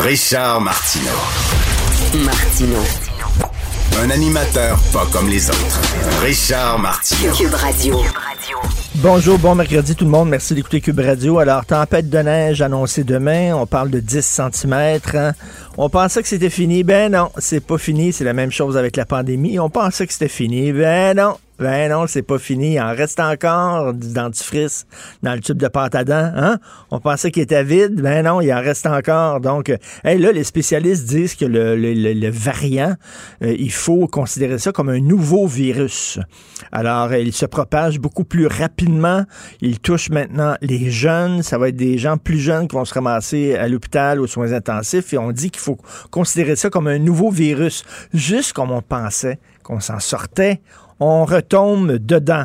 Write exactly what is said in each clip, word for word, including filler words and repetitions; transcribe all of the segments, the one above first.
Richard Martineau. Martineau. Un animateur pas comme les autres. Richard Martineau. Q U B Radio. Bonjour, bon mercredi tout le monde. Merci d'écouter Q U B Radio. Alors, tempête de neige annoncée demain. On parle de dix centimètres. Hein? On pensait que c'était fini. Ben non, c'est pas fini. C'est la même chose avec la pandémie. On pensait que c'était fini. Ben non. Ben non, c'est pas fini. Il en reste encore du dentifrice dans le tube de pâte à dents. Hein? On pensait qu'il était vide. Ben non, il en reste encore. Donc, hey, là, les spécialistes disent que le, le, le variant, euh, il faut considérer ça comme un nouveau virus. Alors, il se propage beaucoup plus rapidement. Il touche maintenant les jeunes. Ça va être des gens plus jeunes qui vont se ramasser à l'hôpital, aux soins intensifs. Et on dit qu'il faut considérer ça comme un nouveau virus. Juste comme on pensait qu'on s'en sortait, on retombe dedans.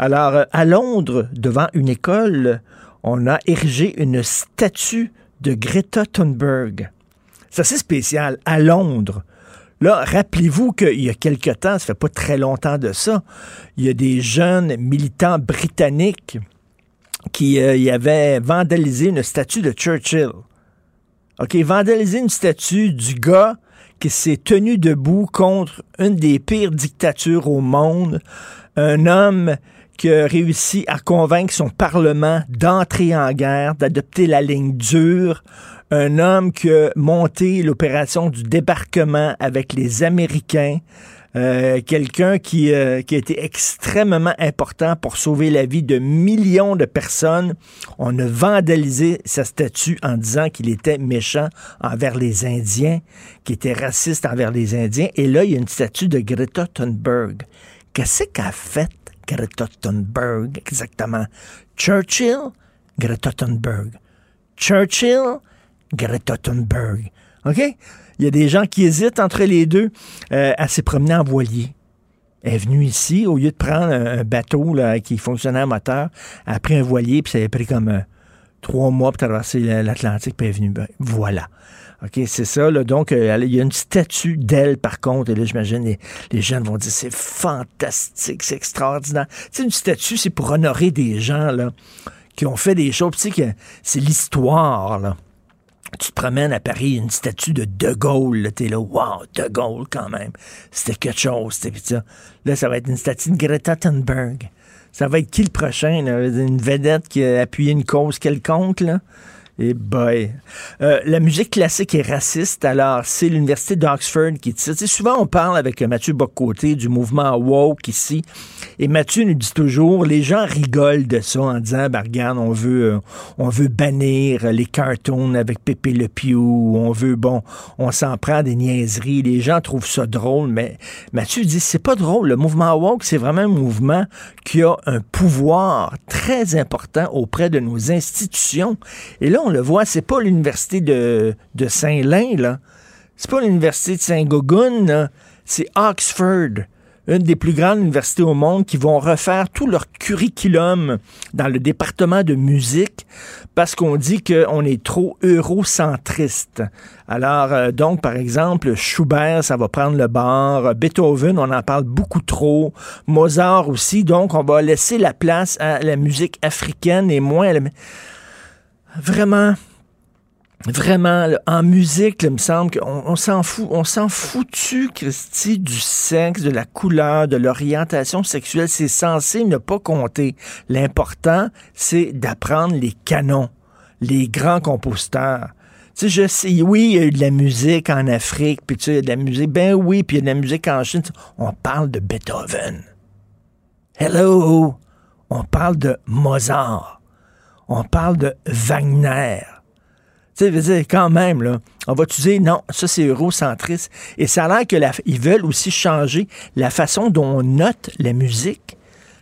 Alors, à Londres, devant une école, on a érigé une statue de Greta Thunberg. C'est assez spécial, à Londres. Là, rappelez-vous qu'il y a quelque temps, ça fait pas très longtemps de ça, il y a des jeunes militants britanniques qui euh, y avaient vandalisé une statue de Churchill. OK, vandalisé une statue du gars qui s'est tenu debout contre une des pires dictatures au monde, un homme qui a réussi à convaincre son Parlement d'entrer en guerre, d'adopter la ligne dure, un homme qui a monté l'opération du débarquement avec les Américains, euh, quelqu'un qui, euh, qui a été extrêmement important pour sauver la vie de millions de personnes. On a vandalisé sa statue en disant qu'il était méchant envers les Indiens, qu'il était raciste envers les Indiens. Et là, il y a une statue de Greta Thunberg. Qu'est-ce qu'elle a fait, Greta Thunberg, exactement? Churchill, Greta Thunberg. Churchill, Greta Thunberg. OK? Il y a des gens qui hésitent entre les deux. Euh, elle s'est promenée en voilier. Elle est venue ici, au lieu de prendre un bateau là, qui fonctionnait à moteur, elle a pris un voilier, puis ça a pris comme euh, trois mois pour traverser l'Atlantique, puis elle est venue. Ben, voilà. OK, c'est ça. Là. Donc, euh, il y a une statue d'elle, par contre. Et là, j'imagine, les, les jeunes vont dire, c'est fantastique, c'est extraordinaire. Tu sais, une statue, c'est pour honorer des gens là, qui ont fait des choses. Tu sais, que c'est l'histoire, là. Tu te promènes à Paris, une statue de De Gaulle, là, t'es là, wow, De Gaulle quand même, c'était quelque chose, c'était ça. Là, ça va être une statue de Greta Thunberg. Ça va être qui le prochain, là? Une vedette qui a appuyé une cause quelconque, là? Et eh boy. Euh, la musique classique est raciste, alors c'est l'université d'Oxford qui dit ça. Tu sais, souvent, on parle avec Mathieu Bock-Côté du mouvement woke ici, et Mathieu nous dit toujours, les gens rigolent de ça en disant, ben regarde, on veut, euh, on veut bannir les cartoons avec Pépé Le Pew, on veut, bon, on s'en prend des niaiseries, les gens trouvent ça drôle, mais Mathieu dit, c'est pas drôle, le mouvement woke, c'est vraiment un mouvement qui a un pouvoir très important auprès de nos institutions. Et là, on le voit, c'est pas l'université de, de Saint-Lin, là. C'est pas l'université de Saint-Gogun, là. C'est Oxford, une des plus grandes universités au monde, qui vont refaire tout leur curriculum dans le département de musique parce qu'on dit qu'on est trop eurocentriste. Alors, euh, donc, par exemple, Schubert, ça va prendre le bord. Beethoven, on en parle beaucoup trop. Mozart aussi. Donc, on va laisser la place à la musique africaine et moins à la... Vraiment, vraiment, là, en musique, là, il me semble qu'on on s'en fout, on s'en foutu, Christy, du sexe, de la couleur, de l'orientation sexuelle. C'est censé ne pas compter. L'important, c'est d'apprendre les canons, les grands compositeurs. Tu sais, je sais, oui, il y a eu de la musique en Afrique, puis tu sais, il y a de la musique, ben oui, puis il y a de la musique en Chine. On parle de Beethoven. Hello! On parle de Mozart. On parle de Wagner. Tu sais, je veux dire, quand même, là, on va-tu dire, non, ça, c'est eurocentriste. Et ça a l'air que la, ils veulent aussi changer la façon dont on note la musique,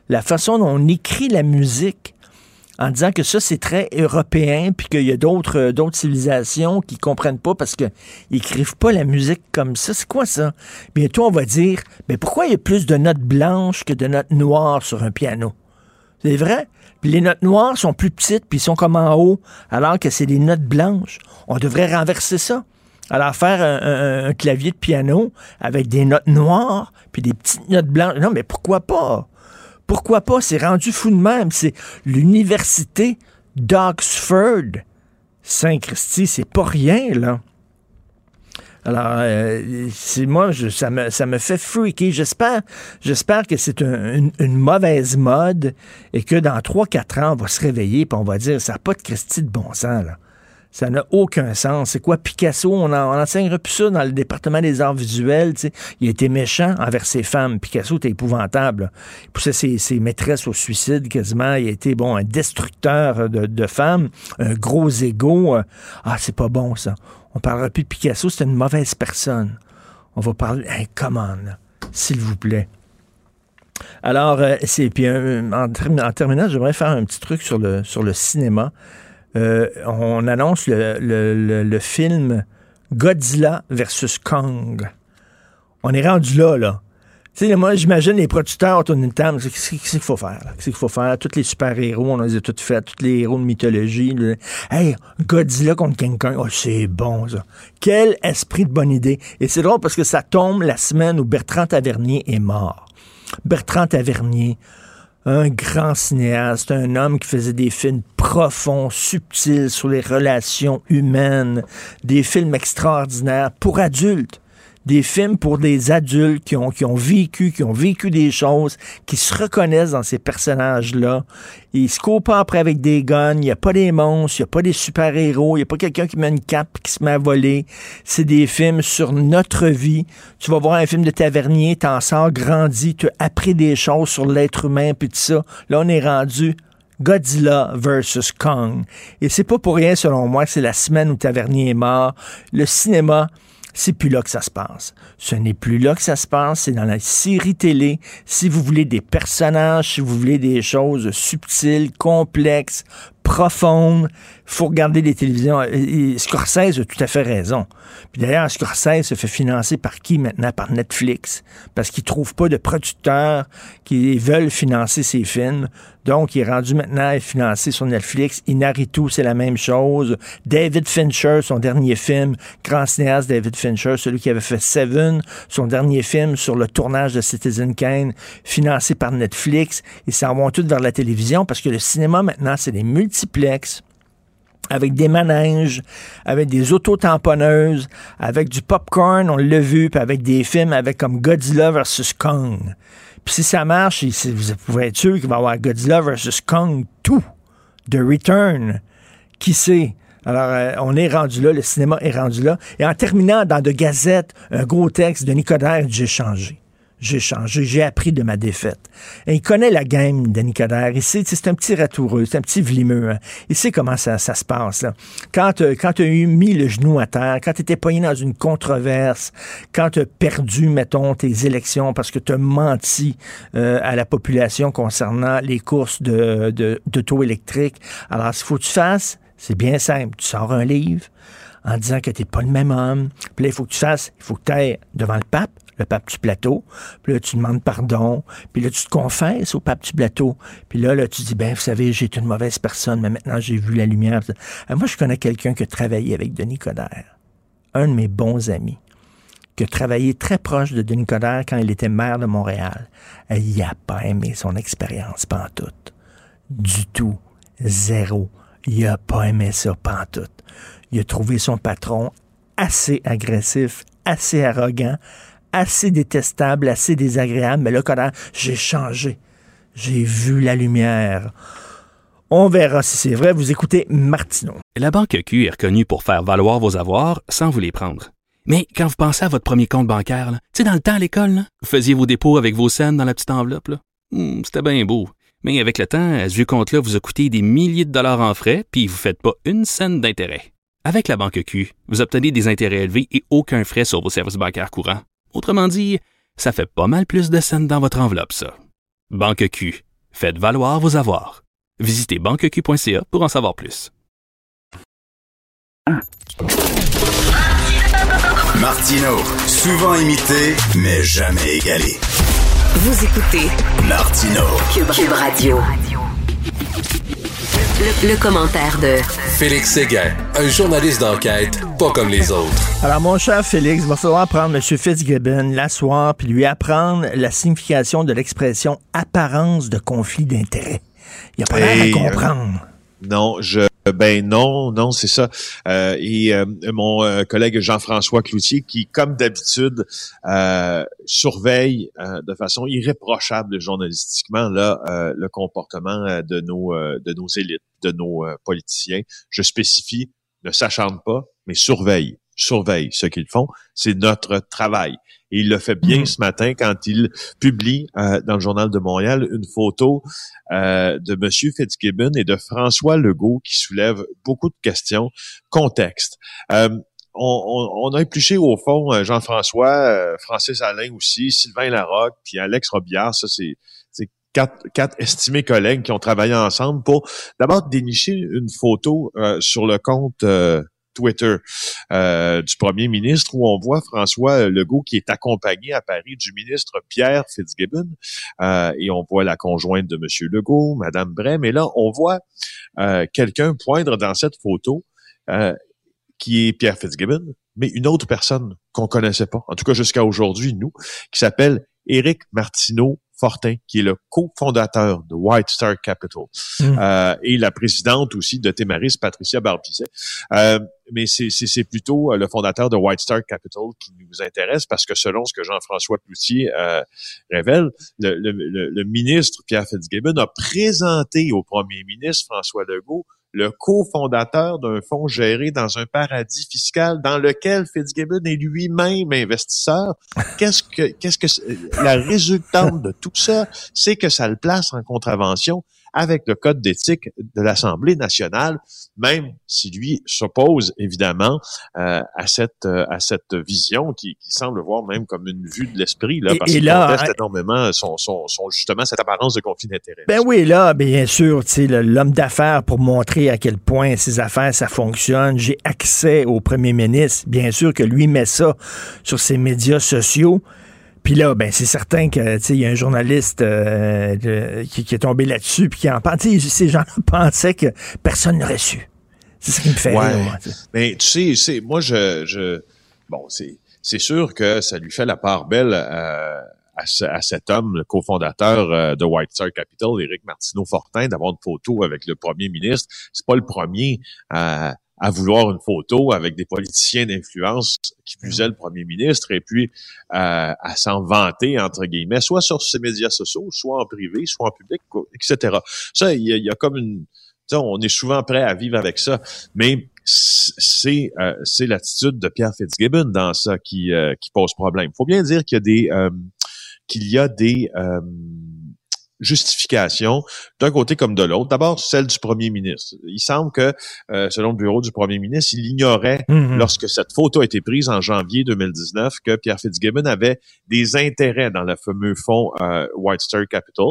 la façon dont on écrit la musique, en disant que ça, c'est très européen, puis qu'il y a d'autres, d'autres civilisations qui comprennent pas parce qu'ils n'écrivent pas la musique comme ça. C'est quoi ça? Bientôt, on va dire, mais pourquoi il y a plus de notes blanches que de notes noires sur un piano? C'est vrai? Puis les notes noires sont plus petites, puis ils sont comme en haut, alors que c'est des notes blanches. On devrait renverser ça. Alors, faire un, un, un clavier de piano avec des notes noires, puis des petites notes blanches. Non, mais pourquoi pas? Pourquoi pas? C'est rendu fou de même. C'est l'université d'Oxford. Saint-Christy, c'est pas rien, là. Alors, euh, c'est moi, je, ça, me, ça me fait freaker. J'espère, j'espère que c'est un, une, une mauvaise mode et que dans trois quatre ans, on va se réveiller et on va dire, ça n'a pas de Christie de bon sens, là. Ça n'a aucun sens. C'est quoi, Picasso? On n'enseignera plus ça dans le département des arts visuels. T'sais. Il a été méchant envers ses femmes. Picasso était épouvantable. Là. Il poussait ses, ses maîtresses au suicide quasiment. Il a été, bon, un destructeur de, de femmes, un gros égo. Ah, c'est pas bon, ça. On parlera plus de Picasso, c'est une mauvaise personne. On va parler... Hey, come on, s'il vous plaît. Alors, euh, c'est... Puis, euh, en, en terminant, j'aimerais faire un petit truc sur le, sur le cinéma. Euh, on annonce le, le, le, le film Godzilla versus Kong. On est rendu là, là. Tu sais, moi, j'imagine les producteurs autour d'une table. Qu'est-ce qu'il faut faire? Qu'est-ce qu'il faut faire? Tous les super-héros, on les a tous faits. Tous les héros de mythologie. Le... Hey, Godzilla contre King Kong. Oh, c'est bon, ça. Quel esprit de bonne idée. Et c'est drôle parce que ça tombe la semaine où Bertrand Tavernier est mort. Bertrand Tavernier, un grand cinéaste, un homme qui faisait des films profonds, subtils sur les relations humaines, des films extraordinaires pour adultes. Des films pour des adultes qui ont, qui ont vécu, qui ont vécu des choses, qui se reconnaissent dans ces personnages-là. Ils se courent pas après avec des guns, il n'y a pas des monstres, il n'y a pas des super-héros, il n'y a pas quelqu'un qui met une cape qui se met à voler. C'est des films sur notre vie. Tu vas voir un film de Tavernier, t'en sors grandi, tu as appris des choses sur l'être humain, puis tout ça. Là, on est rendu... Godzilla versus Kong. Et c'est pas pour rien, selon moi, c'est la semaine où Tavernier est mort. Le cinéma... C'est plus là que ça se passe. Ce n'est plus là que ça se passe, c'est dans la série télé. Si vous voulez des personnages, si vous voulez des choses subtiles, complexes, profondes, faut regarder les télévisions. Et Scorsese a tout à fait raison. Puis d'ailleurs, Scorsese se fait financer par qui maintenant? Par Netflix. Parce qu'ils trouvent pas de producteurs qui veulent financer ses films. Donc, il est rendu maintenant à être financé sur Netflix. Inarritu, c'est la même chose. David Fincher, son dernier film, grand cinéaste David Fincher, celui qui avait fait Seven, son dernier film sur le tournage de Citizen Kane, financé par Netflix. Ils s'en vont tous vers la télévision parce que le cinéma maintenant, c'est des multiplexes, avec des manèges, avec des auto-tamponneuses, avec du popcorn, on l'a vu, puis avec des films avec comme Godzilla versus Kong. Puis si ça marche, vous pouvez être sûr qu'il va y avoir Godzilla versus Kong tout, The Return, qui sait? Alors, euh, on est rendu là, le cinéma est rendu là. Et en terminant, dans de Gazette, un gros texte de Denis Coderre, j'ai changé. J'ai changé, j'ai appris de ma défaite. Et il connaît la game, Denis Coderre. Il sait, c'est un petit ratoureux, c'est un petit vlimeux. Hein. Il sait comment ça, ça se passe. Là. Quand, euh, quand tu as mis le genou à terre, quand tu étais poigné dans une controverse, quand tu as perdu, mettons, tes élections parce que tu as menti euh, à la population concernant les courses de, de, d'auto électrique. Alors, ce qu'il faut que tu fasses, c'est bien simple. Tu sors un livre en disant que t'es pas le même homme. Puis là, il faut que tu fasses, il faut que tu ailles devant le pape, le pape du plateau. Puis là, tu demandes pardon. Puis là, tu te confesses au pape du plateau. Puis là, là, tu dis, ben, vous savez, j'ai été une mauvaise personne, mais maintenant, j'ai vu la lumière. Alors, moi, je connais quelqu'un qui a travaillé avec Denis Coderre. Un de mes bons amis, qui a travaillé très proche de Denis Coderre quand il était maire de Montréal. Il n'a pas aimé son expérience pantoute. Du tout. Zéro. Il n'a pas aimé ça pantoute. Il a trouvé son patron assez agressif, assez arrogant, assez détestable, assez désagréable. Mais là, Coderre, j'ai changé. J'ai vu la lumière. On verra si c'est vrai. Vous écoutez Martineau. La Banque Q est reconnue pour faire valoir vos avoirs sans vous les prendre. Mais quand vous pensez à votre premier compte bancaire, tu sais, dans le temps à l'école, là, vous faisiez vos dépôts avec vos cents dans la petite enveloppe. Là. Mmh, c'était bien beau. Mais avec le temps, à ce compte-là vous a coûté des milliers de dollars en frais puis vous ne faites pas une scène d'intérêt. Avec la Banque Q, vous obtenez des intérêts élevés et aucun frais sur vos services bancaires courants. Autrement dit, ça fait pas mal plus de scènes dans votre enveloppe, ça. Banque Q. Faites valoir vos avoirs. Visitez banque q point c a pour en savoir plus. Martineau, souvent imité, mais jamais égalé. Vous écoutez Martineau, Q U B, Q U B Radio. Le, le commentaire de Félix Séguin, un journaliste d'enquête, pas comme les autres. Alors, mon cher Félix, il va falloir prendre M. Fitzgibbon, l'asseoir, puis lui apprendre la signification de l'expression « apparence de conflit d'intérêts ». Il n'y a pas l'air à comprendre. Euh, non, je... Ben non, non, c'est ça. Euh, et euh, mon euh, collègue Jean-François Cloutier, qui, comme d'habitude, euh, surveille euh, de façon irréprochable journalistiquement là euh, le comportement euh, de nos euh, de nos élites, de nos euh, politiciens. Je spécifie, ne s'acharne pas, mais surveille, surveille ce qu'ils font. C'est notre travail. Et il le fait bien ce matin quand il publie euh, dans le Journal de Montréal une photo euh, de Monsieur Fitzgibbon et de François Legault qui soulève beaucoup de questions. Contexte. Euh, on, on, on a épluché au fond Jean-François, euh, Francis Alain aussi, Sylvain Larocque, puis Alex Robillard. Ça, c'est, c'est quatre, quatre estimés collègues qui ont travaillé ensemble pour d'abord dénicher une photo euh, sur le compte euh, Twitter euh, du premier ministre, où on voit François Legault qui est accompagné à Paris du ministre Pierre Fitzgibbon, euh, et on voit la conjointe de M. Legault, Mme Brem, et là, on voit euh, quelqu'un poindre dans cette photo euh, qui est Pierre Fitzgibbon, mais une autre personne qu'on connaissait pas, en tout cas jusqu'à aujourd'hui, nous, qui s'appelle Éric Martineau-Fortin, qui est le cofondateur de White Star Capital, mmh. euh, et la présidente aussi de Témaris, Patricia Barbizet. Euh, mais c'est, c'est, c'est plutôt le fondateur de White Star Capital qui nous intéresse, parce que selon ce que Jean-François Cloutier euh, révèle, le, le, le, le ministre Pierre Fitzgibbon a présenté au premier ministre François Legault le cofondateur d'un fonds géré dans un paradis fiscal dans lequel Fitzgibbon est lui-même investisseur. Qu'est-ce que, qu'est-ce que, la résultante de tout ça, c'est que ça le place en contravention avec le code d'éthique de l'Assemblée nationale, même si lui s'oppose évidemment euh, à cette euh, à cette vision qui, qui semble voir même comme une vue de l'esprit là, et, parce qu'il conteste à... énormément son, son, son justement cette apparence de conflit d'intérêts. Ben oui, là, bien sûr, tu sais, l'homme d'affaires pour montrer à quel point ses affaires ça fonctionne. J'ai accès au premier ministre, bien sûr que lui met ça sur ses médias sociaux. Puis là, ben c'est certain que tu sais, il y a un journaliste euh, de, qui, qui est tombé là-dessus puis qui en pense. Ces gens-là pensaient que personne n'aurait su. C'est ce qui me fait ouais. rire, moi. T'sais. Mais tu sais, c'est, moi je, je bon, c'est, c'est sûr que ça lui fait la part belle euh, à, ce, à cet homme, le cofondateur euh, de White Star Capital, Éric Martineau-Fortin, d'avoir une photo avec le premier ministre. C'est pas le premier à. Euh, à vouloir une photo avec des politiciens d'influence qui plus est le premier ministre, et puis euh, à s'en vanter, entre guillemets, soit sur ses médias sociaux, soit en privé, soit en public, et cetera. Ça, il y, y a comme une... On est souvent prêt à vivre avec ça, mais c'est euh, c'est l'attitude de Pierre Fitzgibbon dans ça qui, euh, qui pose problème. Il faut bien dire qu'il y a des... Euh, qu'il y a des euh, justification d'un côté comme de l'autre. D'abord, celle du premier ministre. Il semble que, euh, selon le bureau du premier ministre, il ignorait, mm-hmm. lorsque cette photo a été prise en janvier deux mille dix-neuf, que Pierre Fitzgibbon avait des intérêts dans le fameux fonds euh, White Star Capital.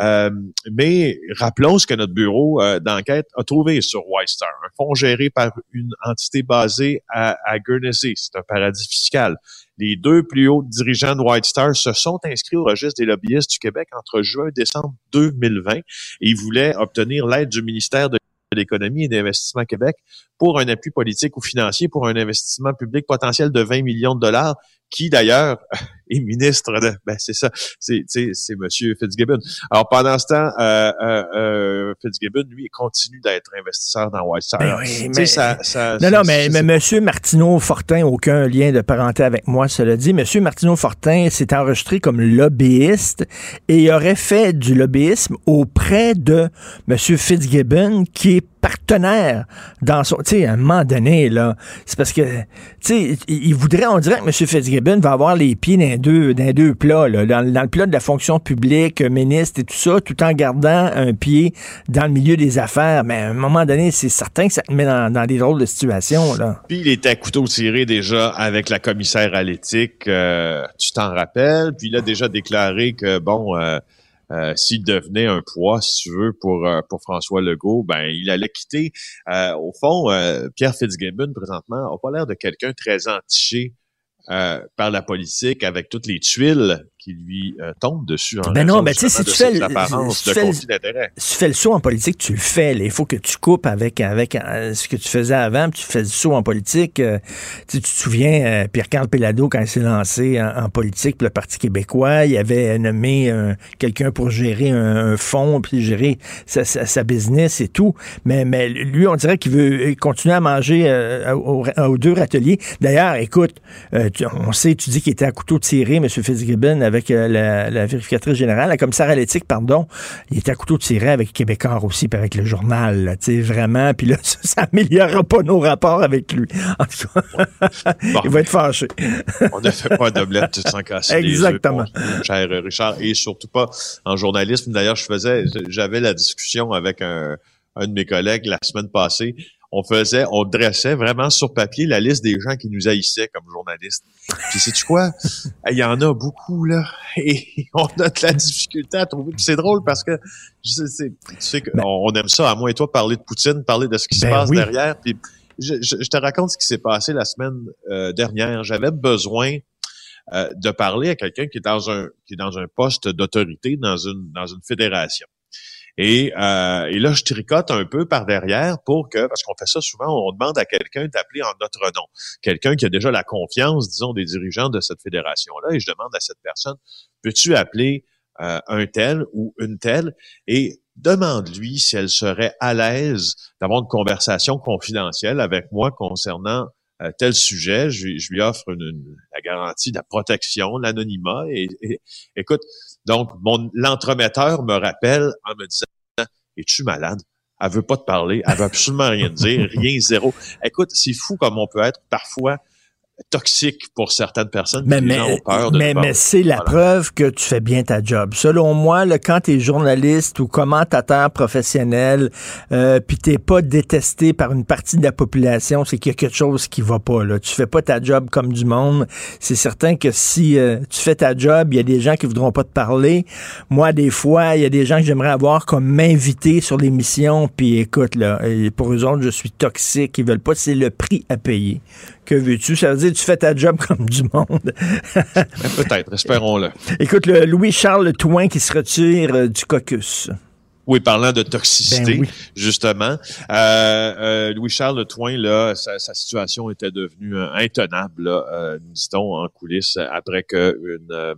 Euh, mais rappelons ce que notre bureau euh, d'enquête a trouvé sur White Star, un fonds géré par une entité basée à, à Guernsey. C'est un paradis fiscal. Les deux plus hauts dirigeants de White Star se sont inscrits au registre des lobbyistes du Québec entre juin et décembre deux mille vingt, et ils voulaient obtenir l'aide du ministère de l'Économie et d'Investissement Québec pour un appui politique ou financier pour un investissement public potentiel de vingt millions de dollars, qui d'ailleurs et ministre de... Ben, c'est ça, c'est, c'est, c'est Monsieur Fitzgibbon. Alors, pendant ce temps, euh, euh, euh, Fitzgibbon, lui, continue d'être investisseur dans White Star. Ben oui, mais... Ça, ça, non, non, mais, mais Monsieur Martineau-Fortin, aucun lien de parenté avec moi, cela dit. Monsieur Martineau-Fortin s'est enregistré comme lobbyiste et il aurait fait du lobbyisme auprès de Monsieur Fitzgibbon, qui est partenaire dans son... Tu sais, à un moment donné, là, c'est parce que, tu sais, il voudrait, on dirait que M. Fitzgibbon va avoir les pieds dans deux, dans deux plats, là, dans, dans le plat de la fonction publique, ministre et tout ça, tout en gardant un pied dans le milieu des affaires. Mais à un moment donné, c'est certain que ça te met dans, dans des drôles de situations, là. Puis il était à couteau tiré déjà avec la commissaire à l'éthique, euh, tu t'en rappelles, puis il a déjà déclaré que, bon... Euh, Euh, s'il devenait un poids, si tu veux, pour euh, pour François Legault, ben il allait quitter. Euh, au fond, euh, Pierre Fitzgibbon, présentement, n'a pas l'air de quelqu'un très entiché euh, par la politique, avec toutes les tuiles qui lui euh, tombent dessus. En ben non, mais ben, tu sais, si tu fais l'apparence de conflit d'intérêt. Si tu fais le saut en politique, tu le fais. Là. Il faut que tu coupes avec avec euh, ce que tu faisais avant, puis tu fais le saut en politique. Euh, tu te souviens, euh, Pierre-Carl Péladeau, quand il s'est lancé en, en politique, puis le Parti québécois, il avait nommé euh, quelqu'un pour gérer un, un fonds, puis gérer sa, sa, sa business et tout. Mais, mais lui, on dirait qu'il veut continuer à manger euh, aux, aux deux râteliers. D'ailleurs, écoute, euh, tu, on sait, tu dis qu'il était à couteau tiré, M. Fitzgibbon, avec avec la, la vérificatrice générale, la commissaire à l'éthique, pardon, il était à couteau tiré avec Québécois aussi, puis avec le journal, tu sais, vraiment, puis là, ça, ça améliorera pas nos rapports avec lui. En tout cas, bon, il va être fâché. On ne fait pas d'omelette sans casser les œufs. Exactement. Bon, cher Richard, et surtout pas en journalisme. D'ailleurs, je faisais, j'avais la discussion avec un, un de mes collègues la semaine passée. On faisait, on dressait vraiment sur papier la liste des gens qui nous haïssaient comme journalistes. Puis sais-tu quoi? Il y en a beaucoup, là. Et on a de la difficulté à trouver. Puis c'est drôle parce que, je sais, c'est, tu sais, ben, on aime ça, à moi et toi, parler de Poutine, parler de ce qui ben se passe oui. derrière. Puis je, je, je te raconte ce qui s'est passé la semaine euh, dernière. J'avais besoin euh, de parler à quelqu'un qui est dans un qui est dans un poste d'autorité, dans une dans une fédération. Et, euh, et là, je tricote un peu par derrière pour que, parce qu'on fait ça souvent, on demande à quelqu'un d'appeler en notre nom, quelqu'un qui a déjà la confiance, disons, des dirigeants de cette fédération-là, et je demande à cette personne, peux-tu appeler euh, un tel ou une telle, et demande-lui si elle serait à l'aise d'avoir une conversation confidentielle avec moi concernant euh, tel sujet. Je, je lui offre une, une, la garantie de la protection, l'anonymat, et, et écoute... Donc, mon l'entremetteur me rappelle en me disant « Es-tu malade? Elle veut pas te parler, elle veut absolument rien te dire, rien, zéro. » Écoute, c'est fou comme on peut être parfois toxique pour certaines personnes. Mais, mais, peur de mais, mais c'est la voilà. preuve que tu fais bien ta job. Selon moi, là, quand t'es journaliste ou commentateur professionnel, euh, puis t'es pas détesté par une partie de la population, c'est qu'il y a quelque chose qui va pas. Là. Tu fais pas ta job comme du monde. C'est certain que si euh, tu fais ta job, il y a des gens qui voudront pas te parler. Moi, des fois, il y a des gens que j'aimerais avoir comme m'inviter sur l'émission, puis écoute, là, pour eux autres, je suis toxique. Ils veulent pas, c'est le prix à payer. Que veux-tu? Ça veut dire que tu fais ta job comme du monde. Peut-être, espérons-le. Écoute, le Louis-Charles Touin qui se retire du caucus. Oui, parlant de toxicité, ben oui. justement, euh, euh, Louis-Charles Touin, là, sa, sa situation était devenue euh, intenable, là, euh, dit-on, en coulisses, après qu'une euh,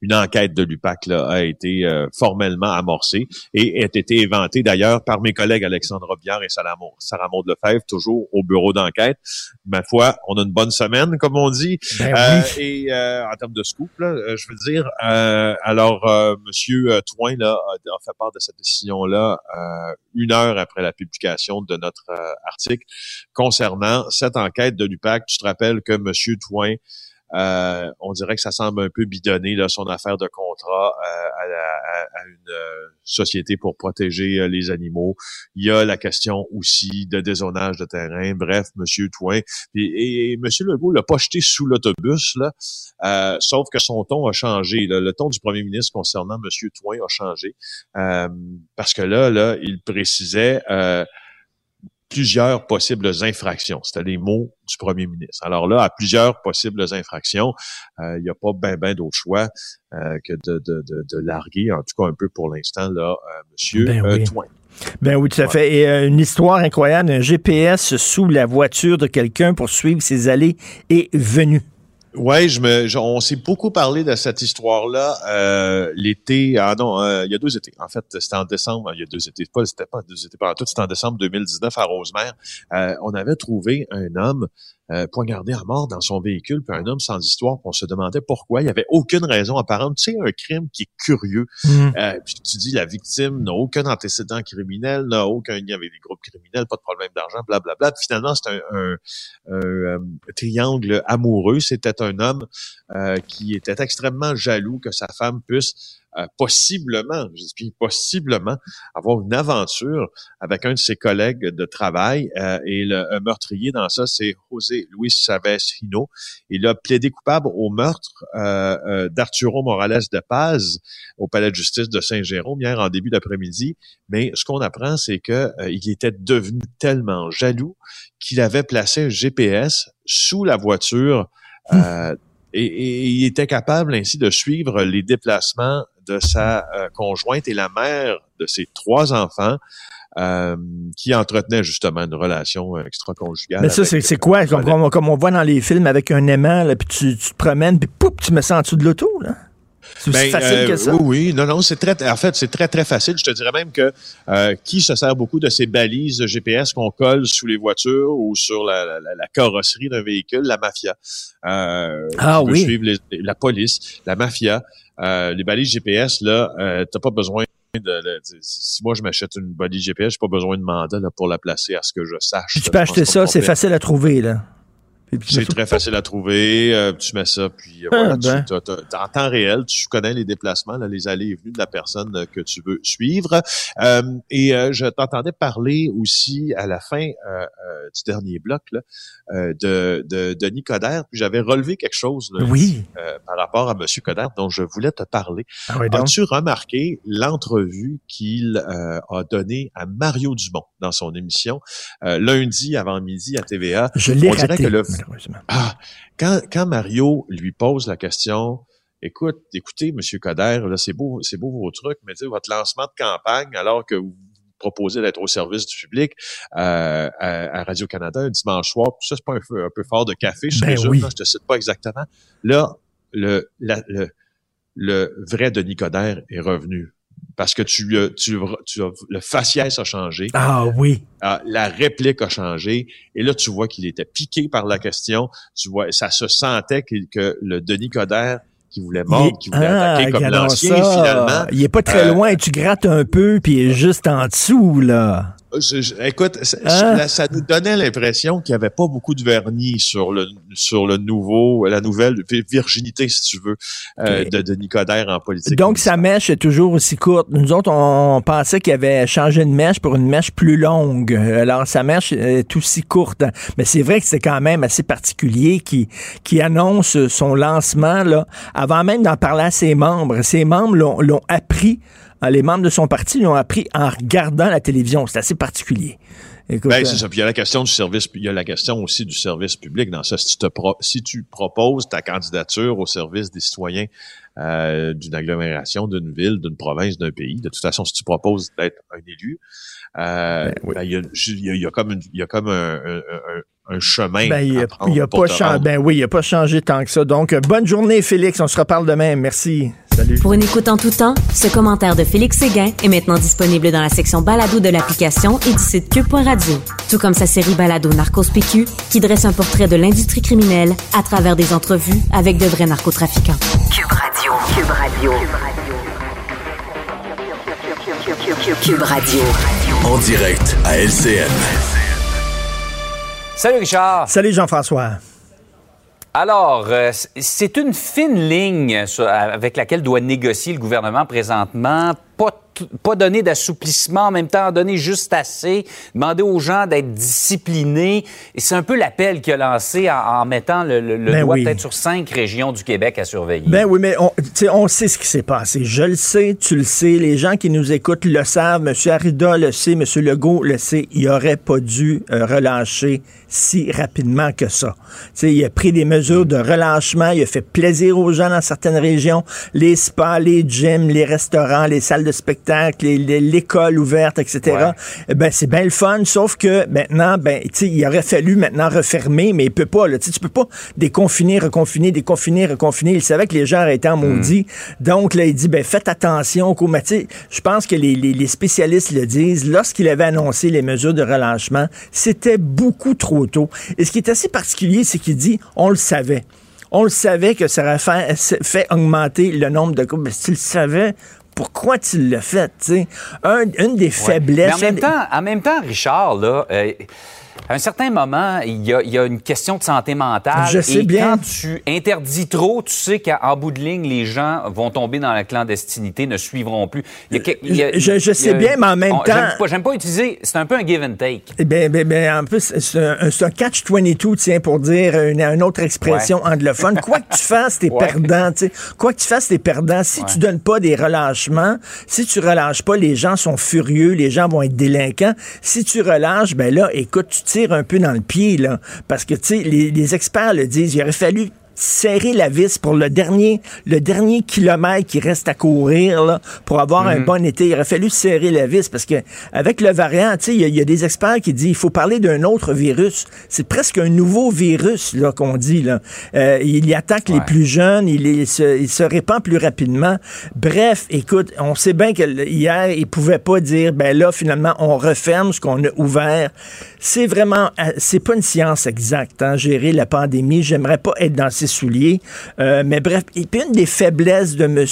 une enquête de l'U P A C là, a été euh, formellement amorcée et a été éventée d'ailleurs par mes collègues Alexandre Biard et Sarah Maud Lefebvre, toujours au bureau d'enquête. Ma foi, on a une bonne semaine, comme on dit, ben euh, oui. et euh, en termes de scoop, là, je veux dire, euh, alors, euh, Monsieur Touin là, a, a fait part de cette décision là euh, une heure après la publication de notre euh, article concernant cette enquête de l'U P A C. Tu te rappelles que M. Touin, euh, on dirait que ça semble un peu bidonné, là, son affaire de contrat euh, à, la, à, à une euh, société pour protéger euh, les animaux. Il y a la question aussi de dézonage de terrain. Bref, M. Touin. Et, et, et M. Legault l'a pas jeté sous l'autobus, là, euh, sauf que son ton a changé. Là. Le ton du premier ministre concernant M. Touin a changé. Euh, parce que là, là, il précisait... Euh, plusieurs possibles infractions. C'était les mots du premier ministre. Alors là, à plusieurs possibles infractions, euh, il n'y a pas ben, ben d'autre choix euh, que de, de, de, de larguer, en tout cas un peu pour l'instant, là, euh, Monsieur ben euh, oui. Touin. Ben oui, tout à fait. Et euh, une histoire incroyable, un G P S sous la voiture de quelqu'un pour suivre ses allées et venues. Oui, je me, je, on s'est beaucoup parlé de cette histoire-là euh, l'été, ah non, euh, il y a deux étés. En fait, c'était en décembre, il y a deux étés, pas, c'était pas deux étés, pas en tout, c'était en décembre deux mille dix-neuf à Rosemère. Euh, on avait trouvé un homme euh, poignardé à mort dans son véhicule, puis un homme sans histoire, puis on se demandait pourquoi. Il n'y avait aucune raison apparente. Tu sais, un crime qui est curieux. Mmh. Euh, puis tu dis, la victime n'a aucun antécédent criminel, n'a aucun lien avec des groupes criminels, pas de problème d'argent, blablabla. Bla, bla. Finalement, c'est un, un, un, un triangle amoureux. C'était un homme euh, qui était extrêmement jaloux que sa femme puisse euh, possiblement, je dis possiblement, avoir une aventure avec un de ses collègues de travail. Euh, et le meurtrier dans ça, c'est José Luis Chavez-Hino. Il a plaidé coupable au meurtre euh, euh, d'Arturo Morales de Paz au palais de justice de Saint-Jérôme hier en début d'après-midi. Mais ce qu'on apprend, c'est que euh, il était devenu tellement jaloux qu'il avait placé un G P S sous la voiture. Euh, et, et il était capable ainsi de suivre les déplacements de sa euh, conjointe et la mère de ses trois enfants euh, qui entretenaient justement une relation extra-conjugale. Mais ça, avec, c'est, c'est quoi? Comme, comme, comme on voit dans les films avec un aimant, là, puis tu, tu te promènes, puis pouf, tu mets ça en dessous de l'auto, là? C'est aussi ben, facile euh, que ça? Oui, oui. Non, non, c'est très... En fait, c'est très, très facile. Je te dirais même que euh, qui se sert beaucoup de ces balises G P S qu'on colle sous les voitures ou sur la, la, la carrosserie d'un véhicule? La mafia. Euh, ah oui? Suivre les, la police, la mafia. Euh, les balises G P S, là, euh, t'as pas besoin... De, de, si moi je m'achète une balise G P S, j'ai pas besoin de mandat là, pour la placer à ce que je sache. Puis tu peux acheter ça, c'est facile à trouver, là. C'est très facile à trouver. Euh, tu mets ça, puis euh, voilà, ah ben. tu, t'as, t'as, en temps réel, tu connais les déplacements, là, les allées et venues de la personne que tu veux suivre. Euh, et euh, je t'entendais parler aussi à la fin euh, euh, du dernier bloc là, euh, de, de, de Denis Coderre. Puis j'avais relevé quelque chose là, oui. euh, par rapport à M. Coderre dont je voulais te parler. Ah oui, donc? As-tu remarqué l'entrevue qu'il euh, a donnée à Mario Dumont dans son émission euh, lundi avant midi à T V A? Je l'ai On dirait raté. Que le Ah, quand, quand Mario lui pose la question, écoute, écoutez, M. Coderre, là, c'est beau, c'est beau vos trucs, mais tu sais, votre lancement de campagne, alors que vous proposez d'être au service du public euh, à, à Radio-Canada un dimanche soir, ça c'est pas un peu, un peu fort de café, je ben résume, oui. là, je te cite pas exactement. Là, le, la, le, le vrai Denis Coderre est revenu. Parce que tu, tu, tu, le faciès a changé. Ah oui. Euh, la réplique a changé. Et là, tu vois qu'il était piqué par la question. Tu vois, ça se sentait que, que le Denis Coderre qui voulait mordre, qui voulait ah, attaquer comme l'ancien, ça. Finalement. Il est pas très euh, loin. Tu grattes un peu, puis il est juste en dessous, là. Je, je, écoute, ah. ça, ça nous donnait l'impression qu'il n'y avait pas beaucoup de vernis sur le sur le nouveau, la nouvelle virginité, si tu veux, euh, okay. de, de Denis Coderre en politique. Donc, sa mèche est toujours aussi courte. Nous autres, on pensait qu'il avait changé de mèche pour une mèche plus longue. Alors, sa mèche est aussi courte. Mais c'est vrai que c'est quand même assez particulier qui qui annonce son lancement là, avant même d'en parler à ses membres. Ses membres l'ont, l'ont appris. Les membres de son parti l'ont appris en regardant la télévision. C'est assez particulier. Écoute, ben, c'est ça. Puis il y a la question du service, puis il y a la question aussi du service public dans ça. Si tu, te pro- si tu proposes ta candidature au service des citoyens euh, d'une agglomération, d'une ville, d'une province, d'un pays, de toute façon, si tu proposes d'être un élu, euh, ben, oui. ben, il, y a, il y a comme, une, il y a comme un, un, un un chemin. Ben, il a, à il a pas chang- ben oui, il n'a pas changé tant que ça. Donc, bonne journée, Félix. On se reparle demain. Merci. Salut. Pour une écoute en tout temps, ce commentaire de Félix Séguin est maintenant disponible dans la section balado de l'application et du site Q U B point radio. Tout comme sa série balado Narcos P Q, qui dresse un portrait de l'industrie criminelle à travers des entrevues avec de vrais narcotrafiquants. Q U B Radio. Q U B Radio. Q U B Radio. Q U B Radio. En direct à L C N. Salut Richard. Salut Jean-François. Alors, c'est une fine ligne avec laquelle doit négocier le gouvernement présentement. Pas, t- pas donner d'assouplissement, en même temps donner juste assez, demander aux gens d'être disciplinés. Et c'est un peu l'appel qu'il a lancé en, en mettant le, le, le ben doigt oui. peut-être sur cinq régions du Québec à surveiller. Ben oui, mais on, on sait ce qui s'est passé. Je le sais, tu le sais, les gens qui nous écoutent le savent. M. Arruda le sait, M. Legault le sait. Il n'aurait pas dû euh, relâcher si rapidement que ça. T'sais, il a pris des mesures de relâchement, il a fait plaisir aux gens dans certaines régions, les spas, les gyms, les restaurants, les salles de spectacle, spectacles, les, les, l'école ouverte, et cetera. Ouais. Ben, c'est bien le fun, sauf que maintenant, ben, tu sais, il aurait fallu maintenant refermer, mais il peut pas, là. Tu peux pas déconfiner, reconfiner, déconfiner, reconfiner. Il savait que les gens étaient en maudit. Mm. Donc, là, il dit, ben, faites attention. Je pense que les, les, les spécialistes le disent. Lorsqu'il avait annoncé les mesures de relâchement, c'était beaucoup trop tôt. Et ce qui est assez particulier, c'est qu'il dit, on le savait. On le savait que ça aurait fait, fait augmenter le nombre de cas. Mais si tu le savais, pourquoi tu l'as fait? Un, une des ouais. faiblesses... Mais en, même des... Temps, en même temps, Richard, là, euh, à un certain moment, il y, y a une question de santé mentale. Je sais et bien. Quand tu interdis trop, tu sais qu'en bout de ligne, les gens vont tomber dans la clandestinité, ne suivront plus. Y a, y a, je, je sais y a, bien, mais en même on, temps... J'aime pas, j'aime pas utiliser... C'est un peu un give and take. Ben, ben, ben, en plus, c'est un, c'est un catch vingt-deux, tiens, pour dire une, une autre expression ouais. anglophone. Quoi que tu fasses, t'es ouais. perdant. T'sais. Quoi que tu fasses, t'es perdant. Si ouais. tu donnes pas des relâchements, si tu relâches pas, les gens sont furieux, les gens vont être délinquants. Si tu relâches, ben là, écoute, tu tire un peu dans le pied, là. Parce que, tu sais, les, les experts le disent, il aurait fallu serrer la vis pour le dernier, le dernier kilomètre qui reste à courir, là, pour avoir mm-hmm. un bon été. Il aurait fallu serrer la vis parce que, avec le variant, tu sais, il y, y a des experts qui disent, il faut parler d'un autre virus. C'est presque un nouveau virus, là, qu'on dit, là. Euh, il y attaque ouais. les plus jeunes, il, il, se, il se répand plus rapidement. Bref, écoute, on sait bien qu'hier, ils pouvaient pas dire, ben là, finalement, on referme ce qu'on a ouvert. C'est vraiment, c'est pas une science exacte, hein, gérer la pandémie. J'aimerais pas être dans ces souliers. Euh, mais bref, et puis une des faiblesses de M.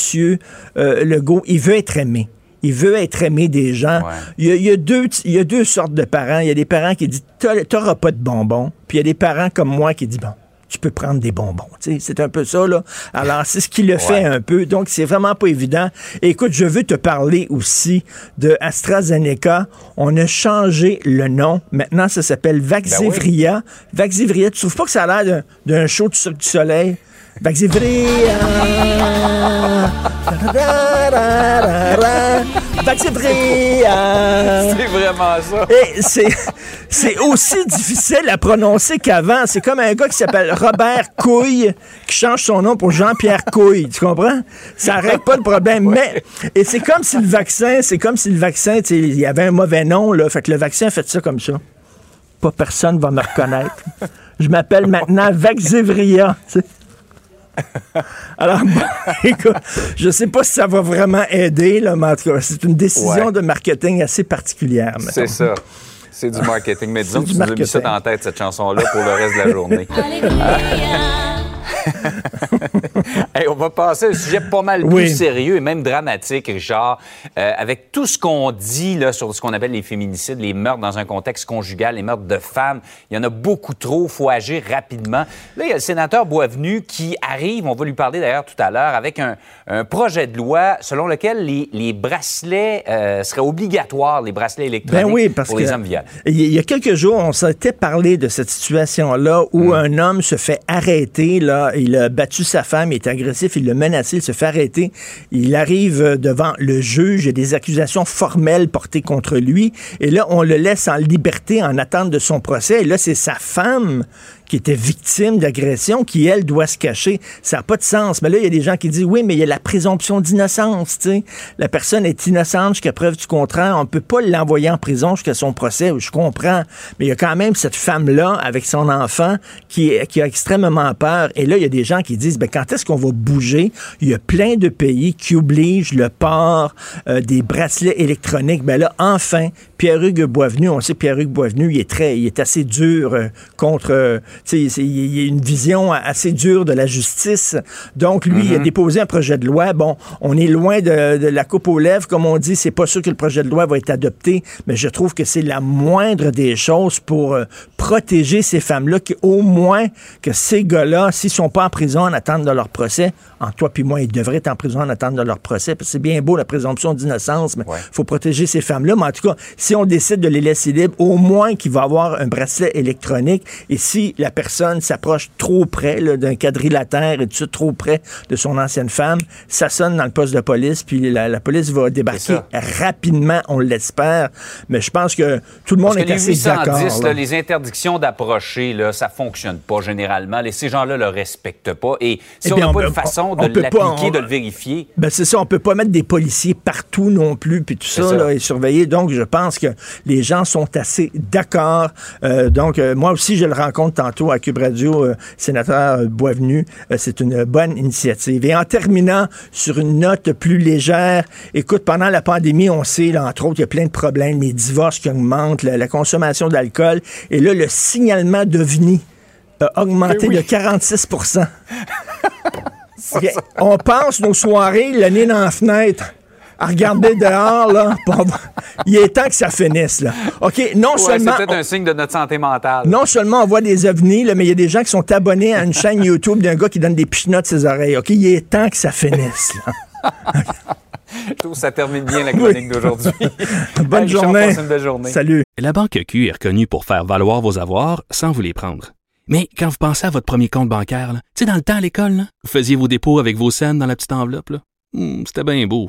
Euh, Legault, il veut être aimé. Il veut être aimé des gens. Ouais. Il, y a, il, y a deux, il y a deux sortes de parents. Il y a des parents qui disent « t'auras pas de bonbons ». Puis il y a des parents comme moi qui disent « bon, tu peux prendre des bonbons ». C'est un peu ça, là. Alors, c'est ce qui le ouais. fait un peu. Donc, c'est vraiment pas évident. Et écoute, je veux te parler aussi de AstraZeneca. On a changé le nom. Maintenant, ça s'appelle Vaxzevria. Ben oui. Vaxzevria. Tu trouves pas que ça a l'air d'un, d'un show du Cirque du Soleil? Vaxzevria. Vaxzevria. C'est vraiment ça. Et c'est, c'est aussi difficile à prononcer qu'avant. C'est comme un gars qui s'appelle Robert Couille qui change son nom pour Jean-Pierre Couille. Tu comprends? Ça règle pas le problème. Mais, et c'est comme si le vaccin, c'est comme si le vaccin, il y avait un mauvais nom, là. Fait que le vaccin a fait ça comme ça. Pas personne va me reconnaître. Je m'appelle maintenant Vaxzevria. T'sais. Alors, bon, écoute, je sais pas si ça va vraiment aider, là, mais en tout cas, c'est une décision ouais. de marketing assez particulière. Mettons. C'est ça. C'est du marketing. Mais disons que tu nous as mis ça dans la tête, cette chanson-là, pour le reste de la journée. Hey, on va passer à un sujet pas mal plus oui. sérieux et même dramatique, Richard. Euh, avec tout ce qu'on dit là, sur ce qu'on appelle les féminicides, les meurtres dans un contexte conjugal, les meurtres de femmes, il y en a beaucoup trop, il faut agir rapidement. Là, il y a le sénateur Boisvenu qui arrive, on va lui parler d'ailleurs tout à l'heure, avec un, un projet de loi selon lequel les, les bracelets euh, seraient obligatoires, les bracelets électroniques ben oui, parce pour que les hommes violents. Il y a quelques jours, on s'était parlé de cette situation-là où mmh. un homme se fait arrêter, là, il a battu sa femme, il est agressif, il l'a menacé, il se fait arrêter. Il arrive devant le juge, il y a des accusations formelles portées contre lui. Et là, on le laisse en liberté en attente de son procès. Et là, c'est sa femme qui était victime d'agression, qui, elle, doit se cacher. Ça n'a pas de sens. Mais là, il y a des gens qui disent, oui, mais il y a la présomption d'innocence, tu sais. La personne est innocente jusqu'à preuve du contraire. On ne peut pas l'envoyer en prison jusqu'à son procès. Je comprends. Mais il y a quand même cette femme-là, avec son enfant, qui, qui a extrêmement peur. Et là, il y a des gens qui disent, ben, quand est-ce qu'on va bouger? Il y a plein de pays qui obligent le port euh, des bracelets électroniques. Ben là, enfin, Pierre-Hugues Boisvenu, on sait Pierre-Hugues Boisvenu, il est très, il est assez dur euh, contre... Euh, T'sais, c'est, il y a une vision assez dure de la justice. Donc, lui, mm-hmm. il a déposé un projet de loi. Bon, on est loin de, de la coupe aux lèvres. Comme on dit, c'est pas sûr que le projet de loi va être adopté, mais je trouve que c'est la moindre des choses pour euh, protéger ces femmes-là, qui, au moins que ces gars-là, s'ils sont pas en prison en attente de leur procès, en toi puis moi, ils devraient être en prison en attente de leur procès, parce que c'est bien beau la présomption d'innocence, mais il ouais. faut protéger ces femmes-là. Mais en tout cas, si on décide de les laisser libres, au moins qu'il va avoir un bracelet électronique. Et si la personne s'approche trop près là, d'un quadrilatère et dessus, trop près de son ancienne femme, ça sonne dans le poste de police, puis la, la police va débarquer rapidement, on l'espère. Mais je pense que tout le monde est assez d'accord. Là, les interdictions d'approcher, là, ça ne fonctionne pas généralement. Les, ces gens-là ne le respectent pas. Et si eh bien, on n'a pas on, une façon on, on de l'appliquer, pas, on, de le vérifier... Ben c'est ça, on ne peut pas mettre des policiers partout non plus, puis tout ça, ça. Là, et surveiller. Donc, je pense que les gens sont assez d'accord. Euh, donc, euh, moi aussi, je le rencontre tantôt à Q U B Radio, euh, sénateur euh, Boisvenu. Euh, c'est une bonne initiative. Et en terminant sur une note plus légère, écoute, pendant la pandémie, on sait, là, entre autres, qu'il y a plein de problèmes, les divorces qui augmentent, la, la consommation d'alcool. Et là, le signalement d'OVNI a augmenté oui. de quarante-six pour cent. Okay. On passe nos soirées le nez dans la fenêtre à regarder dehors, là. Il est temps que ça finisse, là. OK, non ouais, seulement... c'est peut-être on... un signe de notre santé mentale. Non seulement on voit des ovnis, là, mais il y a des gens qui sont abonnés à une chaîne YouTube d'un gars qui donne des pichenottes de ses oreilles. OK, il est temps que ça finisse, là. Okay. Je trouve que ça termine bien la chronique oui. d'aujourd'hui. Bonne Allez, journée. Une belle journée. Salut. La Banque Q est reconnue pour faire valoir vos avoirs sans vous les prendre. Mais quand vous pensez à votre premier compte bancaire, tu sais, dans le temps à l'école, là, vous faisiez vos dépôts avec vos cents dans la petite enveloppe. Là. Mmh, c'était bien beau.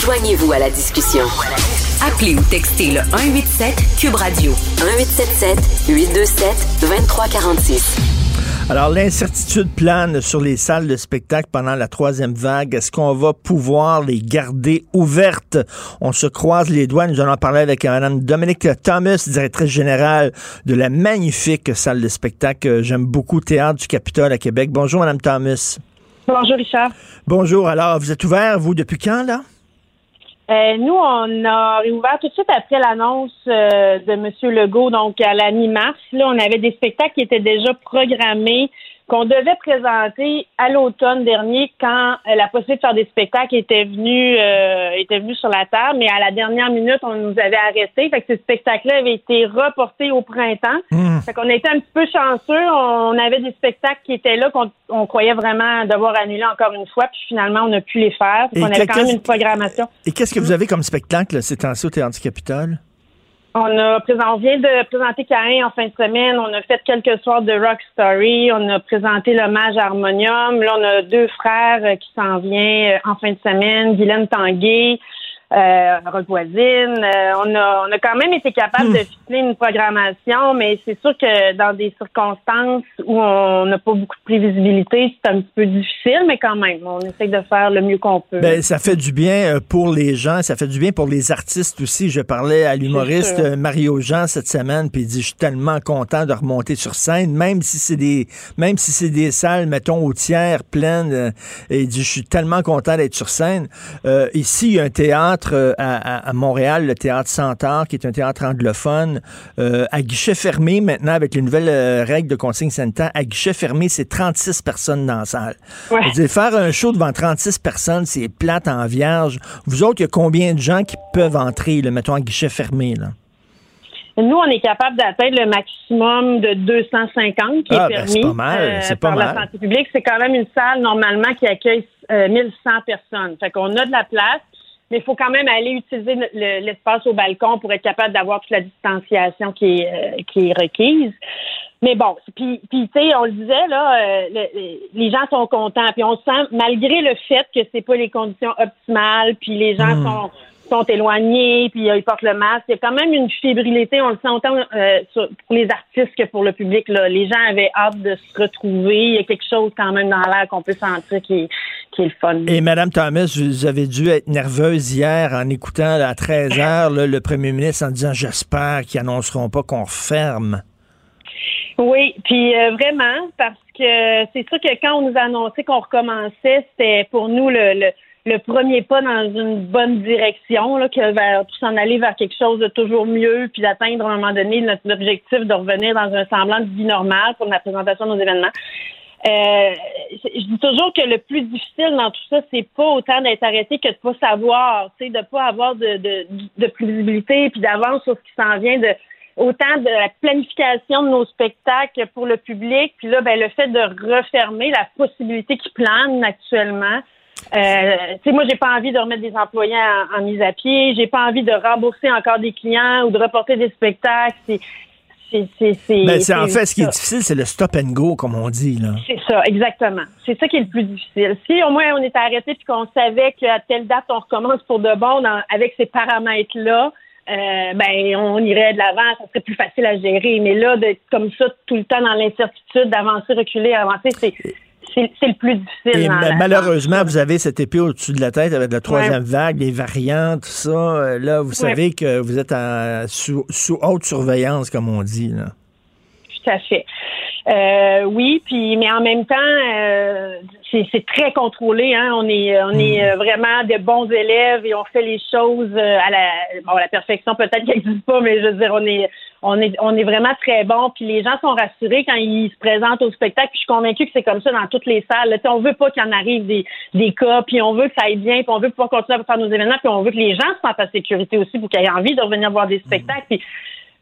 Joignez-vous à la discussion. Appelez ou textez le un huit sept Q U B Radio. un huit sept sept huit deux sept deux trois quatre six. Alors, l'incertitude plane sur les salles de spectacle pendant la troisième vague. Est-ce qu'on va pouvoir les garder ouvertes? On se croise les doigts. Nous allons parler avec Mme Dominique Thomas, directrice générale de la magnifique salle de spectacle J'aime beaucoup Théâtre du Capitole à Québec. Bonjour, Mme Thomas. Bonjour, Richard. Bonjour. Alors, vous êtes ouvert, vous, depuis quand, là? Euh, nous, on a réouvert tout de suite après l'annonce euh, de M. Legault, donc à la mi-mars. Là, on avait des spectacles qui étaient déjà programmés, qu'on devait présenter à l'automne dernier quand euh, la possibilité de faire des spectacles était venue, euh, était venue sur la table. Mais à la dernière minute, on nous avait arrêtés. Fait que ces spectacles-là avaient été reportés au printemps. Mmh. Fait qu'on était un petit peu chanceux. On avait des spectacles qui étaient là qu'on on croyait vraiment devoir annuler encore une fois. Puis finalement, on a pu les faire. On avait quand même une programmation. Et qu'est-ce que vous avez comme spectacle ces temps-ci au Théâtre du Capitole? On a présent, on vient de présenter Caïn en fin de semaine. On a fait quelques soirs de Rock Story. On a présenté l'hommage à Harmonium. Là, on a deux frères qui s'en viennent en fin de semaine. Guylaine Tanguay, euh, Rock Voisine. Euh, on a, on a quand même été capable mmh. de ficeler une programmation, mais c'est sûr que dans des circonstances où on n'a pas beaucoup de prévisibilité, c'est un petit peu difficile, mais quand même, on essaie de faire le mieux qu'on peut. Ben, ça fait du bien pour les gens, ça fait du bien pour les artistes aussi. Je parlais à l'humoriste Mario Jean cette semaine, puis il dit, je suis tellement content de remonter sur scène, même si c'est des, même si c'est des salles, mettons, au tiers pleines. Et il dit, je suis tellement content d'être sur scène. Euh, ici, il y a un théâtre À, à, à Montréal, le Théâtre Centaure, qui est un théâtre anglophone, euh, à guichet fermé maintenant, avec les nouvelles euh, règles de consigne sanitaire, à guichet fermé, c'est trente-six personnes dans la salle. Ouais. Je veux dire, faire un show devant trente-six personnes, c'est plate en vierge. Vous autres, il y a combien de gens qui peuvent entrer, là, mettons, à guichet fermé, là? Nous, on est capable d'atteindre le maximum de deux cent cinquante qui ah, est permis ben c'est pas mal, euh, c'est pas par mal. La santé publique. C'est quand même une salle, normalement, qui accueille euh, mille cent personnes. Fait qu'on a de la place. Mais il faut quand même aller utiliser le, l'espace au balcon pour être capable d'avoir toute la distanciation qui est, euh, qui est requise. Mais bon, puis, puis tu sais, on le disait, là, euh, le, les gens sont contents. Puis on sent, malgré le fait que c'est pas les conditions optimales, puis les gens mmh. sont, sont éloignés, puis euh, ils portent le masque, il y a quand même une fébrilité, on le sent autant euh, sur, pour les artistes que pour le public. Là. Les gens avaient hâte de se retrouver. Il y a quelque chose quand même dans l'air qu'on peut sentir qui est... le fun. Et Mme Thomas, vous avez dû être nerveuse hier en écoutant là, à treize heures là, le premier ministre en disant « J'espère qu'ils annonceront pas qu'on referme ». Oui, puis euh, vraiment, parce que c'est sûr que quand on nous annonçait qu'on recommençait, c'était pour nous le, le, le premier pas dans une bonne direction, là, que vers, s'en aller vers quelque chose de toujours mieux, puis d'atteindre à un moment donné notre, notre objectif de revenir dans un semblant de vie normale pour la présentation de nos événements. Euh, je dis toujours que le plus difficile dans tout ça, c'est pas autant d'être arrêté que de pas savoir, tu sais, de pas avoir de, de, de prévisibilité puis d'avance sur ce qui s'en vient, de autant de la planification de nos spectacles pour le public, puis là, ben le fait de refermer la possibilité qui plane actuellement. Euh, tu sais, moi, j'ai pas envie de remettre des employés en, en mise à pied, j'ai pas envie de rembourser encore des clients ou de reporter des spectacles. C'est, c'est, c'est, c'est, ben, c'est, c'est en fait, ce qui est difficile, c'est le stop and go, comme on dit, là. C'est ça, exactement. C'est ça qui est le plus difficile. Si au moins on était arrêté puis qu'on savait qu'à telle date, on recommence pour de bon dans, avec ces paramètres-là, Euh, ben, on irait de l'avant, ça serait plus facile à gérer. Mais là, d'être comme ça tout le temps dans l'incertitude, d'avancer, reculer, avancer, c'est, c'est, c'est le plus difficile. Et ma- malheureusement, vous avez cette épée au-dessus de la tête avec la troisième ouais. vague, les variants, tout ça. Là, vous savez ouais. que vous êtes en, sous, sous haute surveillance, comme on dit, là. Tout à fait. Euh, oui, puis mais en même temps, euh, c'est, c'est très contrôlé. Hein? On est, on est vraiment de bons élèves et on fait les choses à la, bon, à la perfection. Peut-être qu'elle n'existe pas, mais je veux dire, on est, on est, on est vraiment très bons. Puis les gens sont rassurés quand ils se présentent au spectacle. Puis je suis convaincue que c'est comme ça dans toutes les salles. Là, on veut pas qu'il y en arrive des, des cas. Puis on veut que ça aille bien. Puis on veut pouvoir continuer à faire nos événements. Puis on veut que les gens se sentent en sécurité aussi pour qu'ils aient envie de revenir voir des spectacles. Puis,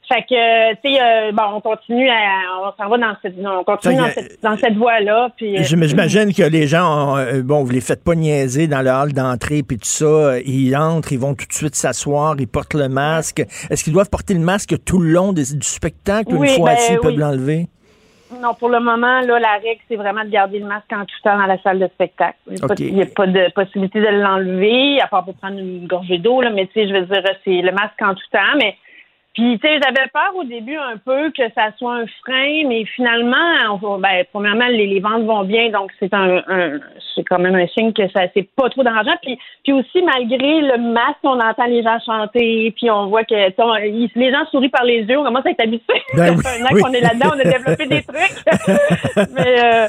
fait que, tu sais, euh, bon, on continue, à, on s'en va dans cette, on continue dans, a, cette, dans cette voie-là. Puis, j'imagine euh, que les gens, ont, bon, vous les faites pas niaiser dans le hall d'entrée puis tout ça. Ils entrent, ils vont tout de suite s'asseoir, ils portent le masque. Est-ce qu'ils doivent porter le masque tout le long des, du spectacle ou oui, une fois ben, assis, ils oui. peuvent l'enlever? Non, pour le moment, là, la règle, c'est vraiment de garder le masque en tout temps dans la salle de spectacle. Il n'y a, okay. a pas de possibilité de l'enlever, à part pour prendre une gorgée d'eau, là, mais tu sais, je veux dire, c'est le masque en tout temps, mais puis, tu sais, j'avais peur au début un peu que ça soit un frein, mais finalement, on, ben, premièrement, les, les ventes vont bien, donc c'est un, un, c'est quand même un signe que ça, c'est pas trop d'argent. Puis, puis aussi, malgré le masque, on entend les gens chanter, puis on voit que on, ils, les gens sourient par les yeux, on commence à être habitués. Ben oui, ça fait un an oui. qu'on est là-dedans, on a développé des trucs. mais euh,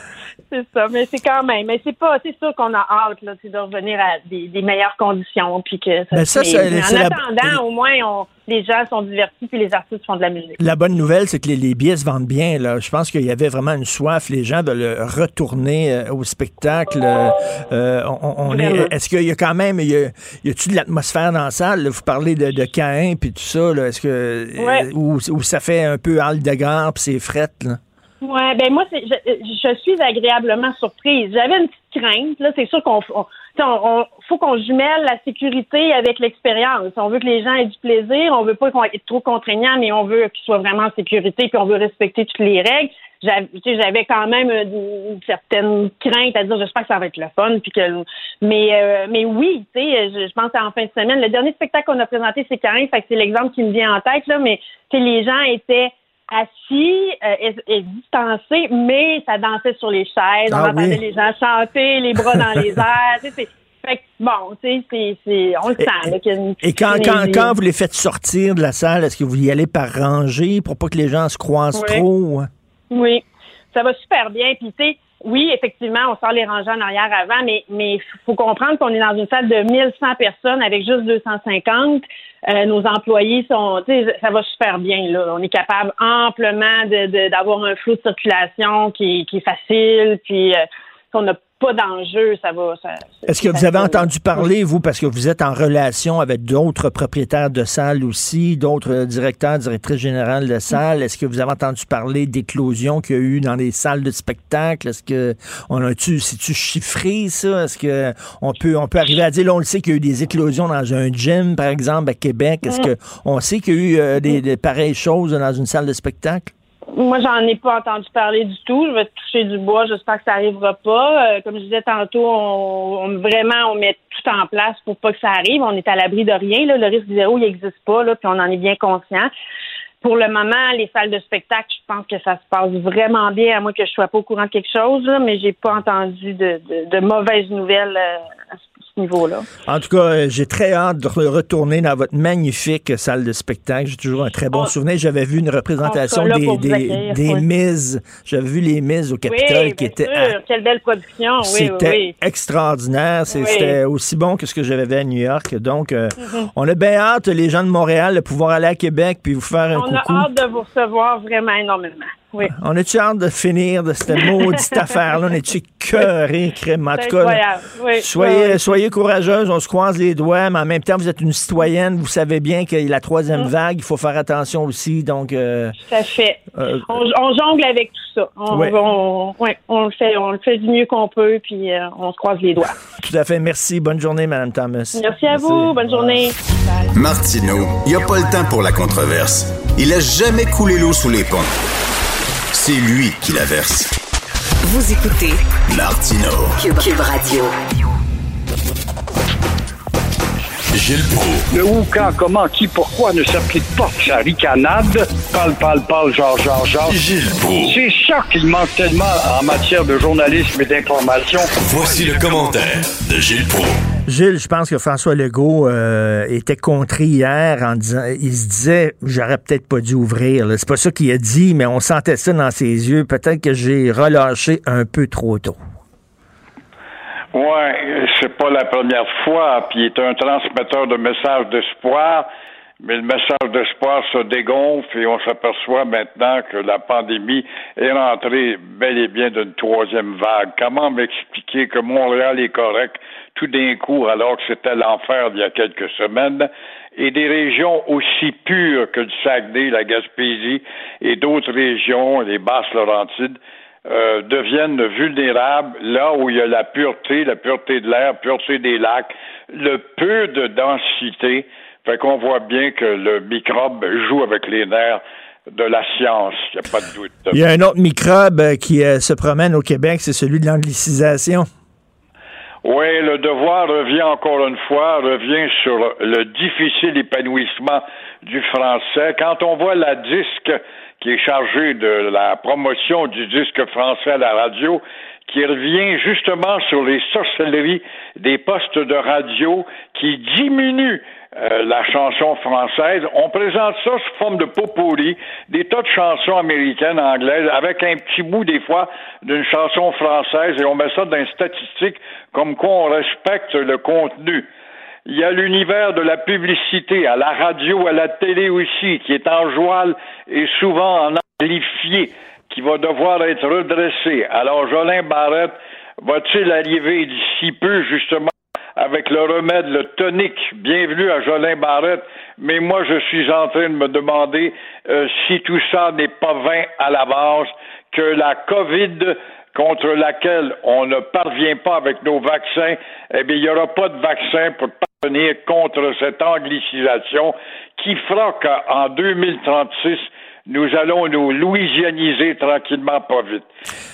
c'est ça, mais c'est quand même. Mais c'est pas, c'est sûr qu'on a hâte là, de revenir à des, des meilleures conditions, puis que ça. Ben ça mais, c'est, mais c'est en attendant, la... au moins, on. Les gens sont divertis puis les artistes font de la musique. La bonne nouvelle, c'est que les, les billets se vendent bien. Là. Je pense qu'il y avait vraiment une soif. Les gens veulent retourner euh, au spectacle. Euh, on, on est, est-ce qu'il y a quand même... Y a, y a-t-il de l'atmosphère dans la salle? Là? Vous parlez de, de Caïn puis tout ça. Là. Est-ce que... Ouais. Ou, ou ça fait un peu hall de gare puis c'est fret, là? Ouais, ben moi, c'est, je, je suis agréablement surprise. J'avais une petite crainte. Là, c'est sûr qu'on... On, On, on, faut qu'on jumelle la sécurité avec l'expérience. On veut que les gens aient du plaisir, on veut pas qu'on soit trop contraignant, mais on veut qu'ils soient vraiment en sécurité, puis on veut respecter toutes les règles. J'avais, j'avais quand même une certaine crainte à dire, j'espère que ça va être le fun, puis que, mais, euh, mais oui, tu sais, je, je pense en fin de semaine, le dernier spectacle qu'on a présenté, c'est Karim, fait que c'est l'exemple qui me vient en tête là, mais les gens étaient assis euh, et, et distancés, mais ça dansait sur les chaises, ah on entendait oui. les gens chanter, les bras dans les airs, tu sais, c'est fait que, bon, tu sais, c'est, c'est, on le et, sent. Là, qu'il y a une et quand, quand, quand vous les faites sortir de la salle, est-ce que vous y allez par rangée pour pas que les gens se croisent oui. trop? Oui, ça va super bien, puis tu sais, oui, effectivement, on sort les rangées en arrière avant, mais mais faut comprendre qu'on est dans une salle de mille cent personnes avec juste deux cent cinquante. Euh, nos employés sont, tu sais, ça va super bien là. On est capable amplement de, de d'avoir un flot de circulation qui qui est facile, puis euh, on n'a pas d'enjeu, ça va. Ça, est-ce que vous avez entendu parler, vous, parce que vous êtes en relation avec d'autres propriétaires de salles aussi, d'autres directeurs, directrices générales de salles, est-ce que vous avez entendu parler d'éclosions qu'il y a eu dans les salles de spectacle? Est-ce que on a-tu, c'est-tu chiffré, ça? Est-ce que on peut, on peut arriver à dire, là, on le sait qu'il y a eu des éclosions dans un gym, par exemple, à Québec. Est-ce que on sait qu'il y a eu euh, des, des pareilles choses dans une salle de spectacle? Moi, j'en ai pas entendu parler du tout. Je vais toucher du bois. J'espère que ça arrivera pas. Euh, comme je disais tantôt, on, on vraiment on met tout en place pour pas que ça arrive. On est à l'abri de rien. Là. Le risque zéro, il n'existe pas. Là, puis on en est bien conscient. Pour le moment, les salles de spectacle, je pense que ça se passe vraiment bien, à moins que je sois pas au courant de quelque chose. Là, mais j'ai pas entendu de, de, de mauvaises nouvelles. Euh, niveau-là. En tout cas, j'ai très hâte de retourner dans votre magnifique salle de spectacle. J'ai toujours un très bon on, souvenir. J'avais vu une représentation des, des, plaisir, des oui. mises. J'avais vu les mises au Capitole oui, qui étaient... À... Quelle belle production. C'était oui, oui. extraordinaire. Oui. C'était aussi bon que ce que j'avais vu à New York. Donc, euh, mm-hmm. on a bien hâte, les gens de Montréal, de pouvoir aller à Québec puis vous faire un on coucou. On a hâte de vous recevoir vraiment énormément. Oui. On est-tu hâte de finir de cette maudite affaire-là? On est-tu cœuré, crème? En tout cas, oui. soyez, oui. soyez courageuse, on se croise les doigts, mais en même temps, vous êtes une citoyenne, vous savez bien que la troisième mmh. vague, il faut faire attention aussi, donc... Euh, tout à fait. Euh, on, on jongle avec tout ça. On, oui. on, on, on, le fait, on le fait du mieux qu'on peut, puis euh, on se croise les doigts. Tout à fait, merci. Bonne journée, Mme Thomas. Merci à merci. vous, bonne journée. Bye. Martineau, il n'y a pas le temps pour la controverse. Il n'a jamais coulé l'eau sous les ponts. C'est lui qui la verse. Vous écoutez Martineau, Q U B Radio. Gilles Proulx. Le où, quand, comment, qui, pourquoi ne s'applique pas sa ricanade. Parle, parle, parle, genre, genre, genre. Gilles Proulx. C'est ça qu'il manque tellement en matière de journalisme et d'information. Voici le commentaire de Gilles Proulx. Gilles, je pense que François Legault euh, était contré hier en disant, il se disait, j'aurais peut-être pas dû ouvrir. Là. C'est pas ça qu'il a dit, mais on sentait ça dans ses yeux. Peut-être que j'ai relâché un peu trop tôt. Oui, c'est pas la première fois, puis il est un transmetteur de messages d'espoir, mais le message d'espoir se dégonfle et on s'aperçoit maintenant que la pandémie est rentrée bel et bien d'une troisième vague. Comment m'expliquer que Montréal est correct tout d'un coup alors que c'était l'enfer il y a quelques semaines? Et des régions aussi pures que le Saguenay, la Gaspésie et d'autres régions, les Basses-Laurentides, Euh, deviennent vulnérables là où il y a la pureté, la pureté de l'air, la pureté des lacs, le peu de densité. Fait qu'on voit bien que le microbe joue avec les nerfs de la science, il n'y a pas de doute. Il y a un autre microbe qui euh, se promène au Québec, c'est celui de l'anglicisation. Oui, le devoir revient encore une fois, revient sur le difficile épanouissement du français. Quand on voit la disque qui est chargée de la promotion du disque français à la radio, qui revient justement sur les sorcelleries des postes de radio qui diminuent euh, la chanson française. On présente ça sous forme de pot-pourri, des tas de chansons américaines, anglaises, avec un petit bout des fois d'une chanson française, et on met ça dans une statistique comme quoi on respecte le contenu. Il y a l'univers de la publicité, à la radio, à la télé aussi, qui est en joual et souvent en amplifié, qui va devoir être redressé. Alors, Jolin Barrette va-t-il arriver d'ici peu, justement, avec le remède, le tonique? Bienvenue à Jolin Barrette. Mais moi, je suis en train de me demander euh, si tout ça n'est pas vain à l'avance, que la COVID, contre laquelle on ne parvient pas avec nos vaccins, eh bien, il n'y aura pas de vaccin pour parvenir contre cette anglicisation qui fera qu'en deux mille trente-six, nous allons nous louisianiser tranquillement, pas vite.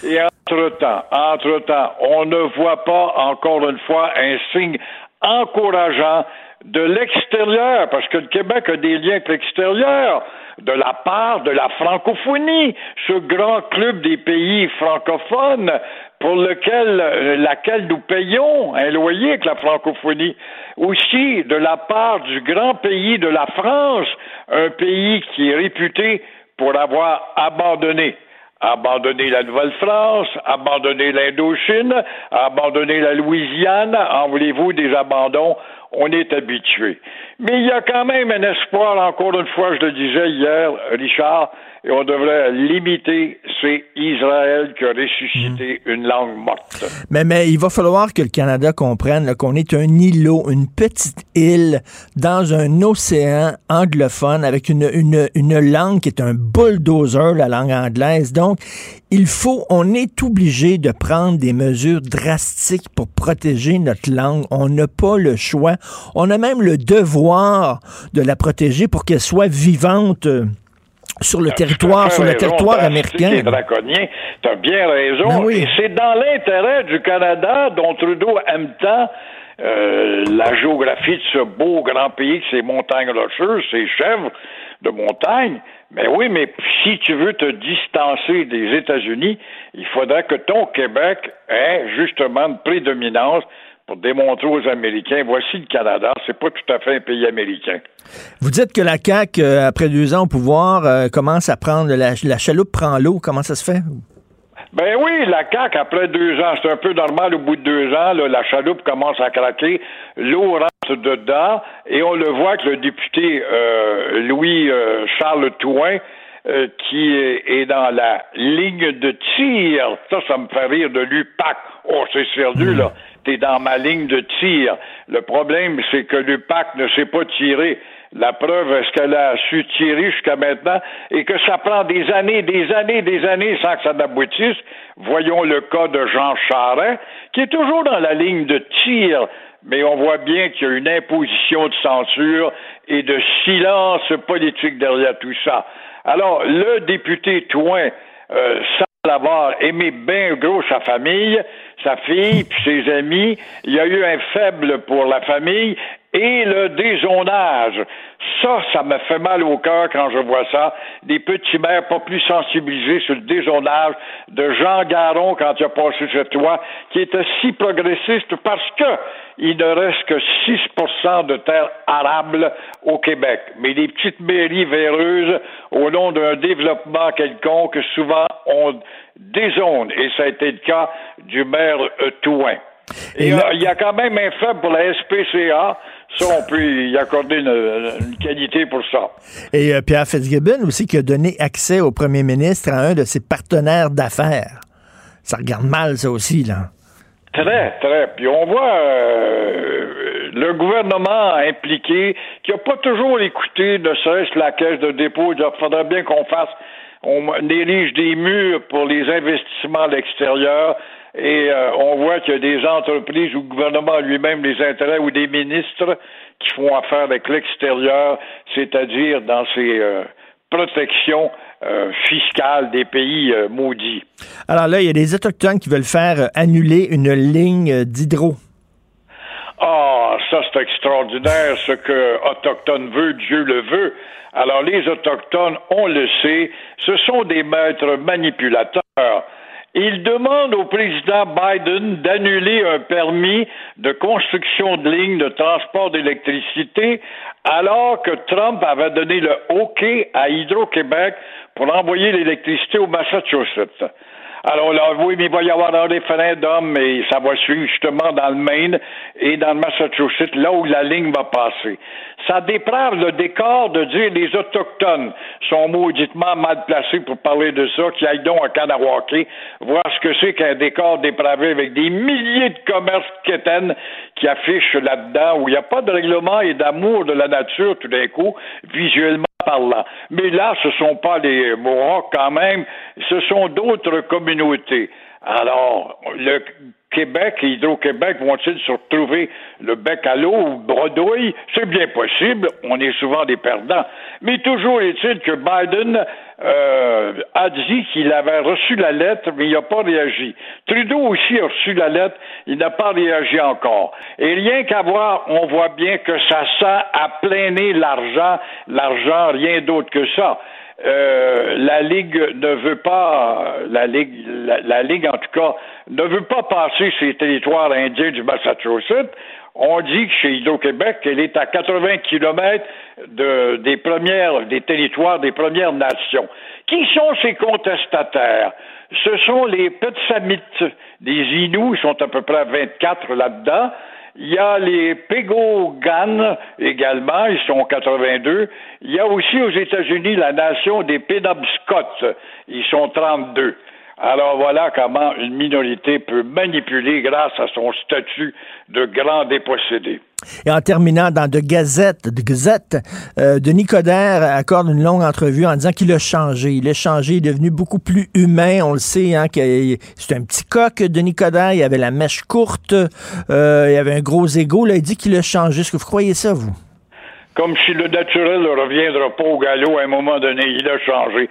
Et entre-temps, entre-temps, on ne voit pas, encore une fois, un signe encourageant de l'extérieur, parce que le Québec a des liens avec l'extérieur, de la part de la francophonie, ce grand club des pays francophones pour lequel, laquelle nous payons un loyer avec la francophonie, aussi de la part du grand pays de la France, un pays qui est réputé pour avoir abandonné. Abandonner la Nouvelle-France, abandonner l'Indochine, abandonner la Louisiane, en voulez-vous des abandons? On est habitué. Mais il y a quand même un espoir, encore une fois, je le disais hier, Richard, et on devrait limiter, c'est Israël qui a ressuscité mmh. une langue morte. Mais, mais il va falloir que le Canada comprenne là, qu'on est un îlot, une petite île dans un océan anglophone avec une, une, une langue qui est un bulldozer, la langue anglaise. Donc, il faut, on est obligé de prendre des mesures drastiques pour protéger notre langue. On n'a pas le choix. On a même le devoir de la protéger pour qu'elle soit vivante sur le t'as territoire, sur raison, le territoire t'as américain. C'est draconien, t'as bien raison. Ben oui. Et c'est dans l'intérêt du Canada dont Trudeau aime tant euh, la géographie de ce beau grand pays, de ses montagnes rocheuses, ses chèvres de montagne. Mais oui, mais si tu veux te distancer des États-Unis, il faudrait que ton Québec ait justement une prédominance pour démontrer aux Américains, voici le Canada, c'est pas tout à fait un pays américain. Vous dites que la C A Q, euh, après deux ans au pouvoir, euh, commence à prendre, la, la chaloupe prend l'eau, comment ça se fait? Ben oui, la C A Q, après deux ans, c'est un peu normal, au bout de deux ans, là, la chaloupe commence à craquer, l'eau rentre dedans, et on le voit que le député euh, Louis-Charles euh, Touin euh, qui est, est dans la ligne de tir. Ça, ça me fait rire de lui, P A C. Oh, c'est sérieux, là. T'es dans ma ligne de tir. Le problème, c'est que l'U P A C ne s'est pas tiré. La preuve, est-ce qu'elle a su tirer jusqu'à maintenant et que ça prend des années, des années, des années sans que ça n'aboutisse. Voyons le cas de Jean Charest, qui est toujours dans la ligne de tir, mais on voit bien qu'il y a une imposition de censure et de silence politique derrière tout ça. Alors, le député Thouin, euh, sans l'avoir aimé bien gros sa famille, sa fille, puis ses amis, il y a eu un faible pour la famille et le déshonnage. Ça, ça me fait mal au cœur quand je vois ça. Des petits maires pas plus sensibilisés sur le déshonnage de Jean Garon quand il a passé chez toi, qui était si progressiste parce que il ne reste que six pour cent de terres arables au Québec. Mais des petites mairies véreuses, au nom d'un développement quelconque, souvent on déshonne. Et ça a été le cas du maire Thouin. Et là, il y a quand même un faible pour la S P C A. Ça, on peut y accorder une, une qualité pour ça. Et euh, Pierre Fitzgibbon aussi qui a donné accès au premier ministre à un de ses partenaires d'affaires. Ça regarde mal, ça aussi, là. Très, très. Puis on voit euh, le gouvernement impliqué qui n'a pas toujours écouté ne serait-ce la caisse de dépôt. Il faudrait bien qu'on fasse, on érige des murs pour les investissements à l'extérieur. Et euh, on voit qu'il y a des entreprises ou le gouvernement lui-même, des intérêts ou des ministres qui font affaire avec l'extérieur, c'est-à-dire dans ces euh, protections euh, fiscales des pays euh, maudits. Alors là, il y a des Autochtones qui veulent faire annuler une ligne d'hydro. Ah, ça c'est extraordinaire ce que Autochtone veut, Dieu le veut. Alors les Autochtones, on le sait, ce sont des maîtres manipulateurs. Il demande au président Biden d'annuler un permis de construction de lignes de transport d'électricité alors que Trump avait donné le OK à Hydro-Québec pour envoyer l'électricité au Massachusetts. Alors là, oui, mais il va y avoir un référendum et ça va suivre justement dans le Maine et dans le Massachusetts, là où la ligne va passer. Ça déprave le décor de dire les Autochtones sont mauditement mal placés pour parler de ça, qu'ils aillent donc à Kanawake, voir ce que c'est qu'un décor dépravé avec des milliers de commerces quétaines qui affichent là-dedans, où il n'y a pas de règlement et d'amour de la nature tout d'un coup, visuellement parlant. Mais là, ce ne sont pas les Mohawks quand même, ce sont d'autres communautés. Alors, le Québec et Hydro-Québec vont-ils se retrouver le bec à l'eau ou bredouille? C'est bien possible, on est souvent des perdants. Mais toujours est-il que Biden euh, a dit qu'il avait reçu la lettre, mais il n'a pas réagi. Trudeau aussi a reçu la lettre, il n'a pas réagi encore. Et rien qu'à voir, on voit bien que ça sent à plein nez l'argent, l'argent, rien d'autre que ça. Euh, la Ligue ne veut pas, la Ligue, la, la Ligue en tout cas, ne veut pas passer ses territoires indiens du Massachusetts. On dit que chez Hydro-Québec, elle est à quatre-vingts kilomètres de, des premières, des territoires des Premières Nations. Qui sont ces contestataires? Ce sont les Petsamites. Les Inuits sont à peu près à vingt-quatre là-dedans. Il y a les Pégogan également, ils sont quatre-vingt-deux. Il y a aussi aux États-Unis la nation des Penobscot, ils sont trente-deux. Alors voilà comment une minorité peut manipuler grâce à son statut de grand dépossédé. Et en terminant dans de Gazette, de Gazette, euh, Denis Coderre accorde une longue entrevue en disant qu'il a changé. Il a changé, il est devenu beaucoup plus humain. On le sait, hein, que c'est un petit coq, Denis Coderre. Il avait la mèche courte, euh, il avait un gros égo. Là, il dit qu'il a changé. Est-ce que vous croyez ça, vous? Comme si le naturel ne reviendra pas au galop à un moment donné. Il a changé.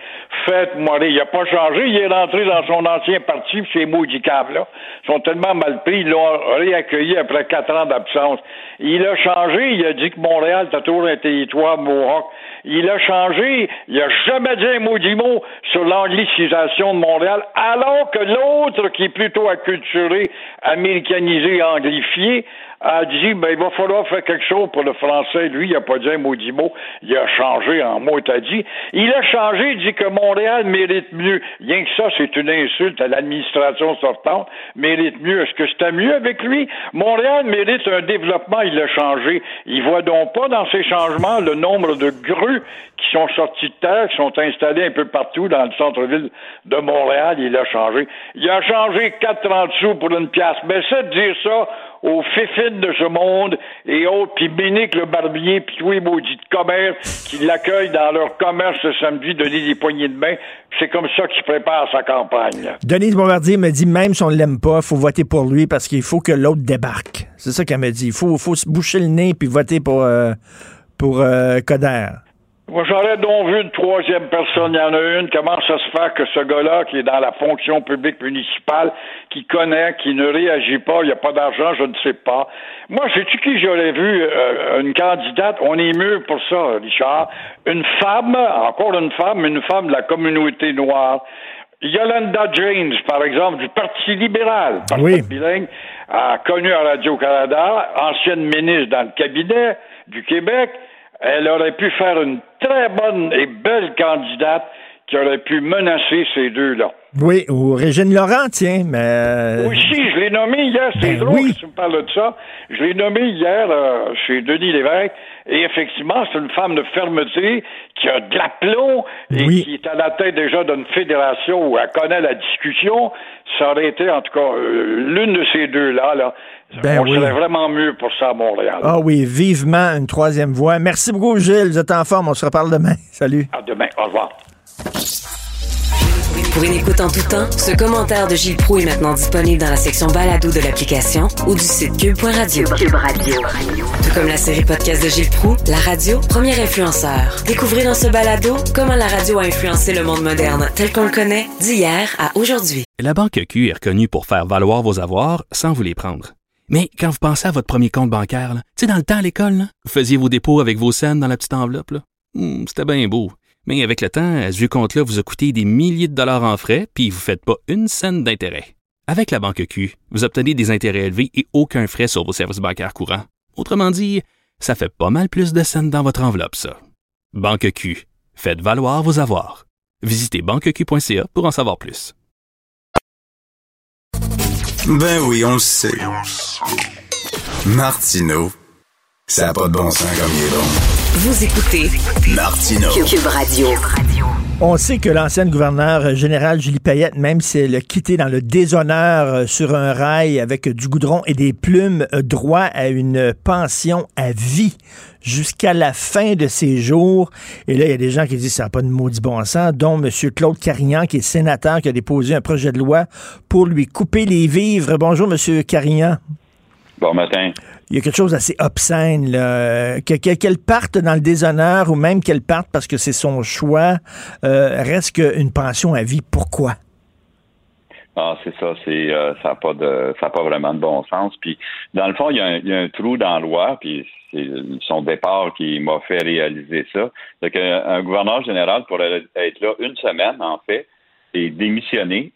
Faites-moi rire. Il n'a pas changé. Il est rentré dans son ancien parti. Ces maudits câbles-là sont tellement mal pris. Ils l'ont réaccueilli après quatre ans d'absence. Il a changé. Il a dit que Montréal était toujours un territoire Mohawk. Il a changé. Il n'a jamais dit un maudit mot sur l'anglicisation de Montréal. Alors que l'autre, qui est plutôt acculturé, américanisé, anglifié, a dit, ben, il va falloir faire quelque chose pour le français. Lui, il n'a pas dit un maudit mot. Il a changé en mots, t'as dit. Il a changé, il dit que Montréal mérite mieux. Rien que ça, c'est une insulte à l'administration sortante. Mérite mieux. Est-ce que c'était mieux avec lui? Montréal mérite un développement. Il a changé. Il voit donc pas dans ces changements le nombre de grues eux qui sont sortis de terre, qui sont installés un peu partout dans le centre-ville de Montréal. Il a changé. Il a changé quatre virgule trente sous pour une pièce. Mais c'est de dire ça aux fifines de ce monde et autres, puis Bénic le barbier, puis tous les maudits de commerce qui l'accueillent dans leur commerce ce samedi, donner des poignées de main. C'est comme ça qu'il prépare sa campagne. Denise Bombardier me dit, même si on ne l'aime pas, il faut voter pour lui parce qu'il faut que l'autre débarque. C'est ça qu'elle me dit. Il faut, faut se boucher le nez puis voter pour, euh, pour euh, Coderre. Moi, j'aurais donc vu une troisième personne, il y en a une. Comment ça se fait que ce gars-là, qui est dans la fonction publique municipale, qui connaît, qui ne réagit pas, il n'y a pas d'argent, je ne sais pas. Moi, sais-tu qui j'aurais vu euh, une candidate, on est mûr pour ça, Richard, une femme, encore une femme, une femme de la communauté noire, Yolanda James, par exemple, du Parti libéral, parti oui. bilingue, a connu à Radio-Canada, ancienne ministre dans le cabinet du Québec. Elle aurait pu faire une très bonne et belle candidate qui aurait pu menacer ces deux-là. Oui, ou Régine Laurent, tiens, mais... Aussi, je l'ai nommé hier, c'est ben drôle oui. que tu me parles de ça. Je l'ai nommé hier euh, chez Denis Lévesque, et effectivement, c'est une femme de fermeté qui a de l'aplomb et oui. qui est à la tête déjà d'une fédération où elle connaît la discussion. Ça aurait été, en tout cas, euh, l'une de ces deux-là, là. Ben on oui. serait vraiment mieux pour ça à Montréal. Ah oui, vivement une troisième voie. Merci beaucoup, Gilles. Vous êtes en forme. On se reparle demain. Salut. À demain. Au revoir. Pour une écoute en tout temps, ce commentaire de Gilles Proulx est maintenant disponible dans la section balado de l'application ou du site Q U B point radio. Q U B Radio. Tout comme la série podcast de Gilles Proulx, la radio, premier influenceur. Découvrez dans ce balado comment la radio a influencé le monde moderne, tel qu'on le connaît, d'hier à aujourd'hui. La Banque Q est reconnue pour faire valoir vos avoirs sans vous les prendre. Mais quand vous pensez à votre premier compte bancaire, tu sais, dans le temps à l'école, là, vous faisiez vos dépôts avec vos cents dans la petite enveloppe. Là. Mmh, c'était bien beau. Mais avec le temps, à ce compte-là vous a coûté des milliers de dollars en frais puis vous ne faites pas une scène d'intérêt. Avec la Banque Q, vous obtenez des intérêts élevés et aucun frais sur vos services bancaires courants. Autrement dit, ça fait pas mal plus de scènes dans votre enveloppe, ça. Banque Q. Faites valoir vos avoirs. Visitez banque q point c a pour en savoir plus. Ben oui, on le sait. Martineau, ça n'a pas de bon sens comme il est bon. Vous écoutez Martineau. Q U B Radio. On sait que l'ancienne gouverneure générale Julie Payette, même si elle a quitté dans le déshonneur sur un rail avec du goudron et des plumes, a droit à une pension à vie jusqu'à la fin de ses jours. Et là, il y a des gens qui disent ça n'a pas de maudit bon sens, dont M. Claude Carignan, qui est sénateur, qui a déposé un projet de loi pour lui couper les vivres. Bonjour, M. Carignan. Bon matin. Il y a quelque chose d'assez obscène, là. Que, que, qu'elle parte dans le déshonneur ou même qu'elle parte parce que c'est son choix, euh, reste qu'une pension à vie. Pourquoi? Ah, c'est ça, c'est euh, ça n'a pas de ça a pas vraiment de bon sens. Puis dans le fond, il y a un, il y a un trou dans la loi, puis c'est son départ qui m'a fait réaliser ça. C'est qu'un gouverneur général pourrait être là une semaine, en fait, et démissionner,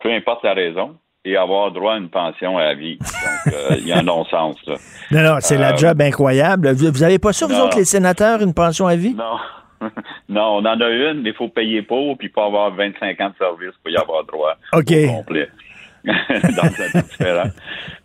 peu importe la raison, et avoir droit à une pension à la vie. Donc, euh, il y a un non-sens, là. Non, non, c'est euh, la job incroyable. Vous n'avez pas ça, vous non. autres, les sénateurs, une pension à vie? Non. Non, on en a une, mais il faut payer pour, puis pas avoir vingt-cinq ans de service pour y avoir droit. OK. Au complet. Donc, c'est différent.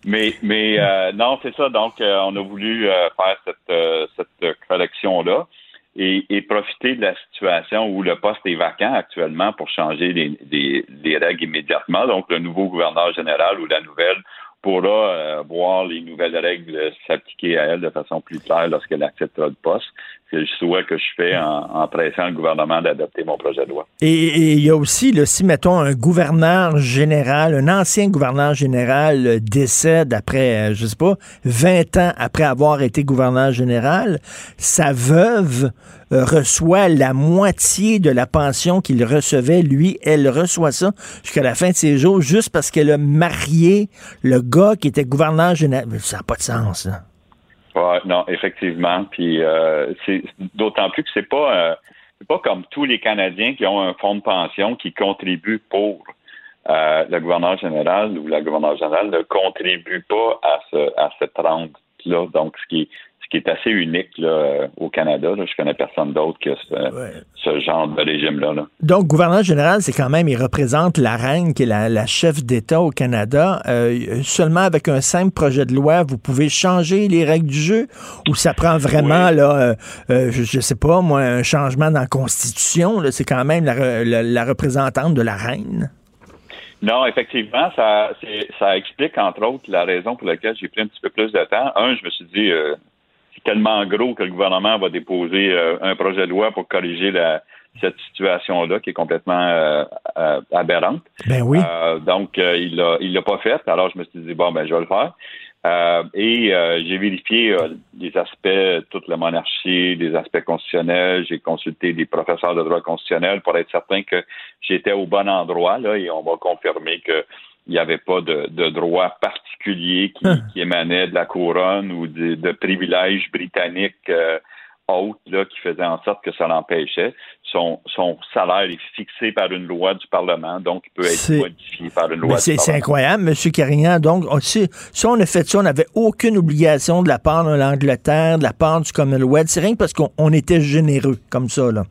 Mais, mais euh, non, c'est ça. Donc, euh, on a voulu euh, faire cette, euh, cette correction-là et, et profiter de la situation où le poste est vacant actuellement pour changer les, les, les règles immédiatement. Donc, le nouveau gouverneur général ou la nouvelle pourra euh, voir les nouvelles règles s'appliquer à elle de façon plus claire lorsqu'elle acceptera le poste. C'est le souhait que je fais en, en pressant le gouvernement d'adopter mon projet de loi. Et il y a aussi, là, si, mettons, un gouverneur général, un ancien gouverneur général décède après, je sais pas, vingt ans après avoir été gouverneur général, sa veuve euh, reçoit la moitié de la pension qu'il recevait. Lui, elle reçoit ça jusqu'à la fin de ses jours, juste parce qu'elle a marié le gars qui était gouverneur général. Mais ça n'a pas de sens, là. Ouais, non, effectivement. Puis euh, c'est d'autant plus que c'est pas euh, c'est pas comme tous les Canadiens qui ont un fonds de pension qui contribuent pour euh, le gouverneur général ou la gouverneure générale ne contribue pas à ce à cette rente là. Donc ce qui qui est assez unique là, au Canada. Là. Je connais personne d'autre que ce, ouais. ce genre de régime-là. Là. Donc, gouverneur général, c'est quand même, il représente la reine qui est la, la chef d'État au Canada. Euh, seulement avec un simple projet de loi, vous pouvez changer les règles du jeu ou ça prend vraiment, oui. là, euh, euh, je, je sais pas, moi, un changement dans la Constitution. Là, c'est quand même la, la, la représentante de la reine. Non, effectivement, ça, c'est, ça explique, entre autres, la raison pour laquelle j'ai pris un petit peu plus de temps. Un, je me suis dit, euh, c'est tellement gros que le gouvernement va déposer euh, un projet de loi pour corriger la, cette situation-là qui est complètement euh, euh, aberrante. Ben oui. Euh, donc, euh, il l'a, il l'a pas fait. Alors, je me suis dit, bon, ben, je vais le faire. Euh, et euh, j'ai vérifié euh, les aspects, toute la monarchie, des aspects constitutionnels. J'ai consulté des professeurs de droit constitutionnel pour être certain que j'étais au bon endroit là, et on va confirmer que il n'y avait pas de, de droit particulier qui, ah. qui émanait de la couronne ou de, de privilèges britanniques euh, autres là, qui faisaient en sorte que ça l'empêchait. Son, son salaire est fixé par une loi du Parlement, donc il peut être c'est... modifié par une loi c'est, du Parlement. C'est incroyable, M. Carignan. Donc, on, si, si on a fait ça, on n'avait aucune obligation de la part de l'Angleterre, de la part du Commonwealth. C'est rien que parce qu'on on était généreux comme ça, là.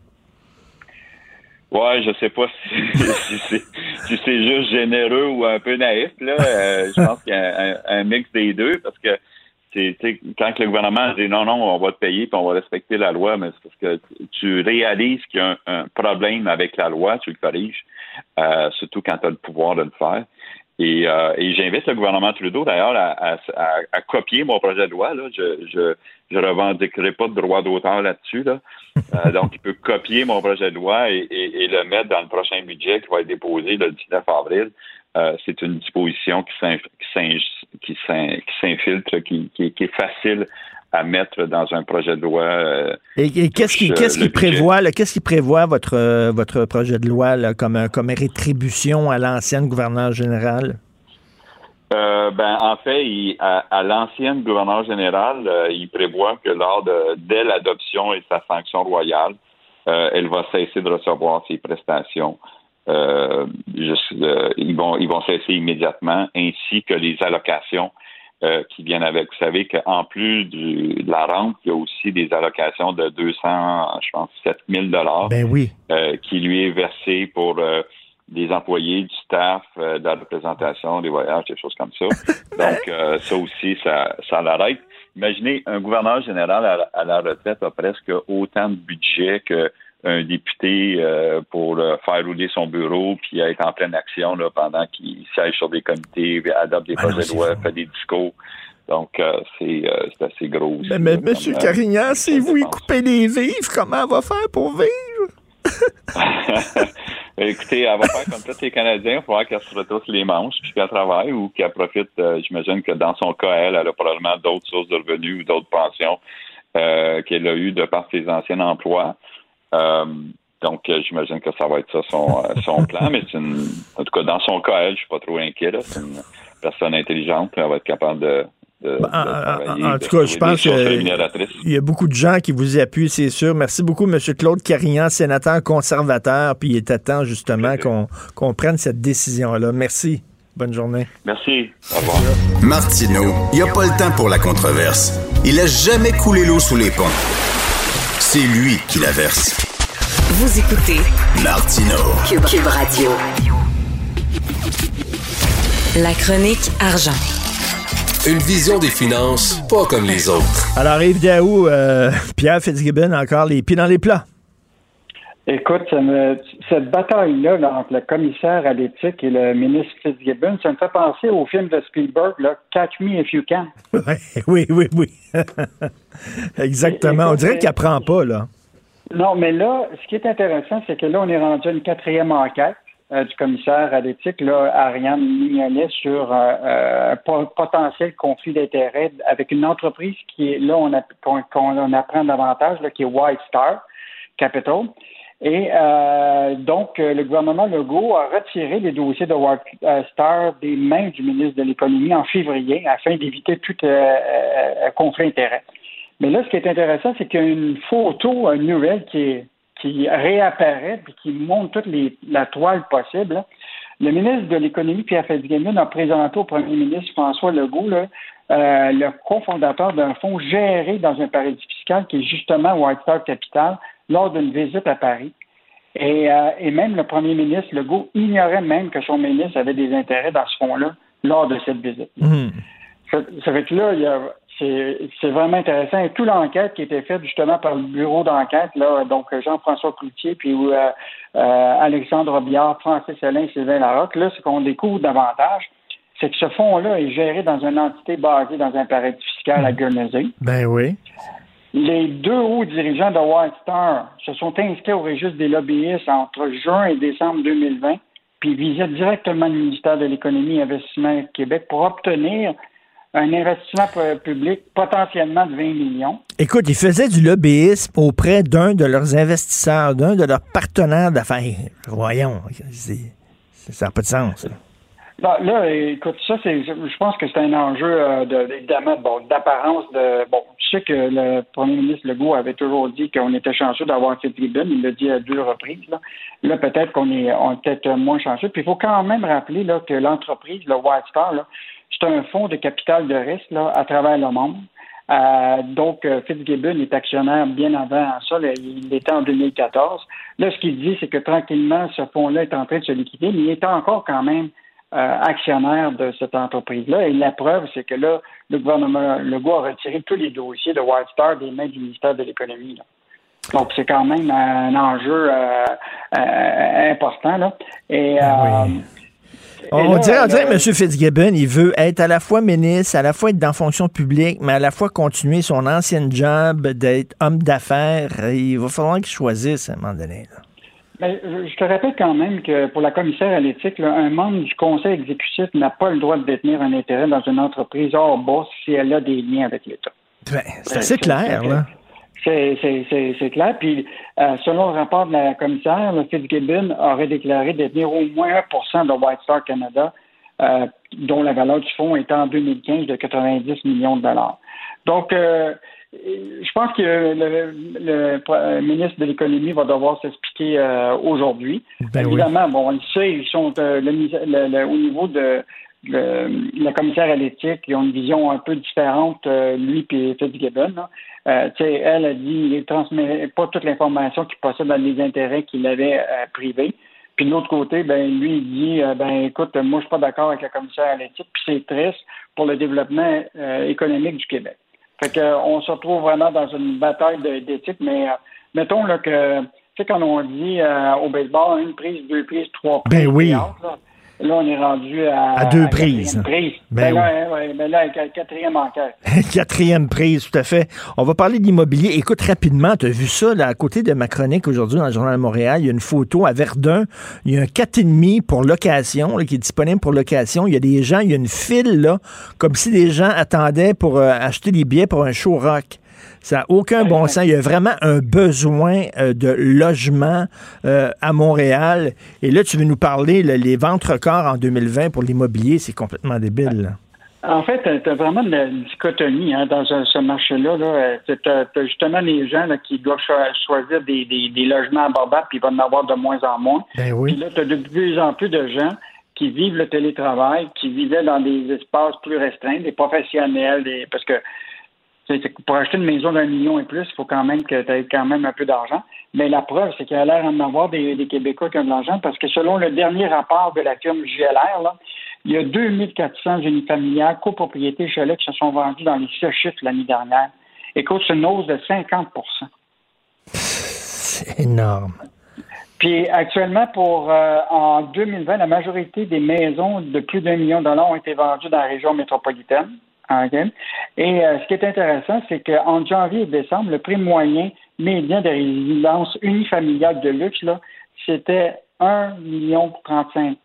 Ouais, je sais pas si, si, c'est, si c'est juste généreux ou un peu naïf, là. Euh, je pense qu'il y a un, un mix des deux, parce que c'est, quand le gouvernement dit non, non, on va te payer puis on va respecter la loi, mais c'est parce que tu réalises qu'il y a un, un problème avec la loi, tu le corriges, euh, surtout quand tu as le pouvoir de le faire. Et, euh, et j'invite le gouvernement Trudeau, d'ailleurs, à, à, à, à copier mon projet de loi. Là. Je je, je revendiquerai pas de droit d'auteur là-dessus. Là. Euh, donc, il peut copier mon projet de loi et, et, et le mettre dans le prochain budget qui va être déposé le dix-neuf avril. Euh, c'est une disposition qui, s'inf, qui, s'inf, qui, s'inf, qui s'infiltre, qui, qui, qui est facile à mettre dans un projet de loi. Euh, et, et qu'est-ce qui, qu'est-ce qui prévoit, là, qu'est-ce qui prévoit votre, euh, votre projet de loi là, comme, comme rétribution à l'ancienne gouverneure générale? Euh, ben, en fait, il, à, à l'ancienne gouverneure générale, euh, il prévoit que lors de, dès l'adoption et de sa sanction royale, euh, elle va cesser de recevoir ses prestations. Euh, juste, euh, ils vont, ils vont cesser immédiatement, ainsi que les allocations euh, qui viennent avec. Vous savez qu'en plus du, de la rente, il y a aussi des allocations de deux cents, je pense, sept mille dollars ben oui. euh, qui lui est versée pour euh, des employés, du staff, euh, de la représentation, des voyages, des choses comme ça. Donc, euh, ça aussi, ça, ça l'arrête. Imaginez, un gouverneur général à, à la retraite a presque autant de budget que un député euh, pour euh, faire rouler son bureau puis être en pleine action là, pendant qu'il siège sur des comités, adopte des ah projets de loi, fait des discours. Donc, euh, c'est, euh, c'est assez gros. Mais, mais M. Euh, Carignan, si vous y coupez les vivres, comment elle va faire pour vivre? Écoutez, elle va faire comme tous les Canadiens, il va falloir qu'elle se retrousse les manches puis qu'elle travaille ou qu'elle profite. Euh, j'imagine que dans son cas, elle, elle a probablement d'autres sources de revenus ou d'autres pensions euh, qu'elle a eues de par ses anciens emplois. Euh, donc, euh, j'imagine que ça va être ça son, euh, son plan, mais c'est une, en tout cas, dans son cas, elle, je suis pas trop inquiet, là. C'est une personne intelligente, elle va être capable de, de, ben, de en, en, en tout cas, je pense qu'il y a beaucoup de gens qui vous appuient, c'est sûr. Merci beaucoup, M. Claude Carignan, sénateur conservateur, puis il était temps, justement, qu'on, qu'on prenne cette décision-là. Merci. Bonne journée. Merci. Au revoir. Martineau, il n'y a pas le temps pour la controverse. Il a jamais coulé l'eau sous les ponts. C'est lui qui la verse. Vous écoutez Martineau, Q U B, Q U B Radio. La chronique Argent. Une vision des finances pas comme les autres. Alors Yves Daou, euh, Pierre Fitzgibbon, encore les pieds dans les plats. Écoute, ça me, cette bataille-là là, entre le commissaire à l'éthique et le ministre Fitzgibbon, ça me fait penser au film de Spielberg, là, Catch Me If You Can. Oui, oui, oui. Exactement. Écoute, on dirait qu'il n'apprend pas, là. Non, mais là, ce qui est intéressant, c'est que là, on est rendu à une quatrième enquête euh, du commissaire à l'éthique, là, Ariane Mignonnet, sur euh, un potentiel conflit d'intérêts avec une entreprise qui est, là, on, a, qu'on, qu'on apprend davantage, là, qui est White Star Capital. Et euh, donc, le gouvernement Legault a retiré les dossiers de White Star des mains du ministre de l'Économie en février afin d'éviter tout euh, euh, conflit d'intérêts. Mais là, ce qui est intéressant, c'est qu'il y a une photo, une nouvelle qui, qui réapparaît et qui montre toute les, la toile possible. Là. Le ministre de l'Économie, Pierre Fitzgibbon, a présenté au premier ministre François Legault là, euh, le cofondateur d'un fonds géré dans un paradis fiscal qui est justement White Star Capital lors d'une visite à Paris. Et, euh, et même le premier ministre Legault ignorait même que son ministre avait des intérêts dans ce fonds-là lors de cette visite. Mmh. Ça, ça fait que là, il y a, c'est, c'est vraiment intéressant. Et toute l'enquête qui a été faite justement par le bureau d'enquête, là, donc Jean-François Cloutier, puis euh, euh, Alexandre Biard, Francis Alain, Sylvain Larocque, là, ce qu'on découvre davantage, c'est que ce fonds-là est géré dans une entité basée dans un paradis fiscal à Guernsey. Ben oui. Les deux hauts dirigeants de White Star se sont inscrits au registre des lobbyistes entre juin et décembre deux mille vingt, puis visaient directement le ministère de l'Économie et Investissement Québec pour obtenir un investissement public potentiellement de vingt millions. Écoute, ils faisaient du lobbyisme auprès d'un de leurs investisseurs, d'un de leurs partenaires d'affaires. Voyons, c'est, c'est, ça n'a pas de sens, là. Là, là, écoute, ça, c'est, je pense que c'est un enjeu, euh, de, évidemment, bon, d'apparence. De, bon, je sais que le premier ministre Legault avait toujours dit qu'on était chanceux d'avoir cette tribune. Il l'a dit à deux reprises. Là, là peut-être qu'on est, on est peut-être moins chanceux. Puis il faut quand même rappeler là, que l'entreprise, le White Star, là, c'est un fonds de capital de risque là, à travers le monde. Euh, donc, euh, Fitzgibbon est actionnaire bien avant ça, là, il était en deux mille quatorze. Là, ce qu'il dit, c'est que tranquillement, ce fonds-là est en train de se liquider, mais il est encore quand même Euh, actionnaire de cette entreprise-là. Et la preuve, c'est que là, le gouvernement Legault a retiré tous les dossiers de White Star des mains du ministère de l'Économie. Là. Donc, c'est quand même un enjeu euh, euh, important. Là. Et, euh, oui. On, là, dirait, on dirait que M. Fitzgibbon, il veut être à la fois ministre, à la fois être dans fonction publique, mais à la fois continuer son ancien job d'être homme d'affaires. Il va falloir qu'il choisisse à un moment donné, là. Mais je te rappelle quand même que pour la commissaire à l'éthique, là, un membre du conseil exécutif n'a pas le droit de détenir un intérêt dans une entreprise hors bourse si elle a des liens avec l'État. Ben, c'est assez clair, c'est, là. C'est, c'est, c'est, c'est clair. Puis, euh, selon le rapport de la commissaire, le Fitzgibbon aurait déclaré détenir au moins un pour cent de White Star Canada, euh, dont la valeur du fonds était en deux mille quinze de quatre-vingt-dix millions de dollars. Donc, euh, je pense que le, le, le ministre de l'Économie va devoir s'expliquer euh, aujourd'hui. Ben Évidemment, oui. Bon, on le sait, ils sont euh, le, le, le, au niveau de le, la commissaire à l'éthique, ils ont une vision un peu différente, euh, lui et Fitzgibbon. Euh, elle a dit qu'il ne transmet pas toute l'information qu'il possède dans les intérêts qu'il avait euh, privés. Puis de l'autre côté, ben lui, il dit euh, ben écoute, moi, je ne suis pas d'accord avec la commissaire à l'éthique, puis c'est triste pour le développement euh, économique du Québec. Fait qu'on se retrouve vraiment dans une bataille d'éthique, mais euh, mettons là, que, tu sais, quand on dit euh, au baseball, une prise, deux prises, trois prises. Ben oui. Autres, là, là, on est rendu à, à deux à prises. Prise. Ben, ben, là, oui. ouais, ben là, quatrième enquête. Quatrième prise, tout à fait. On va parler d'immobilier. Écoute, rapidement, tu as vu ça, là, à côté de ma chronique aujourd'hui dans le Journal de Montréal, il y a une photo à Verdun. Il y a un quatre virgule cinq pour location, là, qui est disponible pour location. Il y a des gens, il y a une file, là, comme si des gens attendaient pour euh, acheter des billets pour un show rock. Ça n'a aucun bon sens. Il y a vraiment un besoin euh, de logement euh, à Montréal. Et là, tu veux nous parler, là, les ventes records en deux mille vingt pour l'immobilier, c'est complètement débile, là. En fait, tu as vraiment une dichotomie, hein, dans ce marché-là. Là. Tu as justement les gens là, qui doivent choisir des, des, des logements abordables, puis ils vont en avoir de moins en moins. Ben oui. Puis là, tu as de plus en plus de gens qui vivent le télétravail, qui vivaient dans des espaces plus restreints, des professionnels, des... parce que pour acheter une maison d'un million et plus, il faut quand même que tu aies quand même un peu d'argent. Mais la preuve, c'est qu'il y a l'air d'en avoir des, des Québécois qui ont de l'argent, parce que selon le dernier rapport de la firme G L R, là, il y a deux mille quatre cents unifamiliales, copropriétés, chalets qui se sont vendus dans les six chiffres l'année dernière. Écoute, c'est une hausse de cinquante pour cent. C'est énorme. Puis actuellement, pour euh, en deux mille vingt, la majorité des maisons de plus d'un million de dollars ont été vendues dans la région métropolitaine. Okay. Et euh, ce qui est intéressant, c'est qu'en janvier et décembre, le prix moyen médian des résidences unifamiliales de luxe, là, c'était un virgule trente-cinq million,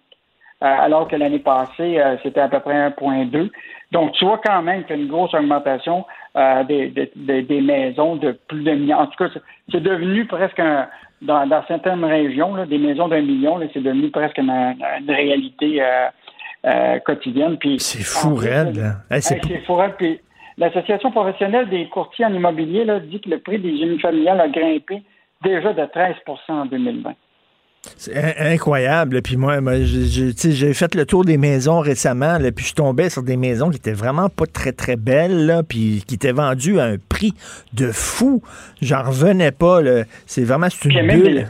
euh, alors que l'année passée, euh, c'était à peu près un virgule deux. Donc, tu vois quand même qu'il y a une grosse augmentation euh, des, des, des maisons de plus d'un million. En tout cas, c'est devenu presque un... Dans, dans certaines régions, là, des maisons d'un million, là, c'est devenu presque une, une réalité... Euh, Euh, quotidienne. Puis, c'est fou, raide. Hey, c'est, hey, p... c'est fou, raide. Puis, l'Association professionnelle des courtiers en immobilier là, dit que le prix des unifamiliales a grimpé déjà de treize pour cent en deux mille vingt. C'est incroyable. Puis moi, moi j'ai, j'ai fait le tour des maisons récemment, là, puis je tombais sur des maisons qui étaient vraiment pas très, très belles, là, puis qui étaient vendues à un prix de fou. J'en revenais pas. Là. C'est vraiment... C'est une bulle. Des,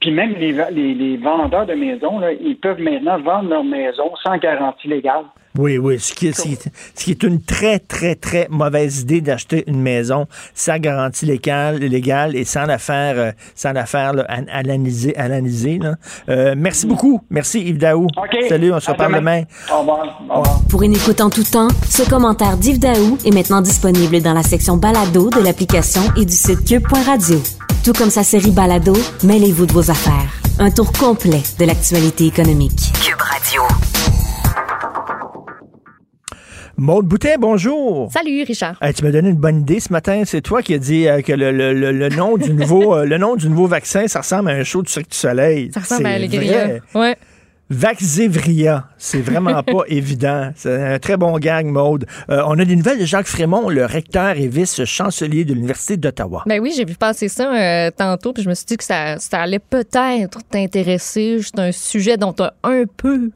puis même les, les, les vendeurs de maisons, là, ils peuvent maintenant vendre leur maison sans garantie légale. Oui, oui. Ce qui, ce, qui, ce qui est une très, très, très mauvaise idée d'acheter une maison sans garantie légale, légale et sans la faire, sans la faire là, analyser. analyser là. Euh, merci beaucoup. Merci Yves Daou. Okay. Salut, on se reparle demain. Au revoir. Au revoir. Pour une écoute en tout temps, ce commentaire d'Yves Daou est maintenant disponible dans la section balado de l'application et du site Q U B point radio. Tout comme sa série balado, mêlez-vous de vos affaires. Un tour complet de l'actualité économique. Q U B Radio. Maude Boutet, bonjour. Salut, Richard. Hey, tu m'as donné une bonne idée ce matin. C'est toi qui as dit euh, que le, le, le, le, nom du nouveau, euh, le nom du nouveau vaccin, ça ressemble à un show du Cirque du Soleil. Ça ressemble c'est à Allegria. Ouais. Vaxzevria, c'est vraiment pas évident. C'est un très bon gag, Maude. Euh, on a des nouvelles de Jacques Frémont, le recteur et vice-chancelier de l'Université d'Ottawa. Ben oui, j'ai vu passer ça euh, tantôt, puis je me suis dit que ça, ça allait peut-être t'intéresser. C'est un sujet dont tu as un peu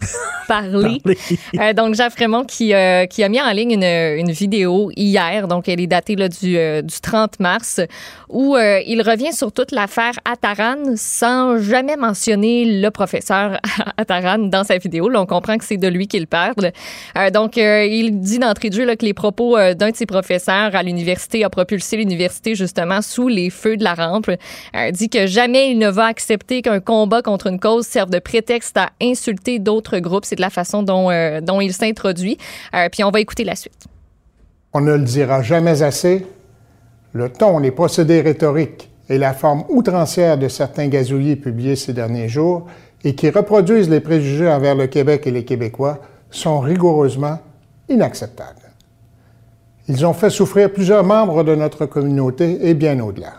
parlé. parlé. Euh, donc, Jacques Frémont qui, euh, qui a mis en ligne une, une vidéo hier, donc elle est datée là, du, euh, du trente mars, où euh, il revient sur toute l'affaire Attaran sans jamais mentionner le professeur Attaran. Dans sa vidéo, là, on comprend que c'est de lui qu'il parle. Euh, donc, euh, il dit d'entrée de jeu là, que les propos euh, d'un de ses professeurs à l'université a propulsé l'université justement sous les feux de la rampe. Euh, il dit que jamais il ne va accepter qu'un combat contre une cause serve de prétexte à insulter d'autres groupes. C'est de la façon dont, euh, dont il s'introduit. Euh, puis on va écouter la suite. On ne le dira jamais assez. Le ton, les procédés rhétoriques et la forme outrancière de certains gazouillis publiés ces derniers jours et qui reproduisent les préjugés envers le Québec et les Québécois sont rigoureusement inacceptables. Ils ont fait souffrir plusieurs membres de notre communauté et bien au-delà.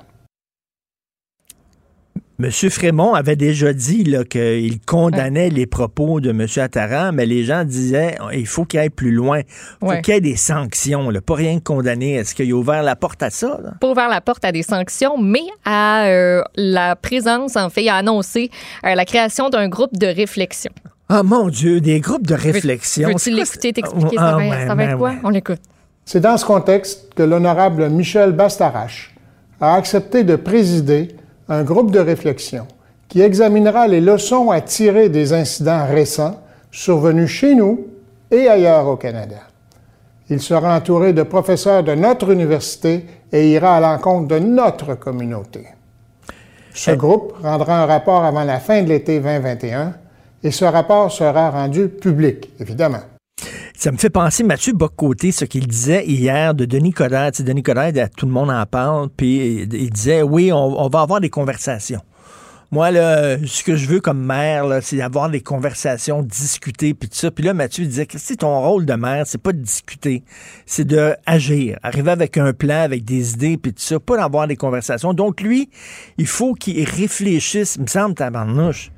Monsieur Frémont avait déjà dit là, qu'il condamnait ouais. les propos de M. Attaran, mais les gens disaient il faut qu'il aille plus loin. Il faut ouais. qu'il y ait des sanctions, là, pas rien que condamner. Est-ce qu'il a ouvert la porte à ça? Là? Pas ouvert la porte à des sanctions, mais à euh, la présence, en fait, il a annoncé euh, la création d'un groupe de réflexion. Ah mon Dieu, des groupes de réflexion. Veux, veux-tu l'écouter, t'expliquer? Oh, ça va, ben, ça va être ben, quoi? Ouais. On l'écoute. C'est dans ce contexte que l'honorable Michel Bastarache a accepté de présider un groupe de réflexion qui examinera les leçons à tirer des incidents récents survenus chez nous et ailleurs au Canada. Il sera entouré de professeurs de notre université et ira à l'encontre de notre communauté. Ce groupe rendra un rapport avant la fin de l'été vingt vingt et un et ce rapport sera rendu public, évidemment. Ça me fait penser, Mathieu Bock-Côté, ce qu'il disait hier de Denis Coderre. Tu sais, Denis Coderre, tout le monde en parle, puis il disait, oui, on, on va avoir des conversations. Moi, là, ce que je veux comme maire, là, c'est avoir des conversations, discuter, puis tout ça. Puis là, Mathieu disait, Christy, ton rôle de maire, c'est pas de discuter, c'est de agir, arriver avec un plan, avec des idées, puis tout ça, pas d'avoir des conversations. Donc, lui, il faut qu'il réfléchisse, il me semble, tabarnouche,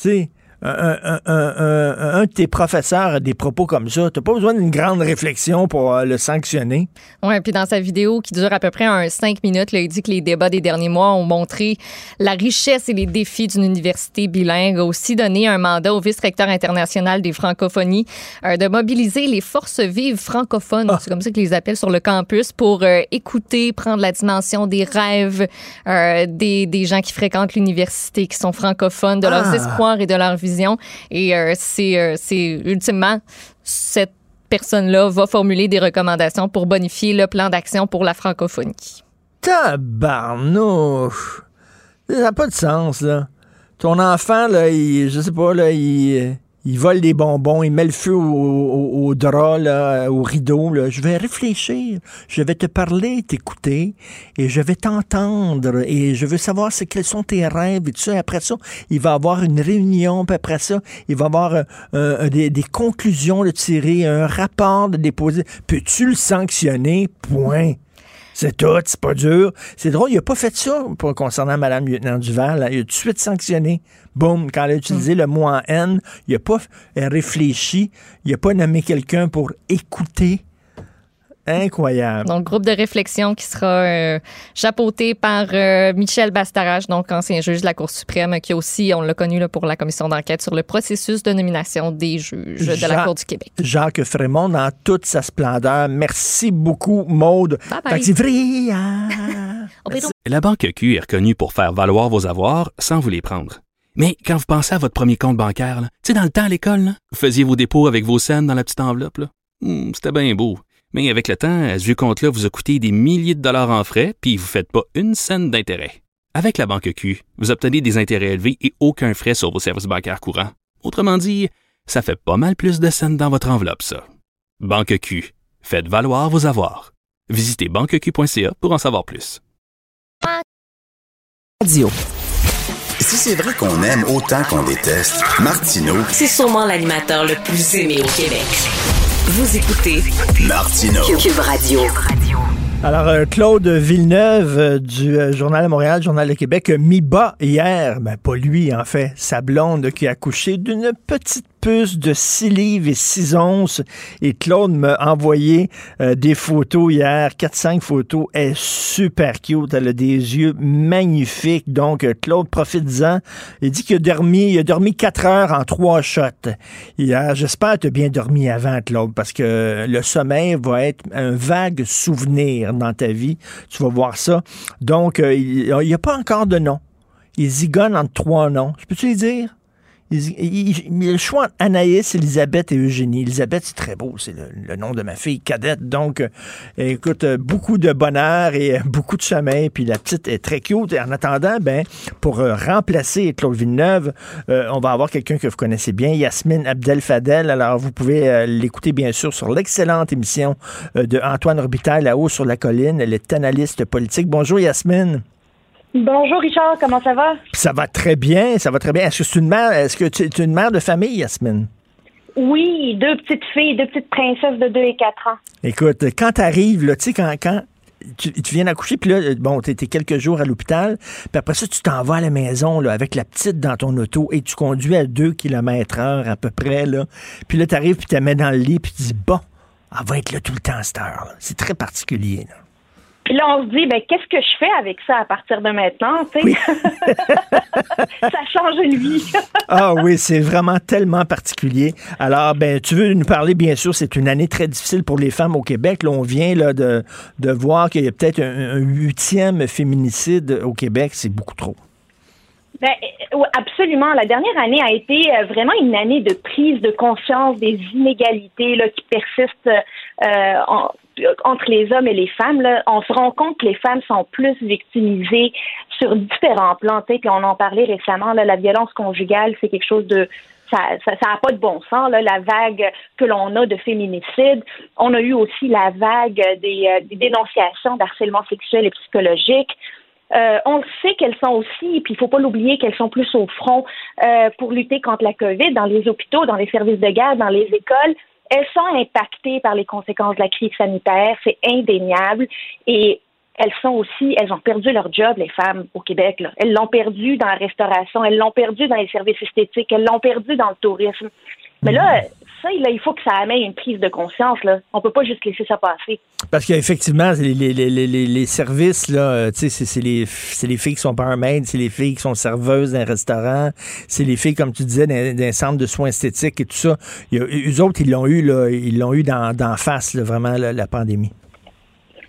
tu sais. Un, un, un, un, un de tes professeurs a des propos comme ça. T'as pas besoin d'une grande réflexion pour euh, le sanctionner. Oui, puis dans sa vidéo qui dure à peu près un cinq minutes, là, il dit que les débats des derniers mois ont montré la richesse et les défis d'une université bilingue, aussi donné un mandat au vice-recteur international des francophonies euh, de mobiliser les forces vives francophones, ah. c'est comme ça qu'ils les appellent sur le campus, pour euh, écouter, prendre la dimension des rêves euh, des, des gens qui fréquentent l'université, qui sont francophones, de ah. leurs espoirs et de leur vie. Et euh, c'est, euh, c'est ultimement, cette personne-là va formuler des recommandations pour bonifier le plan d'action pour la francophonie. Tabarnouche! Ça n'a pas de sens, là. Ton enfant, là, il, je sais pas, là, il, il vole des bonbons, il met le feu au, au, au drap, là, au rideau. Là. Je vais réfléchir, je vais te parler, t'écouter, et je vais t'entendre, et je veux savoir c'est, quels sont tes rêves, et tout ça. Après ça, il va avoir une réunion, puis après ça, il va avoir euh, euh, des, des conclusions de tirer, un rapport de déposer. Peux-tu le sanctionner? Point. C'est tout, c'est pas dur. C'est drôle, il n'a pas fait ça pour, concernant Mme Lieutenant Duval. Là. Il a tout de suite sanctionné. Boum, quand elle a utilisé mmh. le mot en haine, il n'a pas réfléchi, il n'a pas nommé quelqu'un pour écouter. Incroyable. Donc, groupe de réflexion qui sera euh, chapeauté par euh, Michel Bastarache, donc ancien juge de la Cour suprême, qui aussi, on l'a connu là, pour la commission d'enquête sur le processus de nomination des juges Jacques, de la Cour du Québec. Jacques Frémont dans toute sa splendeur. Merci beaucoup, Maude. Vaxzevria. La Banque Q est reconnue pour faire valoir vos avoirs sans vous les prendre. Mais quand vous pensez à votre premier compte bancaire, tu sais, dans le temps à l'école, là, vous faisiez vos dépôts avec vos cents dans la petite enveloppe. Là. Mmh, c'était bien beau. Mais avec le temps, à ce vieux compte-là vous a coûté des milliers de dollars en frais puis vous ne faites pas une cent d'intérêt. Avec la Banque Q, vous obtenez des intérêts élevés et aucun frais sur vos services bancaires courants. Autrement dit, ça fait pas mal plus de cents dans votre enveloppe, ça. Banque Q. Faites valoir vos avoirs. Visitez banque q point c a pour en savoir plus. Radio. Si c'est vrai qu'on aime autant qu'on déteste, Martineau, c'est sûrement l'animateur le plus aimé au Québec. Vous écoutez Martineau, Q U B Radio. Alors, Claude Villeneuve du Journal de Montréal, Journal de Québec, mis bas hier, ben pas lui en fait, sa blonde qui a accouché d'une petite puce de six livres et six onces. Et Claude m'a envoyé euh, des photos hier, quatre cinq photos. Elle est super cute, elle a des yeux magnifiques. Donc, Claude, profite-en. Il dit qu'il a dormi, il a dormi quatre heures en trois shots hier. J'espère que tu as bien dormi avant, Claude, parce que le sommeil va être un vague souvenir dans ta vie. Tu vas voir ça. Donc, euh, il n'y a pas encore de nom. Il zigonne entre trois noms. Je peux-tu les dire? Il, il, il, il y a le choix entre Anaïs, Elisabeth et Eugénie. Elisabeth, c'est très beau. C'est le, le nom de ma fille cadette. Donc, euh, écoute, euh, beaucoup de bonheur et euh, beaucoup de sommeil. Puis la petite est très cute. Et en attendant, ben, pour euh, remplacer Claude Villeneuve, euh, on va avoir quelqu'un que vous connaissez bien, Yasmine Abdel-Fadel. Alors, vous pouvez euh, l'écouter, bien sûr, sur l'excellente émission euh, de Antoine Robitaille, là-haut sur la colline. Elle est analyste politique. Bonjour, Yasmine. Bonjour Richard, comment ça va? Ça va très bien, ça va très bien. Est-ce que c'est une mère, est-ce que tu es une mère de famille, Yasmine? Oui, deux petites filles, deux petites princesses de deux et quatre ans. Écoute, quand t'arrives, là, tu sais, quand, quand tu, tu viens d'accoucher, puis là, bon, t'es, t'es quelques jours à l'hôpital, puis après ça, tu t'en vas à la maison, là, avec la petite dans ton auto, et tu conduis à deux kilomètres heure à peu près, là. Puis là, t'arrives, puis tu la mets dans le lit, puis tu dis, bon, elle va être là tout le temps à cette heure. Là. C'est très particulier, là. Puis là, on se dit, ben qu'est-ce que je fais avec ça à partir de maintenant, tu sais? Oui. Ça change une vie. Ah oui, c'est vraiment tellement particulier. Alors, ben tu veux nous parler, bien sûr, c'est une année très difficile pour les femmes au Québec. Là, on vient là, de, de voir qu'il y a peut-être un huitième féminicide au Québec. C'est beaucoup trop. Ben, absolument. La dernière année a été vraiment une année de prise de conscience des inégalités là, qui persistent euh, en... entre les hommes et les femmes, là, on se rend compte que les femmes sont plus victimisées sur différents plans. Puis on en parlait récemment, là, la violence conjugale, c'est quelque chose de... Ça n'a ça, ça pas de bon sens, là, la vague que l'on a de féminicide. On a eu aussi la vague des, euh, des dénonciations d'harcèlement sexuel et psychologique. Euh, on le sait qu'elles sont aussi, puis il faut pas l'oublier, qu'elles sont plus au front euh, pour lutter contre la COVID dans les hôpitaux, dans les services de garde, dans les écoles. Elles sont impactées par les conséquences de la crise sanitaire, c'est indéniable. Et elles sont aussi, elles ont perdu leur job, les femmes au Québec. Là. Elles l'ont perdu dans la restauration, elles l'ont perdu dans les services esthétiques, elles l'ont perdu dans le tourisme. Mais là, ça, là, il faut que ça amène une prise de conscience. Là. On ne peut pas juste laisser ça passer. Parce qu'effectivement, les, les, les, les services, là, c'est, c'est, les, c'est les filles qui sont barmaids, c'est les filles qui sont serveuses dans un restaurant, c'est les filles, comme tu disais, d'un, d'un centre de soins esthétiques et tout ça. Il y a, eux autres, ils l'ont eu, là, ils l'ont eu dans, dans face, là, vraiment, là, la pandémie.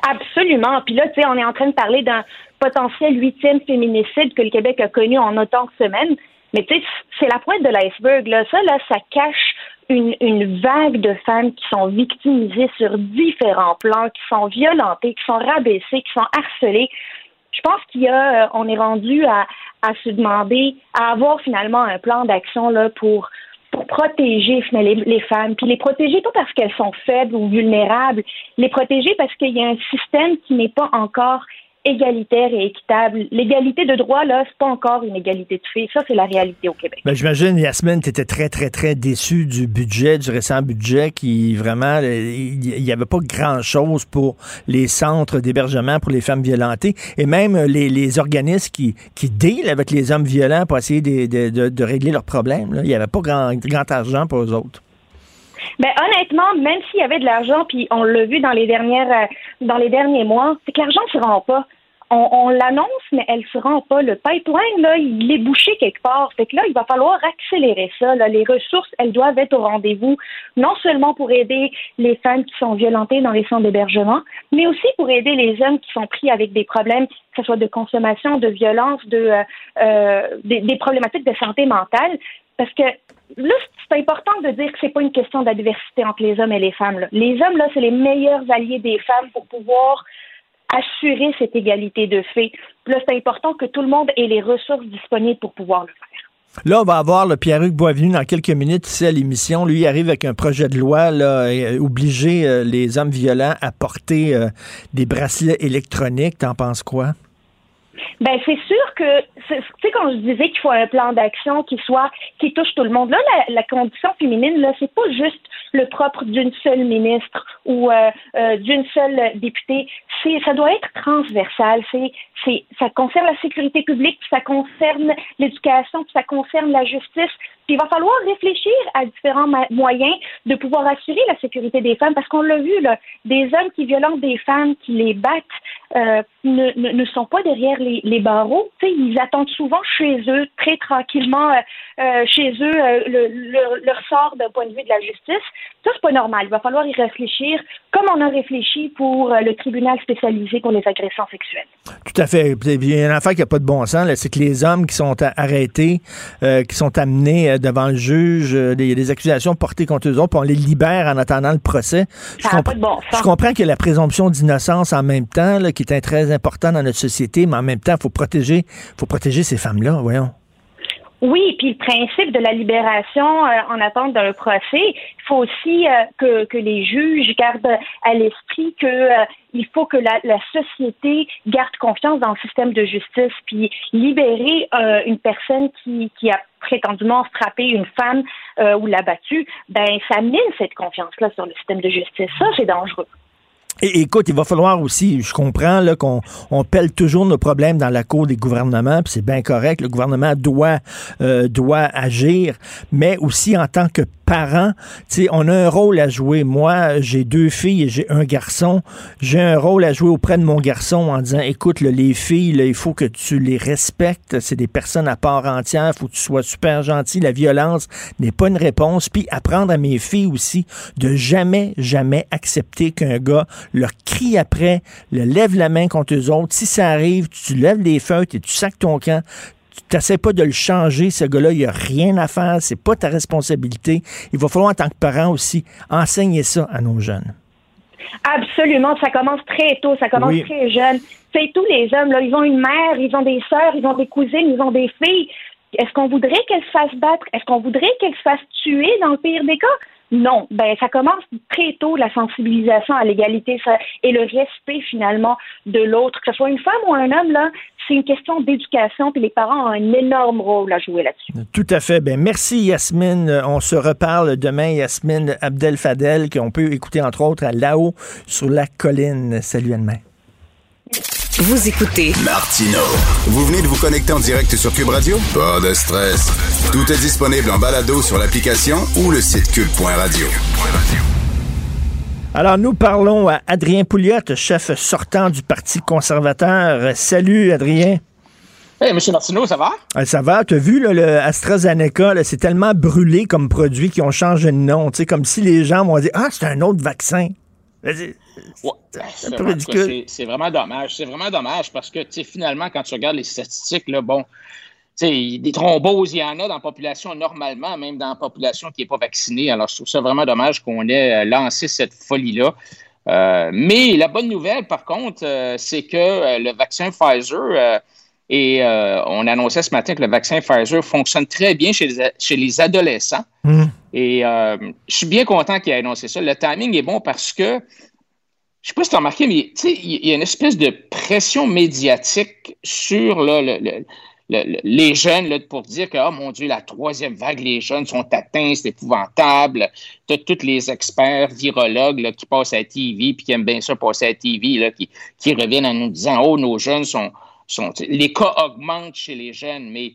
Absolument. Puis là, tu sais, on est en train de parler d'un potentiel huitième féminicide que le Québec a connu en autant de semaines. Mais tu sais, c'est la pointe de l'iceberg. Là. Ça, là, ça cache une, une vague de femmes qui sont victimisées sur différents plans, qui sont violentées, qui sont rabaissées, qui sont harcelées. Je pense qu'il y a, on est rendu à, à se demander, à avoir finalement un plan d'action là pour, pour protéger les, les femmes, puis les protéger pas parce qu'elles sont faibles ou vulnérables, les protéger parce qu'il y a un système qui n'est pas encore égalitaire et équitable. L'égalité de droit, là, c'est pas encore une égalité de fait. Ça, c'est la réalité au Québec. Ben, j'imagine, Yasmine, tu étais très, très, très déçue du budget, du récent budget qui, vraiment, il n'y avait pas grand-chose pour les centres d'hébergement pour les femmes violentées et même les, les organismes qui, qui deal avec les hommes violents pour essayer de, de, de, de régler leurs problèmes. Là. Il n'y avait pas grand, grand argent pour eux autres. Ben honnêtement, même s'il y avait de l'argent, puis on l'a vu dans les dernières, dans les derniers mois, c'est que l'argent ne se rend pas. On, on l'annonce, mais elle ne se rend pas. Le pipeline, là, il est bouché quelque part. Fait que là, il va falloir accélérer ça. Là. Les ressources, elles doivent être au rendez-vous, non seulement pour aider les femmes qui sont violentées dans les centres d'hébergement, mais aussi pour aider les hommes qui sont pris avec des problèmes, que ce soit de consommation, de violence, de euh, euh, des, des problématiques de santé mentale. Parce que là, c'est important de dire que c'est pas une question d'adversité entre les hommes et les femmes. Là. Les hommes, là, c'est les meilleurs alliés des femmes pour pouvoir assurer cette égalité de fait. Là, c'est important que tout le monde ait les ressources disponibles pour pouvoir le faire. Là, on va avoir le Pierre-Hugues Boisvenu dans quelques minutes ici à l'émission. Lui, il arrive avec un projet de loi là, et obliger euh, les hommes violents à porter euh, des bracelets électroniques. T'en penses quoi? Ben c'est sûr que, tu sais, quand je disais qu'il faut un plan d'action qui soit, qui touche tout le monde, là, la, la condition féminine, là, c'est pas juste le propre d'une seule ministre ou euh, euh, d'une seule députée. C'est, ça doit être transversal. C'est, c'est, ça concerne la sécurité publique, puis ça concerne l'éducation, puis ça concerne la justice. Puis il va falloir réfléchir à différents ma- moyens de pouvoir assurer la sécurité des femmes, parce qu'on l'a vu, là, des hommes qui violentent des femmes, qui les battent, euh, ne, ne, ne sont pas derrière les, les barreaux. T'sais, ils attendent souvent chez eux, très tranquillement, euh, euh, chez eux, euh, le, le, leur sort d'un point de vue de la justice. Ça, c'est pas normal. Il va falloir y réfléchir, comme on a réfléchi pour euh, le tribunal spécialisé pour les agressions sexuelles. Tout à fait. Il y a une affaire qui n'a pas de bon sens, là, c'est que les hommes qui sont arrêtés, euh, qui sont amenés à devant le juge, il euh, y a des accusations portées contre eux autres, puis on les libère en attendant le procès. Je, ça compre- bon je comprends qu'il y a la présomption d'innocence en même temps, là, qui est très importante dans notre société, mais en même temps, il faut protéger, faut protéger ces femmes-là, voyons. Oui, puis le principe de la libération euh, en attente d'un procès, il faut aussi euh, que, que les juges gardent à l'esprit que euh, il faut que la, la société garde confiance dans le système de justice, puis libérer euh, une personne qui, qui a prétendument frappé une femme euh, ou l'a battue, ben ça mine cette confiance-là sur le système de justice. Ça, c'est dangereux. Et, écoute, il va falloir aussi, je comprends là, qu'on on pèle toujours nos problèmes dans la cour des gouvernements, puis c'est bien correct, le gouvernement doit euh, doit agir, mais aussi en tant que parents, tu sais, on a un rôle à jouer. Moi, j'ai deux filles et j'ai un garçon. J'ai un rôle à jouer auprès de mon garçon en disant, écoute, là, les filles, là, il faut que tu les respectes. C'est des personnes à part entière. Il faut que tu sois super gentil. La violence n'est pas une réponse. Puis apprendre à mes filles aussi de jamais, jamais accepter qu'un gars leur crie après, leur lève la main contre eux autres. Si ça arrive, tu lèves les feuilles et tu sacs ton camp. Tu t'essaies pas de le changer, ce gars-là, il n'y a rien à faire, c'est pas ta responsabilité. Il va falloir, en tant que parent aussi, enseigner ça à nos jeunes. Absolument, ça commence très tôt, ça commence oui. très jeune. Tu sais, tous les hommes, là, ils ont une mère, ils ont des sœurs, ils ont des cousines, ils ont des filles. Est-ce qu'on voudrait qu'elles se fassent battre? Est-ce qu'on voudrait qu'elles se fassent tuer dans le pire des cas? Non, ben ça commence très tôt, la sensibilisation à l'égalité ça, et le respect finalement de l'autre, que ce soit une femme ou un homme, là, c'est une question d'éducation, puis les parents ont un énorme rôle à jouer là-dessus. Tout à fait. Ben merci Yasmine. On se reparle demain, Yasmine Abdel-Fadel, qu'on peut écouter entre autres à Là-haut sur la colline. Salut Anne-Marie. Vous écoutez Martineau. Vous venez de vous connecter en direct sur Q U B Radio? Pas de stress. Tout est disponible en balado sur l'application ou le site Q U B point radio. Alors, nous parlons à Adrien Pouliot, chef sortant du Parti conservateur. Salut, Adrien. Hey, monsieur Martineau, ça va? Euh, ça va. T'as vu, là, le AstraZeneca, là, c'est tellement brûlé comme produit qu'ils ont changé de nom. Tu sais, comme si les gens m'ont dit « Ah, c'est un autre vaccin ». Vas-y. Ouais, c'est, vraiment, cas, c'est, c'est vraiment dommage. C'est vraiment dommage parce que finalement, quand tu regardes les statistiques, là, bon, des thromboses, il y en a dans la population normalement, même dans la population qui n'est pas vaccinée. Alors, je trouve ça vraiment dommage qu'on ait lancé cette folie-là. Euh, mais la bonne nouvelle, par contre, euh, c'est que euh, le vaccin Pfizer, euh, et euh, on annonçait ce matin que le vaccin Pfizer fonctionne très bien chez les, chez les adolescents. Mmh. Et euh, je suis bien content qu'il ait annoncé ça. Le timing est bon parce que, je ne sais pas si tu as remarqué, mais il y a une espèce de pression médiatique sur là, le, le, le, les jeunes là, pour dire que, oh mon Dieu, la troisième vague, les jeunes sont atteints, c'est épouvantable. Tu as tous les experts virologues là, qui passent à la T V puis qui aiment bien ça passer à la T V, là, qui, qui reviennent en nous disant, oh, nos jeunes sont, sont. Les cas augmentent chez les jeunes, mais.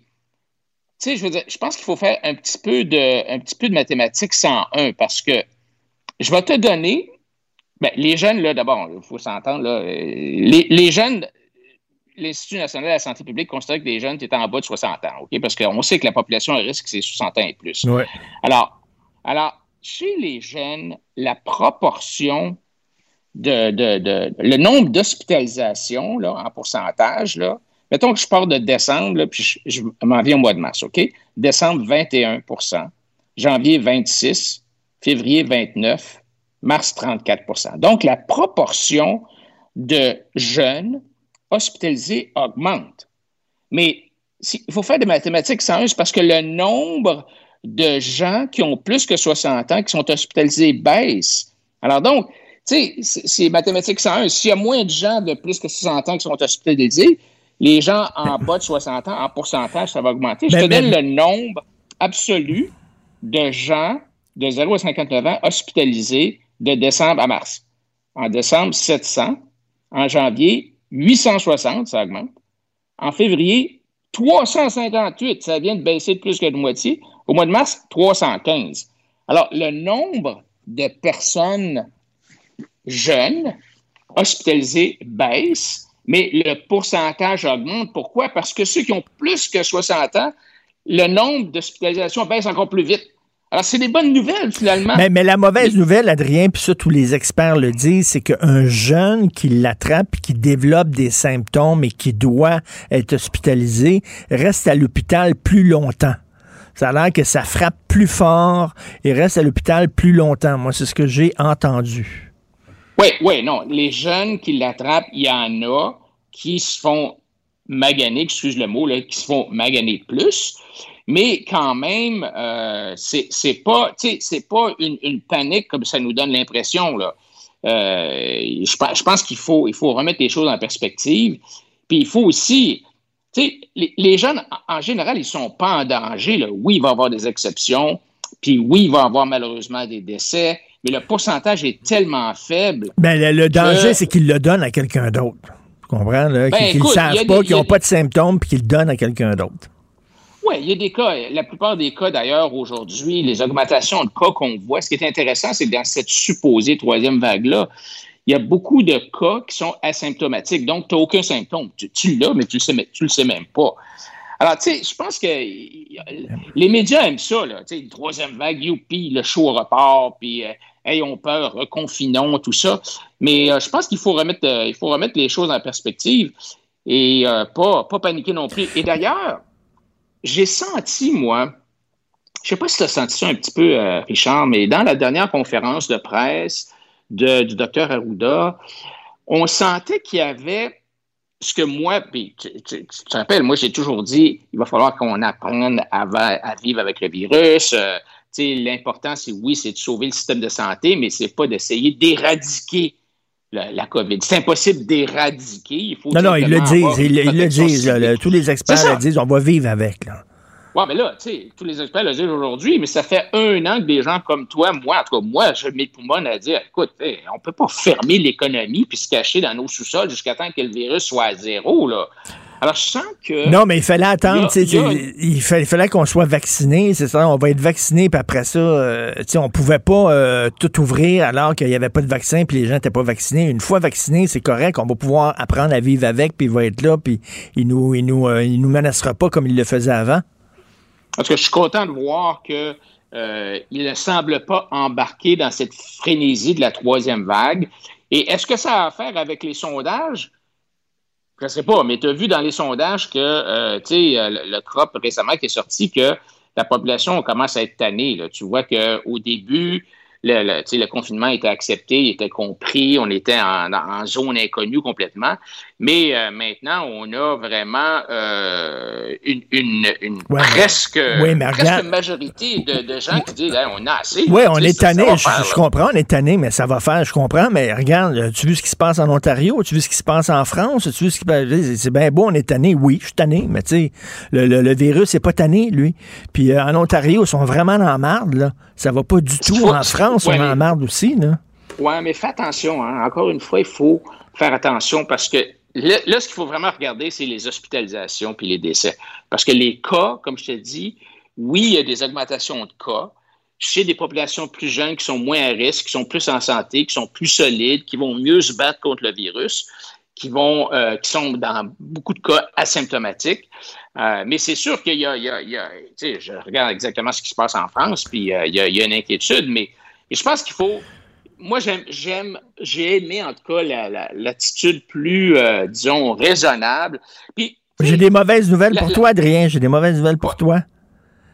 Tu sais, je veux dire, je pense qu'il faut faire un petit peu de, un petit peu de mathématiques cent un parce que je vais te donner... Ben, les jeunes, là, d'abord, il faut s'entendre, là, les, les jeunes... L'Institut national de la santé publique considère que les jeunes étaient en bas de soixante ans, ok, parce qu'on sait que la population à risque, c'est soixante ans et plus. Ouais. Alors, alors, chez les jeunes, la proportion de, de, de le nombre d'hospitalisations là, en pourcentage, là, mettons que je pars de décembre, là, puis je, je m'en viens au mois de mars, ok? Décembre, vingt et un pour cent, janvier, vingt-six pour cent, février, vingt-neuf pour cent, mars, trente-quatre pour cent. Donc, la proportion de jeunes hospitalisés augmente. Mais si, il faut faire des mathématiques cent un, parce que le nombre de gens qui ont plus que soixante ans, qui sont hospitalisés, baisse. Alors donc, tu sais, c'est, c'est mathématiques cent un. S'il y a moins de gens de plus que soixante ans qui sont hospitalisés, les gens en bas de soixante ans, en pourcentage, ça va augmenter. Je ben, te donne ben... le nombre absolu de gens de zéro à cinquante-neuf ans hospitalisés de décembre à mars. En décembre, sept cents. En janvier, huit cent soixante, ça augmente. En février, trois cent cinquante-huit, ça vient de baisser de plus que de moitié. Au mois de mars, trois cent quinze. Alors, le nombre de personnes jeunes hospitalisées baisse, mais le pourcentage augmente. Pourquoi? Parce que ceux qui ont plus que soixante ans, le nombre d'hospitalisations baisse encore plus vite. Alors, c'est des bonnes nouvelles, finalement. Mais, mais la mauvaise nouvelle, Adrien, puis ça, tous les experts le disent, c'est qu'un jeune qui l'attrape, qui développe des symptômes et qui doit être hospitalisé, reste à l'hôpital plus longtemps. Ça a l'air que ça frappe plus fort et reste à l'hôpital plus longtemps. Moi, c'est ce que j'ai entendu. Oui, oui, non. Les jeunes qui l'attrapent, il y en a qui se font maganer, excuse le mot, là, qui se font maganer plus. Mais quand même, euh, c'est, c'est pas, tu sais, c'est pas une, une panique comme ça nous donne l'impression, là. Euh, je, je pense qu'il faut, il faut remettre les choses en perspective. Puis il faut aussi, tu sais, les, les jeunes, en général, ils sont pas en danger, là. Oui, il va y avoir des exceptions, puis oui, il va y avoir malheureusement des décès, mais le pourcentage est tellement faible. Ben, le, le danger, que... c'est qu'ils le donnent à quelqu'un d'autre. Tu comprends, là? Ben, qu'ils ne savent pas, des, qu'ils n'ont pas de symptômes, puis qu'ils le donnent à quelqu'un d'autre. Oui, il y a des cas. La plupart des cas, d'ailleurs, aujourd'hui, les augmentations de cas qu'on voit, ce qui est intéressant, c'est que dans cette supposée troisième vague-là, il y a beaucoup de cas qui sont asymptomatiques. Donc, tu n'as aucun symptôme. Tu, tu l'as, mais tu ne le, le sais même pas. Alors, tu sais, je pense que les médias aiment ça, là. Tu sais, troisième vague, youpi, le show repart, puis euh, hey, on peur, reconfinons, tout ça. Mais euh, je pense qu'il faut remettre, euh, il faut remettre les choses en perspective et euh, pas, pas paniquer non plus. Et d'ailleurs, j'ai senti, moi, je sais pas si tu as senti ça un petit peu, euh, Richard, mais dans la dernière conférence de presse de, du docteur Arruda, on sentait qu'il y avait ce que moi, puis tu, tu, tu te rappelles, moi j'ai toujours dit, il va falloir qu'on apprenne à, à vivre avec le virus. Euh, tu sais, l'important, c'est oui, c'est de sauver le système de santé, mais c'est pas d'essayer d'éradiquer La, la COVID. C'est impossible d'éradiquer. Il faut non, non, ils le disent. Ils, ils le disent. Là, là, tous les experts le disent. On va vivre avec. Là. Oui, mais là, tu sais, tous les experts le disent aujourd'hui, mais ça fait un an que des gens comme toi, moi, en tout cas, moi, je mets pour moi à dire, écoute, hey, on ne peut pas fermer l'économie puis se cacher dans nos sous-sols jusqu'à temps que le virus soit à zéro, là. Alors, je sens que... Non, mais il fallait attendre. Il, y a, il, y a... il, fallait, il fallait qu'on soit vacciné. C'est ça, on va être vacciné, puis après ça, euh, on pouvait pas euh, tout ouvrir alors qu'il n'y avait pas de vaccin, puis les gens n'étaient pas vaccinés. Une fois vaccinés, c'est correct. On va pouvoir apprendre à vivre avec, puis il va être là, puis il nous, il nous, euh, il nous menacera pas comme il le faisait avant. En tout cas, je suis content de voir que euh, il ne semble pas embarquer dans cette frénésie de la troisième vague. Et est-ce que ça a à faire avec les sondages? Je ne sais pas, mais tu as vu dans les sondages que, euh, tu sais, euh, le C R O P récemment qui est sorti, que la population commence à être tannée, là. Tu vois qu'au début, le, le, tu sais, le confinement était accepté, il était compris, on était en, en zone inconnue complètement. Mais euh, maintenant, on a vraiment euh, une, une, une ouais, presque, oui, mais regarde, presque majorité de, de gens qui disent hey, « on a assez ». Oui, on est tanné, je, je comprends, on est tanné, mais ça va faire, je comprends. Mais regarde, tu veux ce qui se passe en Ontario, tu veux ce qui se passe en France, tu veux ce qui c'est, c'est bien beau, on est tanné, oui, je suis tanné, mais tu sais, le, le, le virus n'est pas tanné, lui. Puis euh, en Ontario, ils sont vraiment dans la marde, là. Ça va pas du tout. En France, ouais, on est dans la marde aussi, là. Oui, mais fais attention, hein. Encore une fois, il faut faire attention parce que Là, là, ce qu'il faut vraiment regarder, c'est les hospitalisations puis les décès. Parce que les cas, comme je te dis, oui, il y a des augmentations de cas. chez des populations plus jeunes qui sont moins à risque, qui sont plus en santé, qui sont plus solides, qui vont mieux se battre contre le virus, qui vont, euh, qui sont dans beaucoup de cas asymptomatiques. Euh, mais c'est sûr qu'il y a, il y a, il y a tu sais, je regarde exactement ce qui se passe en France, puis euh, il y a, il y a une inquiétude, mais je pense qu'il faut, moi j'aime, j'aime, j'ai aimé en tout cas la, la, l'attitude plus, euh, disons, raisonnable. Puis, j'ai des mauvaises nouvelles la, pour la, toi, Adrien, j'ai des mauvaises nouvelles pour toi.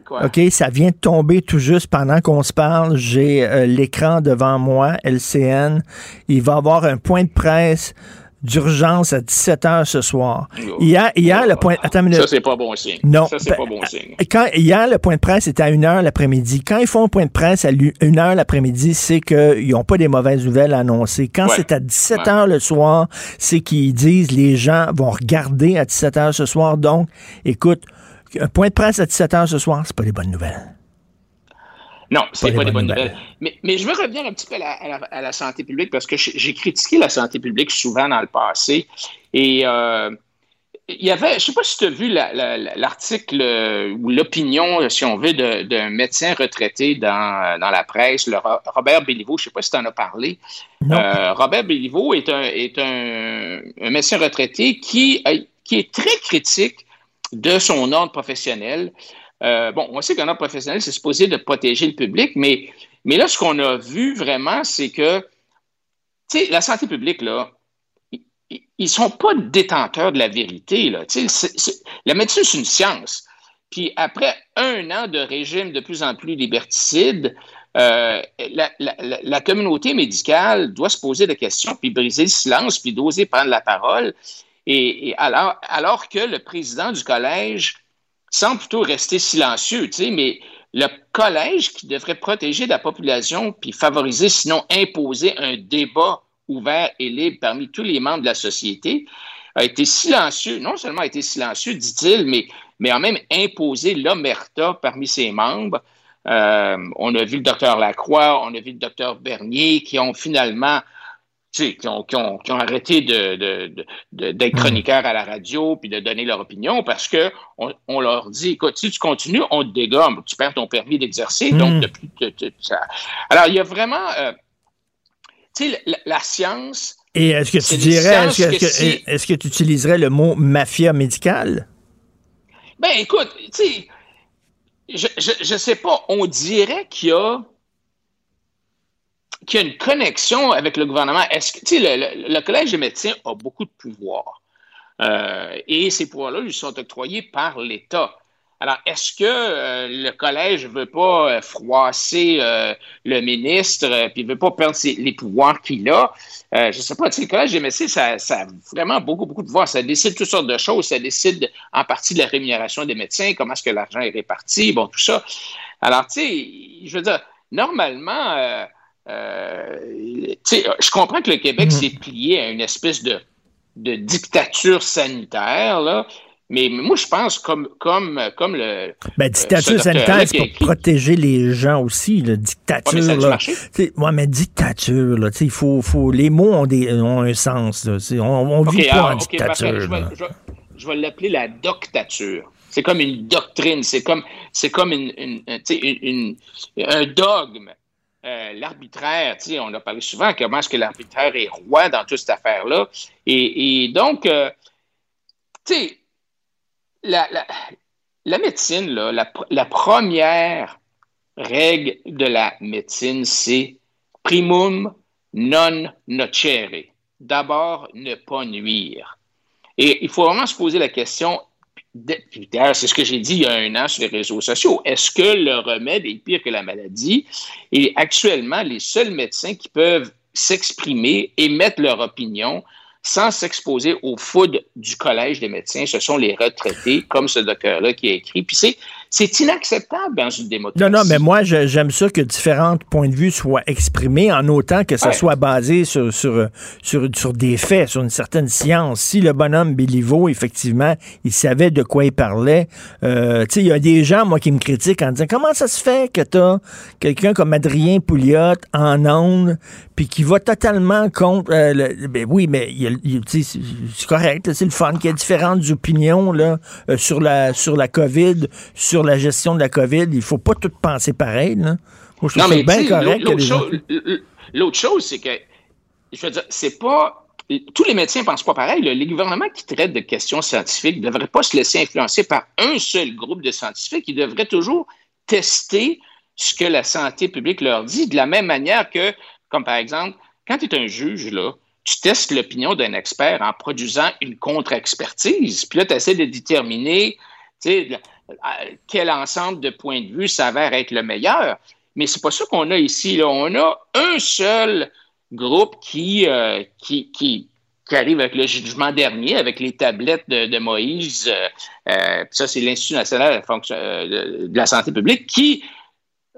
Quoi? OK, ça vient de tomber tout juste pendant qu'on se parle. J'ai euh, l'écran devant moi, L C N. Il va y avoir un point de presse d'urgence à dix-sept heures ce soir. Hier, hier, le point... Attends, mais... Ça, c'est pas bon signe. Non. Ça, c'est pas bon signe. Quand, hier, le point de presse était à une heure l'après-midi. Quand ils font un point de presse à une heure l'après-midi, c'est qu'ils n'ont pas des mauvaises nouvelles à annoncer. Quand ouais. c'est à dix-sept heures ouais. le soir, c'est qu'ils disent les gens vont regarder à dix-sept heures ce soir. Donc, écoute, un point de presse à dix-sept heures ce soir, c'est pas des bonnes nouvelles. Non, c'est pas, pas des bonnes nouvelles. nouvelles. Mais, mais je veux revenir un petit peu à la, à la, à la santé publique parce que j'ai critiqué la santé publique souvent dans le passé. Et euh, il y avait, je ne sais pas si tu as vu la, la, l'article ou l'opinion, si on veut, de, d'un médecin retraité dans, dans la presse, le Robert Béliveau. Je ne sais pas si tu en as parlé. Euh, Robert Béliveau est, un, est un, un médecin retraité qui, qui est très critique de son ordre professionnel. Euh, bon, on sait qu'un ordre professionnel, c'est supposé de protéger le public, mais, mais là, ce qu'on a vu vraiment, c'est que, tu sais, la santé publique, là, ils ne sont pas détenteurs de la vérité, là. Tu sais, c'est, c'est, la médecine, c'est une science. Puis après un an de régime de plus en plus liberticide, euh, la, la, la, la communauté médicale doit se poser des questions, puis briser le silence, puis d'oser prendre la parole. Et, et alors, alors que le président du collège sans plutôt rester silencieux, tu sais, mais le collège qui devrait protéger la population puis favoriser, sinon imposer un débat ouvert et libre parmi tous les membres de la société, a été silencieux, non seulement a été silencieux, dit-il, mais, mais a même imposé l'omerta parmi ses membres. Euh, on a vu le docteur Lacroix, on a vu le docteur Bernier qui ont finalement... Qui ont, qui, ont, qui ont arrêté de, de, de, de, d'être chroniqueurs à la radio puis de donner leur opinion parce que on, on leur dit, écoute, si tu continues, on te dégomme, tu perds ton permis d'exercer. Mmh. Donc, depuis, de, de, de, ça. Alors, il y a vraiment, euh, tu sais, la, la science... Et est-ce que tu dirais, est-ce que, que si, est-ce que tu utiliserais le mot mafia médicale? Ben, écoute, tu sais, je, je, je sais pas, on dirait qu'il y a qu'il y a une connexion avec le gouvernement. Est-ce que, tu sais, le, le, le Collège des médecins a beaucoup de pouvoirs. Euh, et ces pouvoirs-là, ils sont octroyés par l'État. Alors, est-ce que euh, le Collège ne veut pas euh, froisser euh, le ministre euh, puis ne veut pas perdre ses, les pouvoirs qu'il a? Euh, je ne sais pas, tu sais, le Collège des médecins, ça, ça a vraiment beaucoup, beaucoup de pouvoirs. Ça décide toutes sortes de choses. Ça décide en partie de la rémunération des médecins, comment est-ce que l'argent est réparti, bon, tout ça. Alors, tu sais, je veux dire, normalement... Euh, Euh, je comprends que le Québec mmh. s'est plié à une espèce de, de dictature sanitaire, là, mais moi, je pense comme, comme, comme le... Ben, dictature euh, ce sanitaire, c'est pour qui... protéger les gens aussi, là, dictature. Ouais, mais ça a dû marcher. Ouais, mais dictature, là, il faut, faut... Les mots ont, des, ont un sens, là, on, on vit okay, pas alors, en okay, dictature. Je vais l'appeler la doctature. C'est comme une doctrine, c'est comme, c'est comme une, une, une, une, un dogme. Euh, l'arbitraire, tu sais, on a parlé souvent comment est-ce que l'arbitraire est roi dans toute cette affaire-là. Et, et donc, euh, tu sais, la, la, la médecine, là, la, la première règle de la médecine, c'est primum non nocere. D'abord, ne pas nuire. Et il faut vraiment se poser la question, d'ailleurs, c'est ce que j'ai dit il y a un an sur les réseaux sociaux. Est-ce que le remède est pire que la maladie? Et actuellement, les seuls médecins qui peuvent s'exprimer, émettre leur opinion sans s'exposer aux foudres du Collège des médecins, ce sont les retraités, comme ce docteur-là qui a écrit. Puis c'est, c'est inacceptable dans une démocratie. Non, non, mais moi, je, j'aime ça que différents points de vue soient exprimés en autant que ça ouais. soit basé sur, sur, sur, sur des faits, sur une certaine science. Si le bonhomme Béliveau, effectivement, il savait de quoi il parlait, euh, tu sais, il y a des gens, moi, qui me critiquent en disant comment ça se fait que t'as quelqu'un comme Adrien Pouliot en ondes, puis qui va totalement contre... Euh, le, ben oui, mais il y a c'est correct, c'est le fun qu'il y a différentes opinions là, euh, sur, la, sur la COVID, sur sur la gestion de la COVID, il ne faut pas tout penser pareil. Là. Moi, je non, mais bien correct l'autre, chose, l'autre chose, c'est que, je veux dire, c'est pas... Tous les médecins ne pensent pas pareil. Là. Les gouvernements qui traitent de questions scientifiques ne devraient pas se laisser influencer par un seul groupe de scientifiques. Ils devraient toujours tester ce que la santé publique leur dit, de la même manière que, comme par exemple, quand tu es un juge, là, tu testes l'opinion d'un expert en produisant une contre-expertise, puis là, tu essaies de déterminer quel ensemble de points de vue s'avère être le meilleur. Mais c'est pas ça qu'on a ici. Là. On a un seul groupe qui, euh, qui, qui, qui arrive avec le jugement dernier, avec les tablettes de, de Moïse. Euh, ça, c'est l'Institut national de la santé publique qui...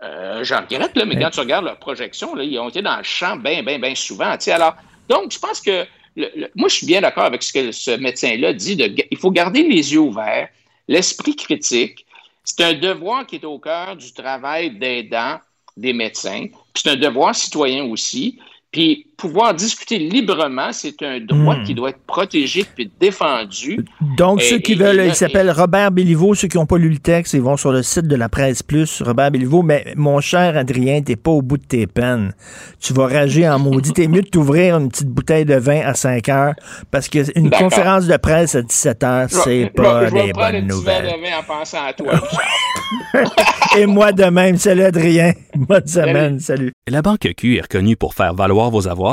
Euh, j'en regrette, là, mais quand tu regardes leurs projections, là, ils ont été dans le champ bien, bien, bien souvent. T'sais. Alors, donc, je pense que... Le, le, moi, je suis bien d'accord avec ce que ce médecin-là dit. De, il faut garder les yeux ouverts, l'esprit critique. C'est un devoir qui est au cœur du travail d'aidant des médecins. Puis c'est un devoir citoyen aussi. Puis pouvoir discuter librement, c'est un droit mmh. qui doit être protégé puis défendu. Donc, et, ceux qui et, veulent, et, il s'appelle et... Robert Béliveau, ceux qui n'ont pas lu le texte, ils vont sur le site de la Presse Plus, Robert Béliveau. Mais mon cher Adrien, t'es pas au bout de tes peines. Tu vas rager en maudit. T'es mieux de t'ouvrir une petite bouteille de vin à cinq heures parce qu'une conférence de presse à dix-sept heures, c'est bon, pas bon, des bonnes nouvelles. Je vais prendre une petite verre de vin en pensant à toi. Et moi de même. Salut Adrien. Bonne semaine. Salut. Salut. La Banque Q est reconnue pour faire valoir vos avoirs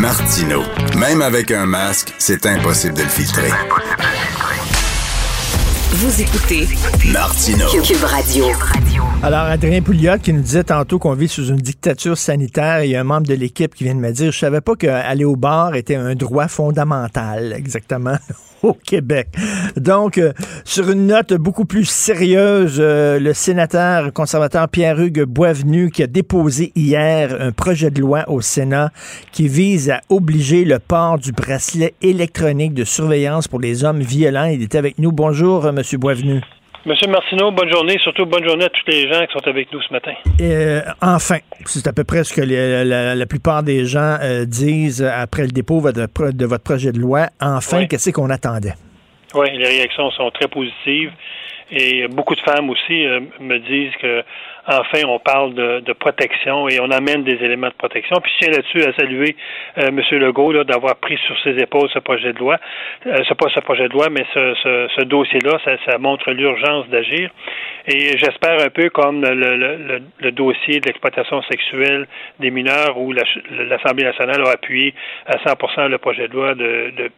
Martineau. Même avec un masque, c'est impossible de le filtrer. Vous écoutez Martineau. Q U B Radio. Alors, Adrien Pouliot qui nous disait tantôt qu'on vit sous une dictature sanitaire, et il y a un membre de l'équipe qui vient de me dire « Je savais pas qu'aller au bar était un droit fondamental, exactement, au Québec. » Donc, euh, sur une note beaucoup plus sérieuse, euh, le sénateur conservateur Pierre-Hugues Boisvenu qui a déposé hier un projet de loi au Sénat qui vise à obliger le port du bracelet électronique de surveillance pour les hommes violents. Il était avec nous. Bonjour, M. Boisvenu. Monsieur Martineau, bonne journée. Surtout, bonne journée à tous les gens qui sont avec nous ce matin. Euh, enfin, c'est à peu près ce que les, la, la plupart des gens euh, disent après le dépôt de, de votre projet de loi. Enfin, oui. Qu'est-ce qu'on attendait? Oui, les réactions sont très positives. Et beaucoup de femmes aussi euh, me disent que enfin on parle de, de protection et on amène des éléments de protection. Puis je tiens là-dessus à saluer euh, M. Legault là, d'avoir pris sur ses épaules ce projet de loi. Euh, ce pas ce projet de loi, mais ce, ce, ce dossier-là, ça, ça montre l'urgence d'agir. Et j'espère un peu comme le, le, le, le dossier de l'exploitation sexuelle des mineurs où la, l'Assemblée nationale a appuyé à cent pour cent le projet de loi de, de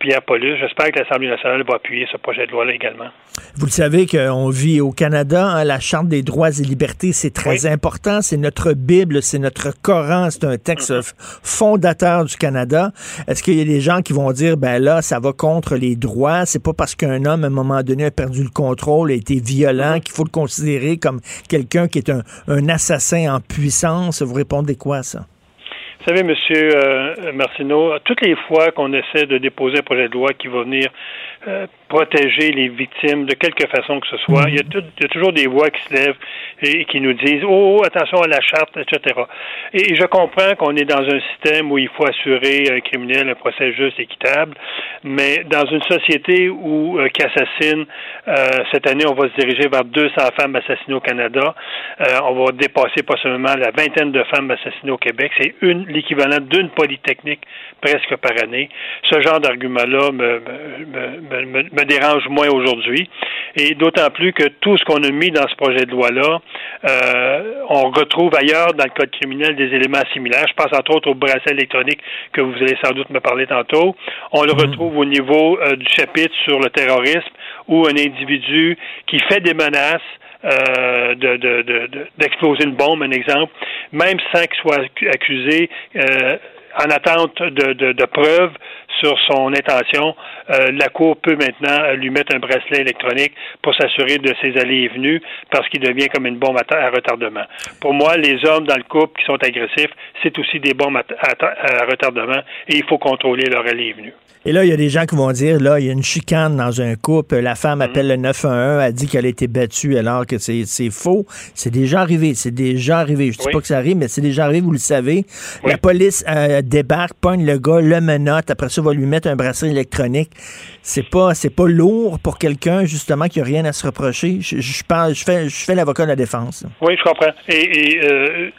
Pierre Paulus. J'espère que l'Assemblée nationale va appuyer ce projet de loi-là également. Vous le savez qu'on vit au Canada, hein, la Charte des droits et libertés, c'est très oui. important, c'est notre Bible, c'est notre Coran, c'est un texte mmh. fondateur du Canada. Est-ce qu'il y a des gens qui vont dire, ben là, ça va contre les droits, c'est pas parce qu'un homme, à un moment donné, a perdu le contrôle, a été violent, mmh. qu'il faut le considérer comme quelqu'un qui est un, un assassin en puissance? Vous répondez quoi à ça? Vous savez, M. Euh, Martineau, toutes les fois qu'on essaie de déposer un projet de loi qui va venir euh, protéger les victimes de quelque façon que ce soit, il y a, tout, il y a toujours des voix qui se lèvent et qui nous disent « Oh, attention à la charte, et cetera » Et je comprends qu'on est dans un système où il faut assurer à un criminel un procès juste et équitable, mais dans une société où euh, qui assassine, euh, cette année, on va se diriger vers deux cents femmes assassinées au Canada. Euh, on va dépasser possiblement la vingtaine de femmes assassinées au Québec. C'est une l'équivalent d'une polytechnique presque par année. Ce genre d'argument-là me, me, me, me dérange moins aujourd'hui, et d'autant plus que tout ce qu'on a mis dans ce projet de loi-là, euh, on retrouve ailleurs dans le code criminel des éléments similaires. Je pense entre autres au bracelet électronique que vous allez sans doute me parler tantôt. On le mmh. retrouve au niveau euh, du chapitre sur le terrorisme où un individu qui fait des menaces Euh, de, de, de, de, d'exploser une bombe, un exemple, même sans qu'il soit accusé, euh, en attente de, de, de preuves, sur son intention, euh, la Cour peut maintenant lui mettre un bracelet électronique pour s'assurer de ses allées et venues parce qu'il devient comme une bombe à, ta- à retardement. Pour moi, les hommes dans le couple qui sont agressifs, c'est aussi des bombes à, ta- à, ta- à retardement et il faut contrôler leur allées et venues. Et là, il y a des gens qui vont dire, là, il y a une chicane dans un couple, la femme appelle mmh. le neuf un un, elle dit qu'elle a été battue alors que c'est, c'est faux. C'est déjà arrivé, c'est déjà arrivé. Je ne dis oui. pas que ça arrive, mais c'est déjà arrivé, vous le savez. Oui. La police euh, débarque, pogne le gars, le menotte, après ça, va lui mettre un bracelet électronique. C'est pas, c'est pas lourd pour quelqu'un, justement, qui n'a rien à se reprocher. Je, je, parle, je, fais, je fais l'avocat de la défense. Oui, je comprends. Et... et euh...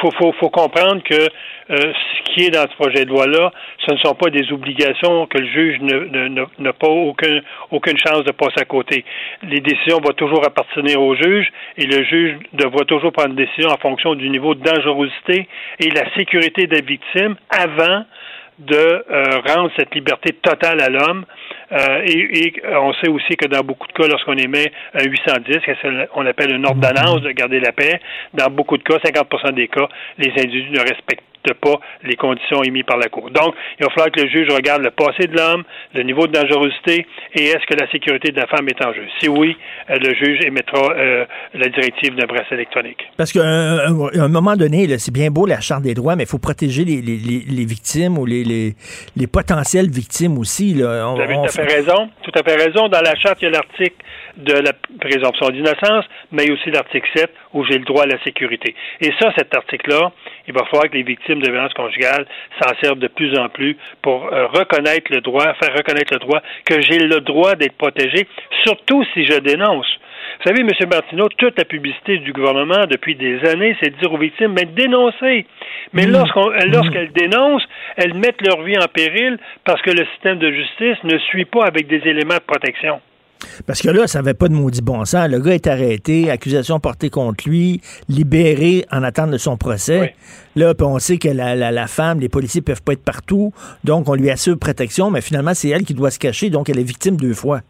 Faut, faut, faut comprendre que euh, ce qui est dans ce projet de loi-là, ce ne sont pas des obligations que le juge ne, ne, ne, n'a pas aucun, aucune chance de passer à côté. Les décisions vont toujours appartenir au juge et le juge devra toujours prendre une décision en fonction du niveau de dangerosité et la sécurité des victimes avant de euh, rendre cette liberté totale à l'homme. Euh, et, et on sait aussi que dans beaucoup de cas, lorsqu'on émet un huit cent dix, qu'on appelle une ordonnance de garder la paix, dans beaucoup de cas, cinquante pour cent des cas, les individus ne respectent pas les conditions émises par la Cour. Donc, il va falloir que le juge regarde le passé de l'homme, le niveau de dangerosité et est-ce que la sécurité de la femme est en jeu. Si oui, le juge émettra euh, la directive d'un bracelet électronique. Parce qu'à un, un, un moment donné, là, c'est bien beau la Charte des droits, mais il faut protéger les, les, les, les victimes ou les, les, les potentielles victimes aussi. Là. On, Vous avez on... tout à fait raison. Tout à fait raison. Dans la Charte, il y a l'article de la présomption d'innocence, mais aussi l'article sept où j'ai le droit à la sécurité. Et ça, cet article-là, il va falloir que les victimes de violence conjugale s'en servent de plus en plus pour euh, reconnaître le droit, faire reconnaître le droit, que j'ai le droit d'être protégé, surtout si je dénonce. Vous savez, M. Martineau, toute la publicité du gouvernement depuis des années, c'est de dire aux victimes, mais dénoncez. Mais mmh. lorsqu'on, lorsqu'elles dénoncent, elles mettent leur vie en péril parce que le système de justice ne suit pas avec des éléments de protection. Parce que là, ça n'avait pas de maudit bon sens. Le gars est arrêté, accusation portée contre lui, libéré en attente de son procès. Oui. Là, puis on sait que la, la, la femme, les policiers ne peuvent pas être partout, donc on lui assure protection, mais finalement, c'est elle qui doit se cacher, donc elle est victime deux fois.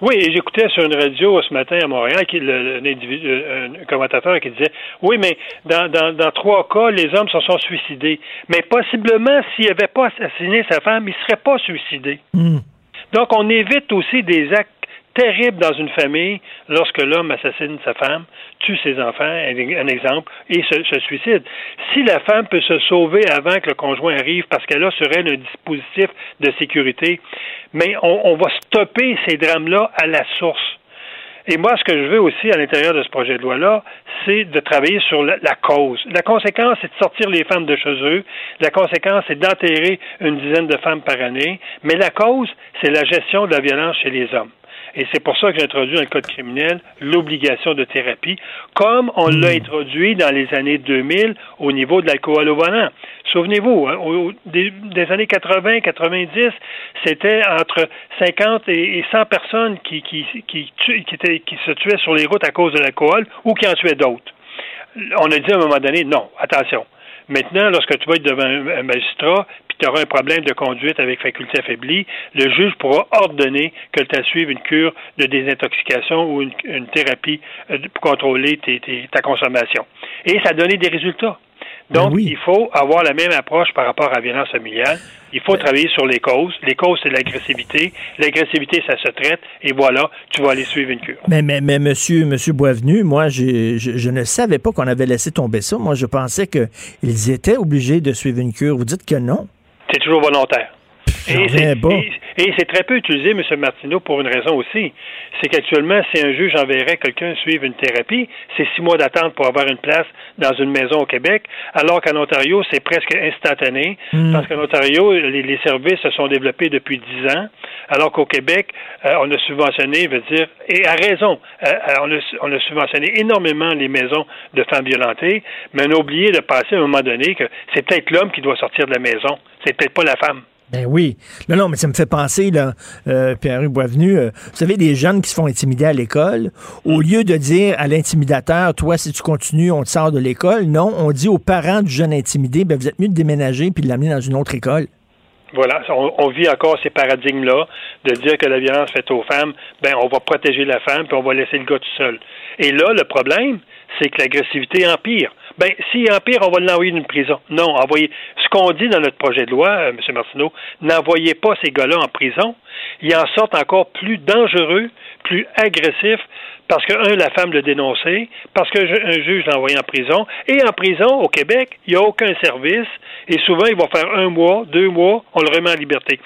Oui, et j'écoutais sur une radio ce matin à Montréal qui, le, un, un commentateur qui disait « Oui, mais dans, dans, dans trois cas, les hommes se sont suicidés. Mais possiblement, s'il n'avait pas assassiné sa femme, il ne serait pas suicidé. Mmh. » Donc, on évite aussi des actes terrible dans une famille lorsque l'homme assassine sa femme, tue ses enfants, un exemple, et se, se suicide. Si la femme peut se sauver avant que le conjoint arrive parce qu'elle a sur elle un dispositif de sécurité, mais on, on va stopper ces drames-là à la source. Et moi, ce que je veux aussi à l'intérieur de ce projet de loi-là, c'est de travailler sur la, la cause. La conséquence, c'est de sortir les femmes de chez eux. La conséquence, c'est d'enterrer une dizaine de femmes par année. Mais la cause, c'est la gestion de la violence chez les hommes. Et c'est pour ça que j'ai introduit dans le Code criminel l'obligation de thérapie, comme on l'a introduit dans les années deux mille au niveau de l'alcool au volant. Souvenez-vous, hein, au, des, des années quatre-vingts quatre-vingt-dix, c'était entre cinquante et, et cent personnes qui, qui, qui, tu, qui, étaient, qui se tuaient sur les routes à cause de l'alcool ou qui en tuaient d'autres. On a dit à un moment donné, non, attention. Maintenant, lorsque tu vas être devant un magistrat, puis tu auras un problème de conduite avec faculté affaiblie, le juge pourra ordonner que tu suives une cure de désintoxication ou une, une thérapie pour contrôler tes, tes, ta consommation. Et ça a donné des résultats. Donc, oui. il faut avoir la même approche par rapport à la violence familiale. Il faut travailler sur les causes. Les causes, c'est l'agressivité. L'agressivité, ça se traite. Et voilà, tu vas aller suivre une cure. Mais, mais, mais monsieur, monsieur Boisvenu, moi, j'ai, je, je ne savais pas qu'on avait laissé tomber ça. Moi, je pensais qu'ils étaient obligés de suivre une cure. Vous dites que non. C'est toujours volontaire. Et c'est, et, et c'est très peu utilisé, M. Martineau, pour une raison aussi. C'est qu'actuellement, si un juge enverrait quelqu'un suivre une thérapie, c'est six mois d'attente pour avoir une place dans une maison au Québec, alors qu'en Ontario, c'est presque instantané, mm. parce qu'en Ontario, les, les services se sont développés depuis dix ans, alors qu'au Québec, euh, on a subventionné, veut dire, et à raison, euh, on, a, on a subventionné énormément les maisons de femmes violentées, mais on a oublié de passer à un moment donné que c'est peut-être l'homme qui doit sortir de la maison, c'est peut-être pas la femme. Ben oui. Non, non, mais ça me fait penser, là, euh, Pierre-Hugues Boisvenu, euh, vous savez, des jeunes qui se font intimider à l'école, au lieu de dire à l'intimidateur, toi, si tu continues, on te sort de l'école, non, on dit aux parents du jeune intimidé, ben vous êtes mieux de déménager puis de l'amener dans une autre école. Voilà, on, on vit encore ces paradigmes-là de dire que la violence faite aux femmes, ben on va protéger la femme puis on va laisser le gars tout seul. Et là, le problème, c'est que l'agressivité empire. Bien, s'il empire, on va l'envoyer d'une prison. Non, envoyez. Ce qu'on dit dans notre projet de loi, euh, M. Martineau, n'envoyez pas ces gars-là en prison. Ils en sortent encore plus dangereux, plus agressifs, parce que, un, la femme le dénonçait, parce qu'un juge l'a envoyé en prison. Et en prison, au Québec, il n'y a aucun service. Et souvent, il va faire un mois, deux mois, on le remet en liberté.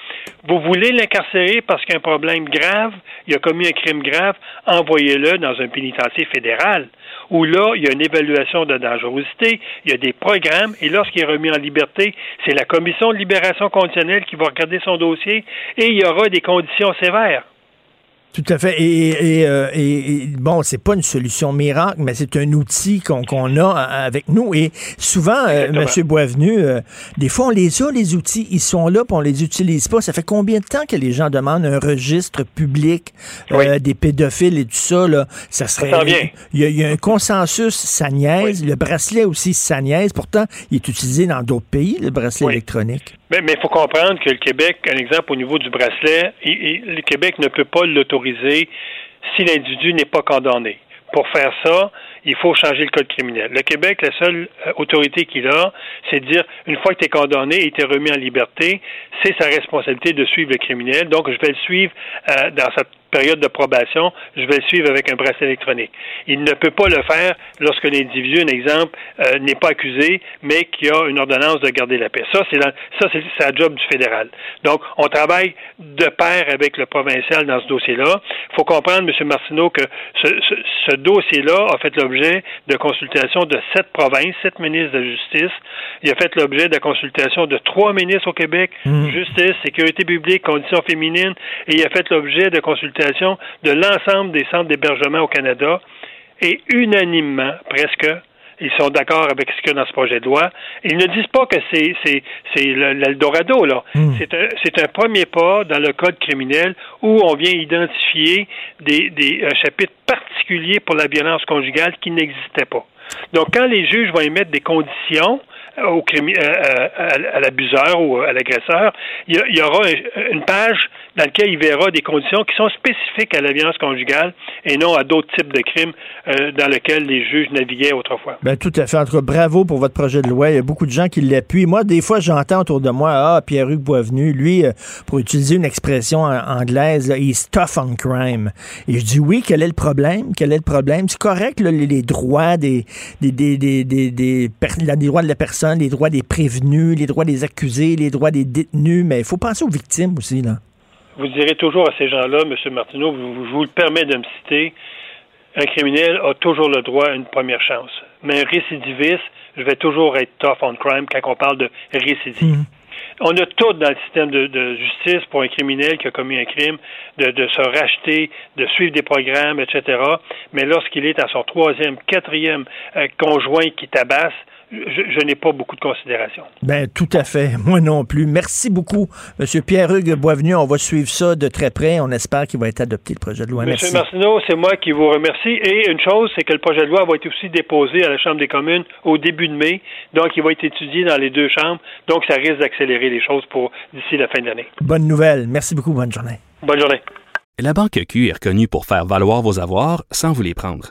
Vous voulez l'incarcérer parce qu'il y a un problème grave, il a commis un crime grave, envoyez-le dans un pénitencier fédéral, où là, il y a une évaluation de dangerosité, il y a des programmes, et lorsqu'il est remis en liberté, c'est la commission de libération conditionnelle qui va regarder son dossier, et il y aura des conditions sévères. Tout à fait. Et, et, euh, et, et bon, c'est pas une solution miracle, mais c'est un outil qu'on, qu'on a avec nous. Et souvent, euh, M. Boisvenu, euh, des fois, on les a, les outils. Ils sont là, puis on les utilise pas. Ça fait combien de temps que les gens demandent un registre public euh, oui. des pédophiles et tout ça, là? Ça serait... Il y, y a un consensus, ça niaise. Oui. Le bracelet aussi, ça niaise. Pourtant, il est utilisé dans d'autres pays, le bracelet oui. électronique. Mais il faut comprendre que le Québec, un exemple au niveau du bracelet, il, il, le Québec ne peut pas l'autoriser si l'individu n'est pas condamné. Pour faire ça, il faut changer le code criminel. Le Québec, la seule autorité qu'il a, c'est de dire, une fois que tu es condamné et tu es remis en liberté, c'est sa responsabilité de suivre le criminel. Donc, je vais le suivre euh, dans sa période de probation, je vais le suivre avec un bracelet électronique. Il ne peut pas le faire lorsque l'individu, un exemple, euh, n'est pas accusé, mais qu'il a une ordonnance de garder la paix. Ça, c'est la, ça, c'est la job du fédéral. Donc, on travaille de pair avec le provincial dans ce dossier-là. Il faut comprendre, M. Martineau, que ce, ce, ce dossier-là a fait l'objet de consultations de sept provinces, sept ministres de la Justice. Il a fait l'objet de consultations de trois ministres au Québec, mmh. Justice, Sécurité publique, Conditions féminines, et il a fait l'objet de consultations de l'ensemble des centres d'hébergement au Canada et unanimement, presque, ils sont d'accord avec ce qu'il y a dans ce projet de loi. Ils ne disent pas que c'est, c'est, c'est l'Eldorado, là. Mmh. C'est un, c'est un premier pas dans le code criminel où on vient identifier des, des un chapitre particulier pour la violence conjugale qui n'existait pas. Donc, quand les juges vont émettre des conditions au crime, euh, à, à l'abuseur ou à l'agresseur, il y, a, il y aura un, une page dans laquelle il verra des conditions qui sont spécifiques à la violence conjugale et non à d'autres types de crimes euh, dans lesquels les juges naviguaient autrefois. Bien, tout à fait. En tout cas, bravo pour votre projet de loi. Il y a beaucoup de gens qui l'appuient. Moi, des fois, j'entends autour de moi, ah, Pierre-Hugues Boisvenu, lui, euh, pour utiliser une expression anglaise, là, he's tough on crime. Et je dis, oui, quel est le problème? Quel est le problème? C'est correct, là, les, les droits des Des, des, des, des, des, les droits de la personne, les droits des prévenus, les droits des accusés, les droits des détenus, mais il faut penser aux victimes aussi, là. Vous direz toujours à ces gens-là, M. Martineau, je vous le permets de me citer, un criminel a toujours le droit à une première chance. Mais un récidiviste, je vais toujours être tough on crime quand on parle de récidive. Mmh. On a tout dans le système de, de justice pour un criminel qui a commis un crime, de, de se racheter, de suivre des programmes, et cetera. Mais lorsqu'il est à son troisième, quatrième euh, conjoint qui tabasse, je, je n'ai pas beaucoup de considération. Bien, tout à fait. Moi non plus. Merci beaucoup, M. Pierre-Hugues Boisvenu. On va suivre ça de très près. On espère qu'il va être adopté, le projet de loi. Merci. M. Martineau, c'est moi qui vous remercie. Et une chose, c'est que le projet de loi va être aussi déposé à la Chambre des communes au début de mai. Donc, il va être étudié dans les deux chambres. Donc, ça risque d'accélérer les choses pour d'ici la fin de l'année. Bonne nouvelle. Merci beaucoup. Bonne journée. Bonne journée. La Banque Q est reconnue pour faire valoir vos avoirs sans vous les prendre.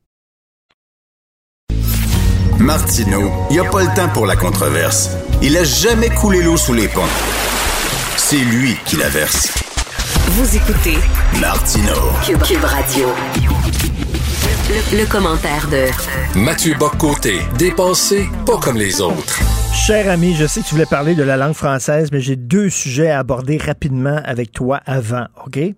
Martineau, il n'y a pas le temps pour la controverse. Il a jamais coulé l'eau sous les ponts. C'est lui qui la verse. Vous écoutez Martineau, Q U B, Q U B Radio. Le, le commentaire de Mathieu Bock-Côté, dépensé pas comme les autres. Cher ami, je sais que tu voulais parler de la langue française, mais j'ai deux sujets à aborder rapidement avec toi avant, OK? Bien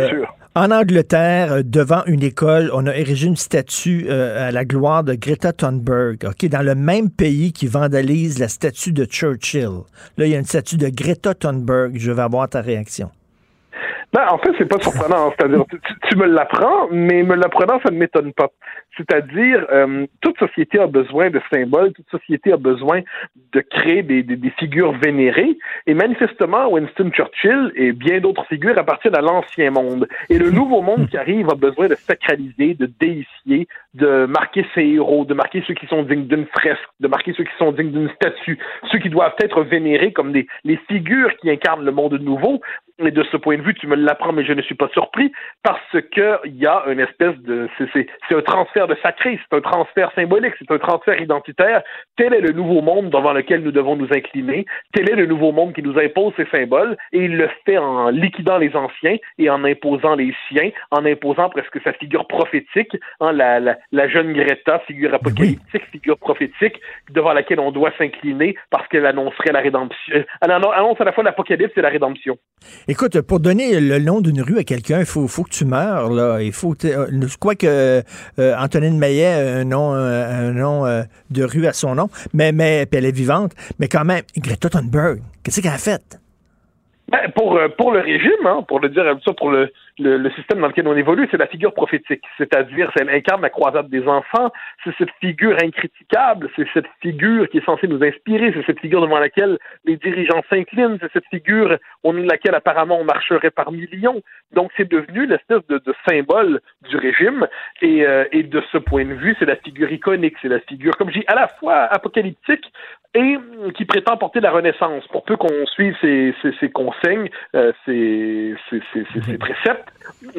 euh, sûr. En Angleterre, devant une école, on a érigé une statue euh, à la gloire de Greta Thunberg, okay, dans le même pays qui vandalise la statue de Churchill. Là, il y a une statue de Greta Thunberg. Je veux avoir ta réaction. Ben, en fait, c'est pas surprenant. C'est-à-dire, tu, tu me l'apprends, mais me l'apprenant, ça ne m'étonne pas. C'est-à-dire, euh, toute société a besoin de symboles, toute société a besoin de créer des, des, des figures vénérées, et manifestement, Winston Churchill et bien d'autres figures appartiennent à l'ancien monde. Et le nouveau monde qui arrive a besoin de sacraliser, de déifier, de marquer ses héros, de marquer ceux qui sont dignes d'une fresque, de marquer ceux qui sont dignes d'une statue, ceux qui doivent être vénérés comme des, les figures qui incarnent le monde nouveau. Et de ce point de vue, tu me l'apprends, mais je ne suis pas surpris, parce que il y a une espèce de... C'est, c'est, c'est un transfert de sacré, c'est un transfert symbolique, c'est un transfert identitaire. Tel est le nouveau monde devant lequel nous devons nous incliner. Tel est le nouveau monde qui nous impose ces symboles, et il le fait en liquidant les anciens et en imposant les siens, en imposant presque sa figure prophétique, hein, la, la, la jeune Greta, figure apocalyptique, figure prophétique, devant laquelle on doit s'incliner parce qu'elle annoncerait la rédemption. Elle annonce à la fois l'apocalypse et la rédemption. Écoute, pour donner le nom d'une rue à quelqu'un, il faut, faut que tu meurs, là. Il faut... Je crois que euh, Antonine Maillet, un nom, un nom euh, de rue à son nom, mais, mais puis elle est vivante. Mais quand même, Greta Thunberg, qu'est-ce qu'elle a fait? Ben, pour, pour le régime, hein, pour le dire comme ça, pour le... Le, le système dans lequel on évolue, c'est la figure prophétique, c'est-à-dire elle incarne la croisade des enfants, c'est cette figure incritiquable, c'est cette figure qui est censée nous inspirer, c'est cette figure devant laquelle les dirigeants s'inclinent, c'est cette figure au nom de laquelle apparemment on marcherait par millions. Donc c'est devenu l'espèce de, de symbole du régime, et, euh, et de ce point de vue, c'est la figure iconique, c'est la figure, comme je dis, à la fois apocalyptique et qui prétend porter la Renaissance, pour peu qu'on suive ses, ses, ses consignes, euh, ses, ses, ses, ses, ses préceptes.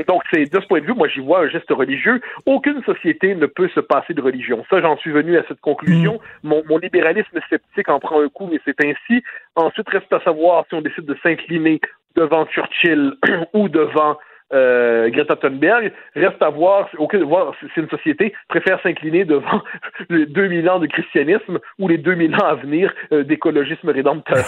Donc, c'est de ce point de vue, moi, j'y vois un geste religieux. Aucune société ne peut se passer de religion. Ça, j'en suis venu à cette conclusion. Mon, mon libéralisme sceptique en prend un coup, mais c'est ainsi. Ensuite, reste à savoir si on décide de s'incliner devant Churchill ou devant Euh, Greta Thunberg, reste à voir, aucune, voir si une société préfère s'incliner devant les deux mille ans de christianisme ou les deux mille ans à venir euh, d'écologisme rédempteur.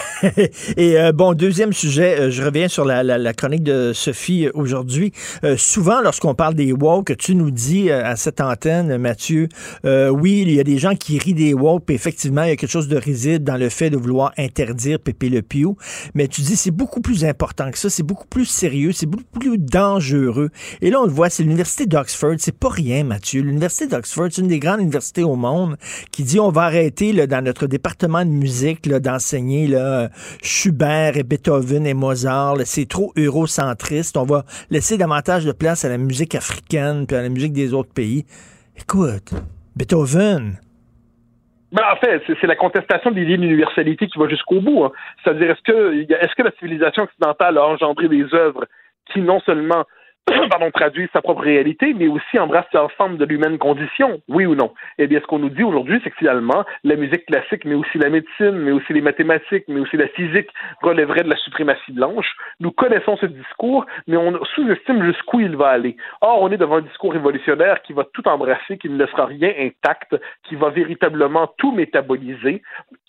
Et euh, bon, deuxième sujet, euh, je reviens sur la, la, la chronique de Sophie aujourd'hui. Euh, souvent, lorsqu'on parle des woke, tu nous dis euh, à cette antenne, Mathieu, euh, oui, il y a des gens qui rient des woke, puis effectivement, il y a quelque chose de risible dans le fait de vouloir interdire Pépé le Pio, mais tu dis c'est beaucoup plus important que ça, c'est beaucoup plus sérieux, c'est beaucoup plus dangereux. Dangereux. Et là, on le voit, c'est l'université d'Oxford. C'est pas rien, Mathieu. L'université d'Oxford, c'est une des grandes universités au monde qui dit on va arrêter là, dans notre département de musique là, d'enseigner là, Schubert et Beethoven et Mozart. Là, c'est trop eurocentriste. On va laisser davantage de place à la musique africaine puis à la musique des autres pays. Écoute, Beethoven... Ben, en fait, c'est, c'est la contestation des liens d'universalité qui va jusqu'au bout. Hein. C'est-à-dire, est-ce que, est-ce que la civilisation occidentale a engendré des œuvres qui non seulement pardon, traduisent sa propre réalité, mais aussi embrassent l'ensemble de l'humaine condition, oui ou non? Eh bien, ce qu'on nous dit aujourd'hui, c'est que finalement, la musique classique, mais aussi la médecine, mais aussi les mathématiques, mais aussi la physique, relèverait de la suprématie blanche. Nous connaissons ce discours, mais on sous-estime jusqu'où il va aller. Or, on est devant un discours révolutionnaire qui va tout embrasser, qui ne laissera rien intact, qui va véritablement tout métaboliser.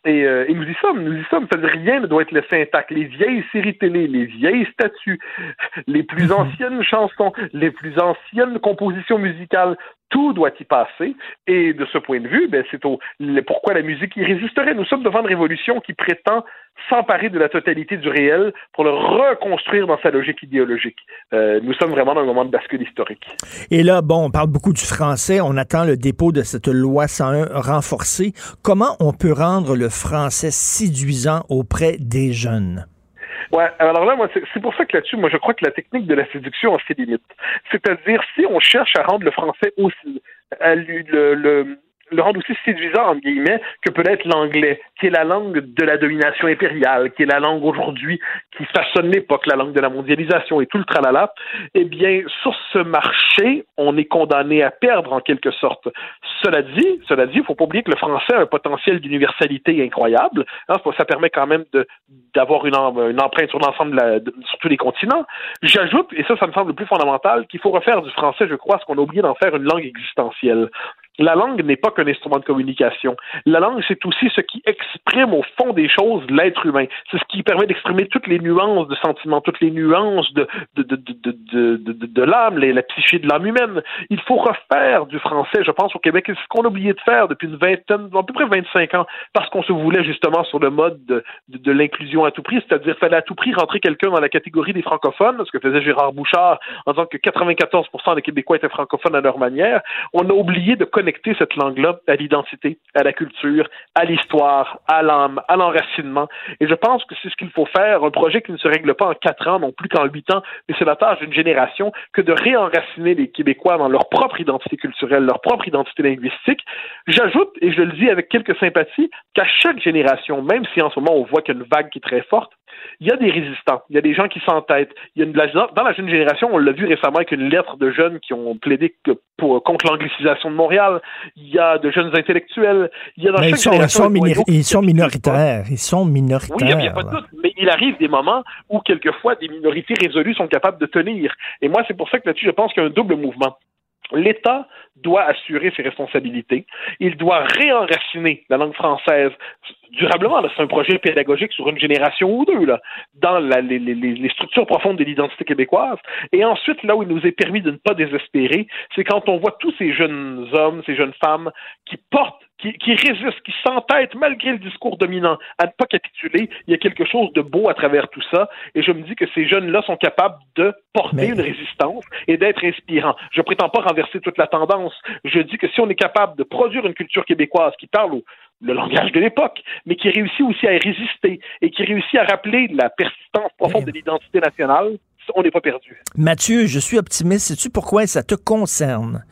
Et, euh, et nous y sommes, nous y sommes. C'est-à-dire rien ne doit être laissé intact. Les vieilles séries télé, les vieilles statues, les plus anciennes chansons, les plus anciennes compositions musicales, tout doit y passer. Et de ce point de vue, ben, c'est au, le, pourquoi la musique y résisterait. Nous sommes devant une révolution qui prétend s'emparer de la totalité du réel pour le reconstruire dans sa logique idéologique. Euh, nous sommes vraiment dans un moment de bascule historique. Et là, bon, on parle beaucoup du français. On attend le dépôt de cette loi cent un renforcée. Comment on peut rendre le français séduisant auprès des jeunes? Ouais, alors là, moi, c'est, c'est pour ça que là-dessus, moi, je crois que la technique de la séduction a ses limites. C'est-à-dire, si on cherche à rendre le français aussi, à lui, le, le, le rendre aussi séduisant, entre guillemets, que peut l'être l'anglais, qui est la langue de la domination impériale, qui est la langue aujourd'hui qui façonne l'époque, la langue de la mondialisation et tout le tralala, eh bien, sur ce marché, on est condamné à perdre, en quelque sorte. Cela dit, cela dit, il ne faut pas oublier que le français a un potentiel d'universalité incroyable. Hein, ça permet quand même de, d'avoir une, une empreinte sur l'ensemble, de la, de, sur tous les continents. J'ajoute, et ça, ça me semble le plus fondamental, qu'il faut refaire du français, je crois, ce qu'on a oublié d'en faire une langue existentielle. La langue n'est pas qu'un instrument de communication. La langue, c'est aussi ce qui exprime au fond des choses l'être humain. C'est ce qui permet d'exprimer toutes les nuances de sentiments, toutes les nuances de, de, de, de, de, de, de, de l'âme, les, la psyché de l'âme humaine. Il faut refaire du français, je pense, au Québec. C'est ce qu'on a oublié de faire depuis une vingtaine, à peu près vingt-cinq ans, parce qu'on se voulait justement sur le mode de, de, de l'inclusion à tout prix, c'est-à-dire fallait à tout prix rentrer quelqu'un dans la catégorie des francophones, ce que faisait Gérard Bouchard en disant que quatre-vingt-quatorze pour cent des Québécois étaient francophones à leur manière. On a oublié de connecter cette langue-là à l'identité, à la culture, à l'histoire, à l'âme, à l'enracinement. Et je pense que c'est ce qu'il faut faire, un projet qui ne se règle pas en quatre ans, non plus qu'en huit ans, mais c'est la tâche d'une génération que de réenraciner les Québécois dans leur propre identité culturelle, leur propre identité linguistique. J'ajoute, et je le dis avec quelque sympathie, qu'à chaque génération, même si en ce moment on voit qu'il y a une vague qui est très forte, il y a des résistants, il y a des gens qui s'entêtent. Il y a une, dans la jeune génération, on l'a vu récemment avec une lettre de jeunes qui ont plaidé pour, contre l'anglicisation de Montréal. Il y a de jeunes intellectuels. Il y a dans chaque génération... Ils sont minoritaires. Ils sont minoritaires. Oui, il n'y a, a pas de doute. Mais il arrive des moments où, quelquefois, des minorités résolues sont capables de tenir. Et moi, c'est pour ça que là-dessus, je pense qu'il y a un double mouvement. L'État doit assurer ses responsabilités. Il doit réenraciner la langue française durablement. Là, c'est un projet pédagogique sur une génération ou deux, là, dans la, les, les, les structures profondes de l'identité québécoise. Et ensuite, là où il nous est permis de ne pas désespérer, c'est quand on voit tous ces jeunes hommes, ces jeunes femmes qui portent, qui, qui résistent, qui s'entêtent malgré le discours dominant à ne pas capituler. Il y a quelque chose de beau à travers tout ça. Et je me dis que ces jeunes-là sont capables de porter Mais... une résistance et d'être inspirants. Je ne prétends pas renverser toute la tendance. Je dis que si on est capable de produire une culture québécoise qui parle au le langage de l'époque, mais qui réussit aussi à y résister et qui réussit à rappeler la persistance profonde de l'identité nationale, on n'est pas perdu. Mathieu, je suis optimiste. Sais-tu pourquoi ça te concerne?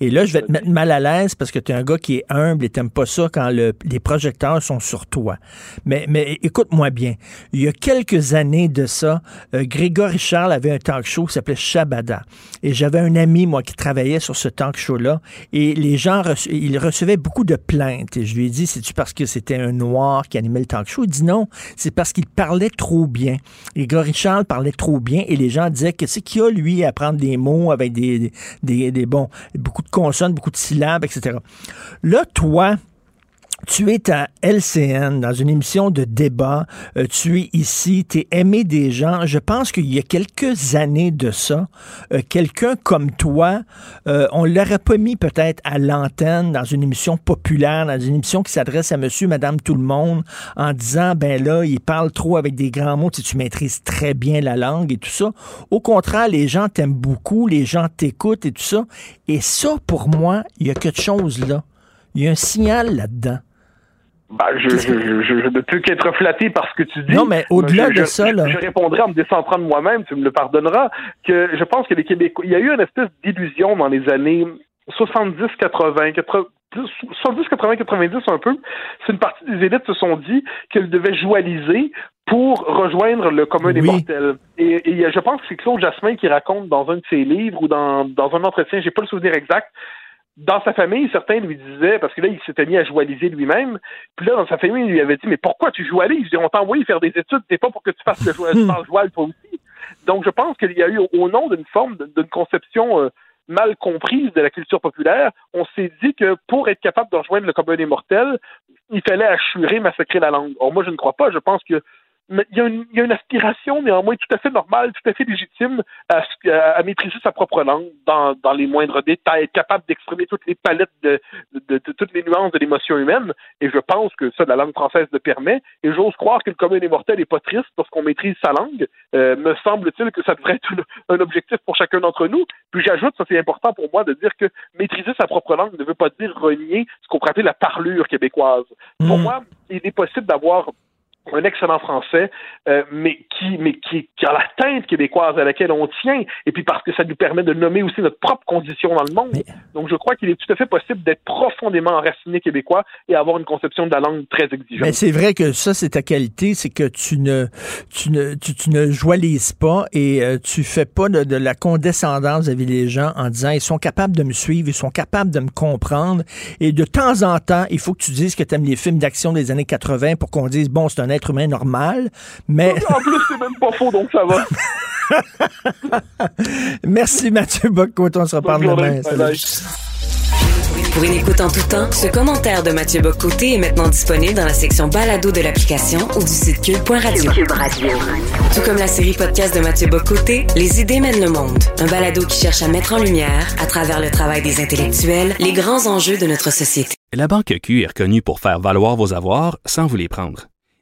Et là, je vais te mettre mal à l'aise parce que tu es un gars qui est humble et t'aimes pas ça quand le, les projecteurs sont sur toi. Mais, mais écoute-moi bien. Il y a quelques années de ça, euh, Grégory Charles avait un talk show qui s'appelait Shabada. Et j'avais un ami, moi, qui travaillait sur ce talk show-là. Et les gens, reçu, ils recevaient beaucoup de plaintes. Et je lui ai dit, c'est-tu parce que c'était un noir qui animait le talk show? Il dit non, c'est parce qu'il parlait trop bien. Et Grégory Charles parlait trop bien et les gens disaient que c'est qu'il a, lui, à prendre des mots avec des, des, des, des bon, beaucoup de consonnes, beaucoup de syllabes, et cetera. Là, toi, tu es à L C N, dans une émission de débat, euh, tu es ici, tu es aimé des gens. Je pense qu'il y a quelques années de ça, euh, quelqu'un comme toi, euh, on l'aurait pas mis peut-être à l'antenne, dans une émission populaire, dans une émission qui s'adresse à monsieur, madame, tout le monde, en disant, ben là, il parle trop avec des grands mots, tu, tu maîtrises très bien la langue et tout ça. Au contraire, les gens t'aiment beaucoup, les gens t'écoutent et tout ça. Et ça, pour moi, il y a quelque chose là. Il y a un signal là-dedans. Ben, je, je, je, je ne peux qu'être flatté par ce que tu dis. Non, mais au-delà je, de je, ça, là... Je répondrai en me décentrant de moi-même, tu me le pardonneras, que je pense que les Québécois... Il y a eu une espèce d'illusion dans les années soixante-dix, quatre-vingts, quatre-vingts, soixante-dix, quatre-vingts, quatre-vingt-dix un peu. C'est une partie des élites se sont dit qu'elles devaient joualiser pour rejoindre le commun des oui. mortels. Et, et je pense que c'est Claude Jasmin qui raconte dans un de ses livres ou dans, dans un entretien, j'ai pas le souvenir exact, dans sa famille, certains lui disaient, parce que là, il s'était mis à joualiser lui-même, puis là, dans sa famille, il lui avait dit, mais pourquoi tu joualises? On t'a envoyé faire des études, c'est pas pour que tu fasses le joual, tu parles joual toi aussi. Donc, je pense qu'il y a eu, au nom d'une forme, d'une conception euh, mal comprise de la culture populaire, on s'est dit que pour être capable de rejoindre le commun des mortels, il fallait achurer, massacrer la langue. Or, moi, je ne crois pas, je pense que Mais il y a une, il y a une aspiration néanmoins tout à fait normale, tout à fait légitime à, à, à maîtriser sa propre langue dans, dans les moindres détails, être capable d'exprimer toutes les palettes de, de, de, de toutes les nuances de l'émotion humaine. Et je pense que ça, la langue française le permet. Et j'ose croire que le commun des mortels n'est pas triste parce qu'on maîtrise sa langue. Euh, me semble-t-il que ça devrait être un objectif pour chacun d'entre nous. Puis j'ajoute, ça c'est important pour moi de dire que maîtriser sa propre langue ne veut pas dire renier ce qu'on appelle la parlure québécoise. Mmh. Pour moi, il est possible d'avoir un excellent français, euh, mais qui mais qui, qui a la teinte québécoise à laquelle on tient, et puis parce que ça nous permet de nommer aussi notre propre condition dans le monde. Mais... Donc, je crois qu'il est tout à fait possible d'être profondément enraciné québécois et avoir une conception de la langue très exigeante. Mais c'est vrai que ça, c'est ta qualité, c'est que tu ne tu ne, tu, tu ne joualises pas et euh, tu fais pas de, de la condescendance vis-à-vis des gens en disant, ils sont capables de me suivre, ils sont capables de me comprendre, et de temps en temps, il faut que tu dises que tu aimes les films d'action des années quatre-vingts pour qu'on dise, bon, c'est un être humain normal, mais... En plus, c'est même pas faux, donc ça va. Merci Mathieu Bock-Côté, on se reparle demain. Pour une écoute en tout temps, ce commentaire de Mathieu Bock-Côté est maintenant disponible dans la section balado de l'application ou du site Q U B point radio. Tout comme la série podcast de Mathieu Bock-Côté, Les idées mènent le monde. Un balado qui cherche à mettre en lumière, à travers le travail des intellectuels, les grands enjeux de notre société. La Banque Q est reconnue pour faire valoir vos avoirs sans vous les prendre.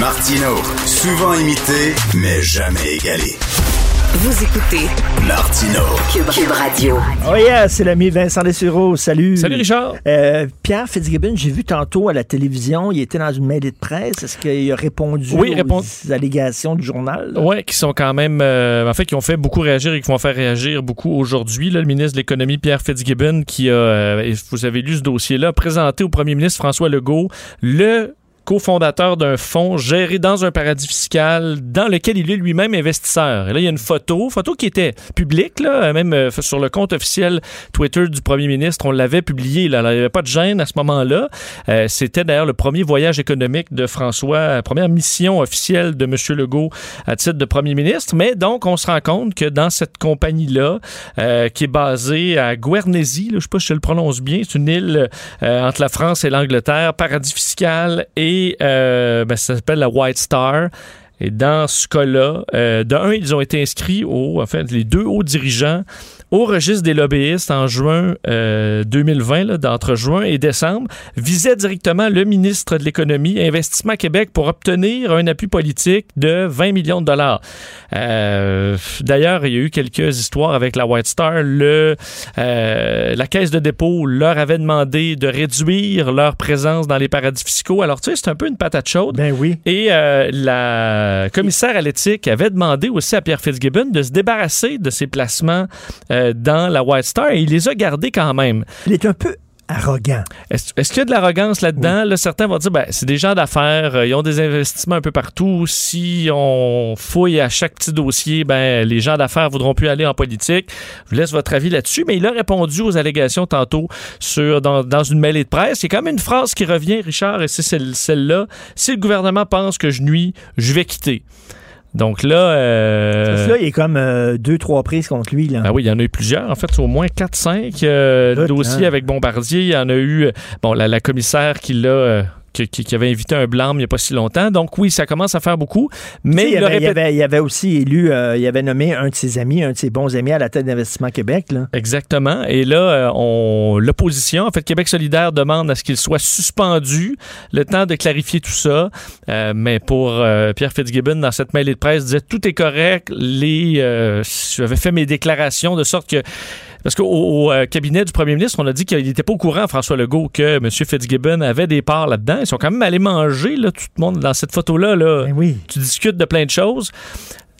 Martineau, souvent imité, mais jamais égalé. Vous écoutez Martineau, Q U B, Q U B Radio. Oh yeah, c'est l'ami Vincent Dessureau, salut. Salut Richard. Euh, Pierre Fitzgibbon, j'ai vu tantôt à la télévision, il était dans une mêlée de presse. Est-ce qu'il a répondu oui, aux répond... allégations du journal? Oui, qui sont quand même, euh, en fait, qui ont fait beaucoup réagir et qui vont faire réagir beaucoup aujourd'hui. Là, le ministre de l'Économie, Pierre Fitzgibbon, qui a, euh, vous avez lu ce dossier-là, a présenté au premier ministre François Legault le... cofondateur d'un fonds géré dans un paradis fiscal dans lequel il est lui-même investisseur. Et là, il y a une photo, photo qui était publique, là, même euh, sur le compte officiel Twitter du premier ministre, on l'avait publiée. Là, là, il n'y avait pas de gêne à ce moment-là. Euh, c'était d'ailleurs le premier voyage économique de François, la première mission officielle de M. Legault à titre de premier ministre. Mais donc, on se rend compte que dans cette compagnie-là, euh, qui est basée à Guernesey, là, je ne sais pas si je le prononce bien, c'est une île euh, entre la France et l'Angleterre, paradis fiscal et Et euh, ben, ça s'appelle la White Star. Et dans ce cas-là, euh, de un, ils ont été inscrits, au, en fait, les deux hauts dirigeants, au registre des lobbyistes en juin euh, deux mille vingt, là, d'entre juin et décembre, visaient directement le ministre de l'Économie, Investissement Québec, pour obtenir un appui politique de vingt millions de dollars. Euh, d'ailleurs, il y a eu quelques histoires avec la White Star. Le, euh, la Caisse de dépôt leur avait demandé de réduire leur présence dans les paradis fiscaux. Alors, tu sais, c'est un peu une patate chaude. Ben oui. Et euh, la... Euh, commissaire à l'éthique avait demandé aussi à Pierre Fitzgibbon de se débarrasser de ses placements euh, dans la White Star et il les a gardés quand même. Il est un peu arrogant. Est-ce, est-ce qu'il y a de l'arrogance là-dedans? Oui. Là, certains vont dire, ben, c'est des gens d'affaires, euh, ils ont des investissements un peu partout. Si on fouille à chaque petit dossier, ben, les gens d'affaires voudront plus aller en politique. Je vous laisse votre avis là-dessus, mais il a répondu aux allégations tantôt sur, dans, dans une mêlée de presse. Il y a quand même une phrase qui revient, Richard, et c'est celle, celle-là. Si le gouvernement pense que je nuis, je vais quitter. Donc là... Euh... là, il est comme euh, deux, trois prises contre lui. Là. Ah oui, il y en a eu plusieurs. En fait, c'est au moins quatre, cinq euh, dossiers hein. Avec Bombardier. Il y en a eu... Bon, la, la commissaire qui l'a... Euh... Qui, qui avait invité un blâme il n'y a pas si longtemps. Donc oui, ça commence à faire beaucoup. Mais il, il, avait, répét... il, avait, il avait aussi élu, euh, il avait nommé un de ses amis, un de ses bons amis à la tête d'Investissement Québec. Là. Exactement. Et là, on... l'opposition, en fait, Québec solidaire demande à ce qu'il soit suspendu, le temps de clarifier tout ça. Euh, mais pour euh, Pierre Fitzgibbon, dans cette mêlée de presse, disait « Tout est correct. Les, euh, j'avais fait mes déclarations de sorte que... » Parce qu'au au, euh, cabinet du premier ministre, on a dit qu'il n'était pas au courant, François Legault, que M. Fitzgibbon avait des parts là-dedans. Ils sont quand même allés manger, là, tout le monde, dans cette photo-là. Là, ben oui. Tu discutes de plein de choses.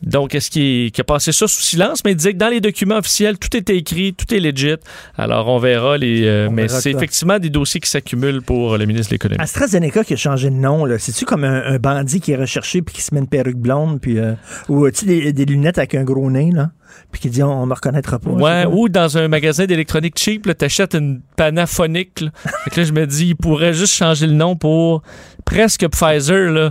Donc, est-ce qu'il, qu'il a passé ça sous silence? Mais il disait que dans les documents officiels, tout était écrit, tout est legit. Alors, on verra. les. Euh, on mais verra c'est ça. Effectivement des dossiers qui s'accumulent pour le ministre de l'Économie. AstraZeneca qui a changé de nom, là. C'est-tu comme un, un bandit qui est recherché puis qui se met une perruque blonde? Puis, euh, ou as-tu des, des lunettes avec un gros nez, là? Puis qui dit on, on me reconnaîtra pas. Ouais, ou dans un magasin d'électronique cheap, là, t'achètes une panaphonique. Là. Fait que là, je me dis, il pourrait juste changer le nom pour presque Pfizer, là.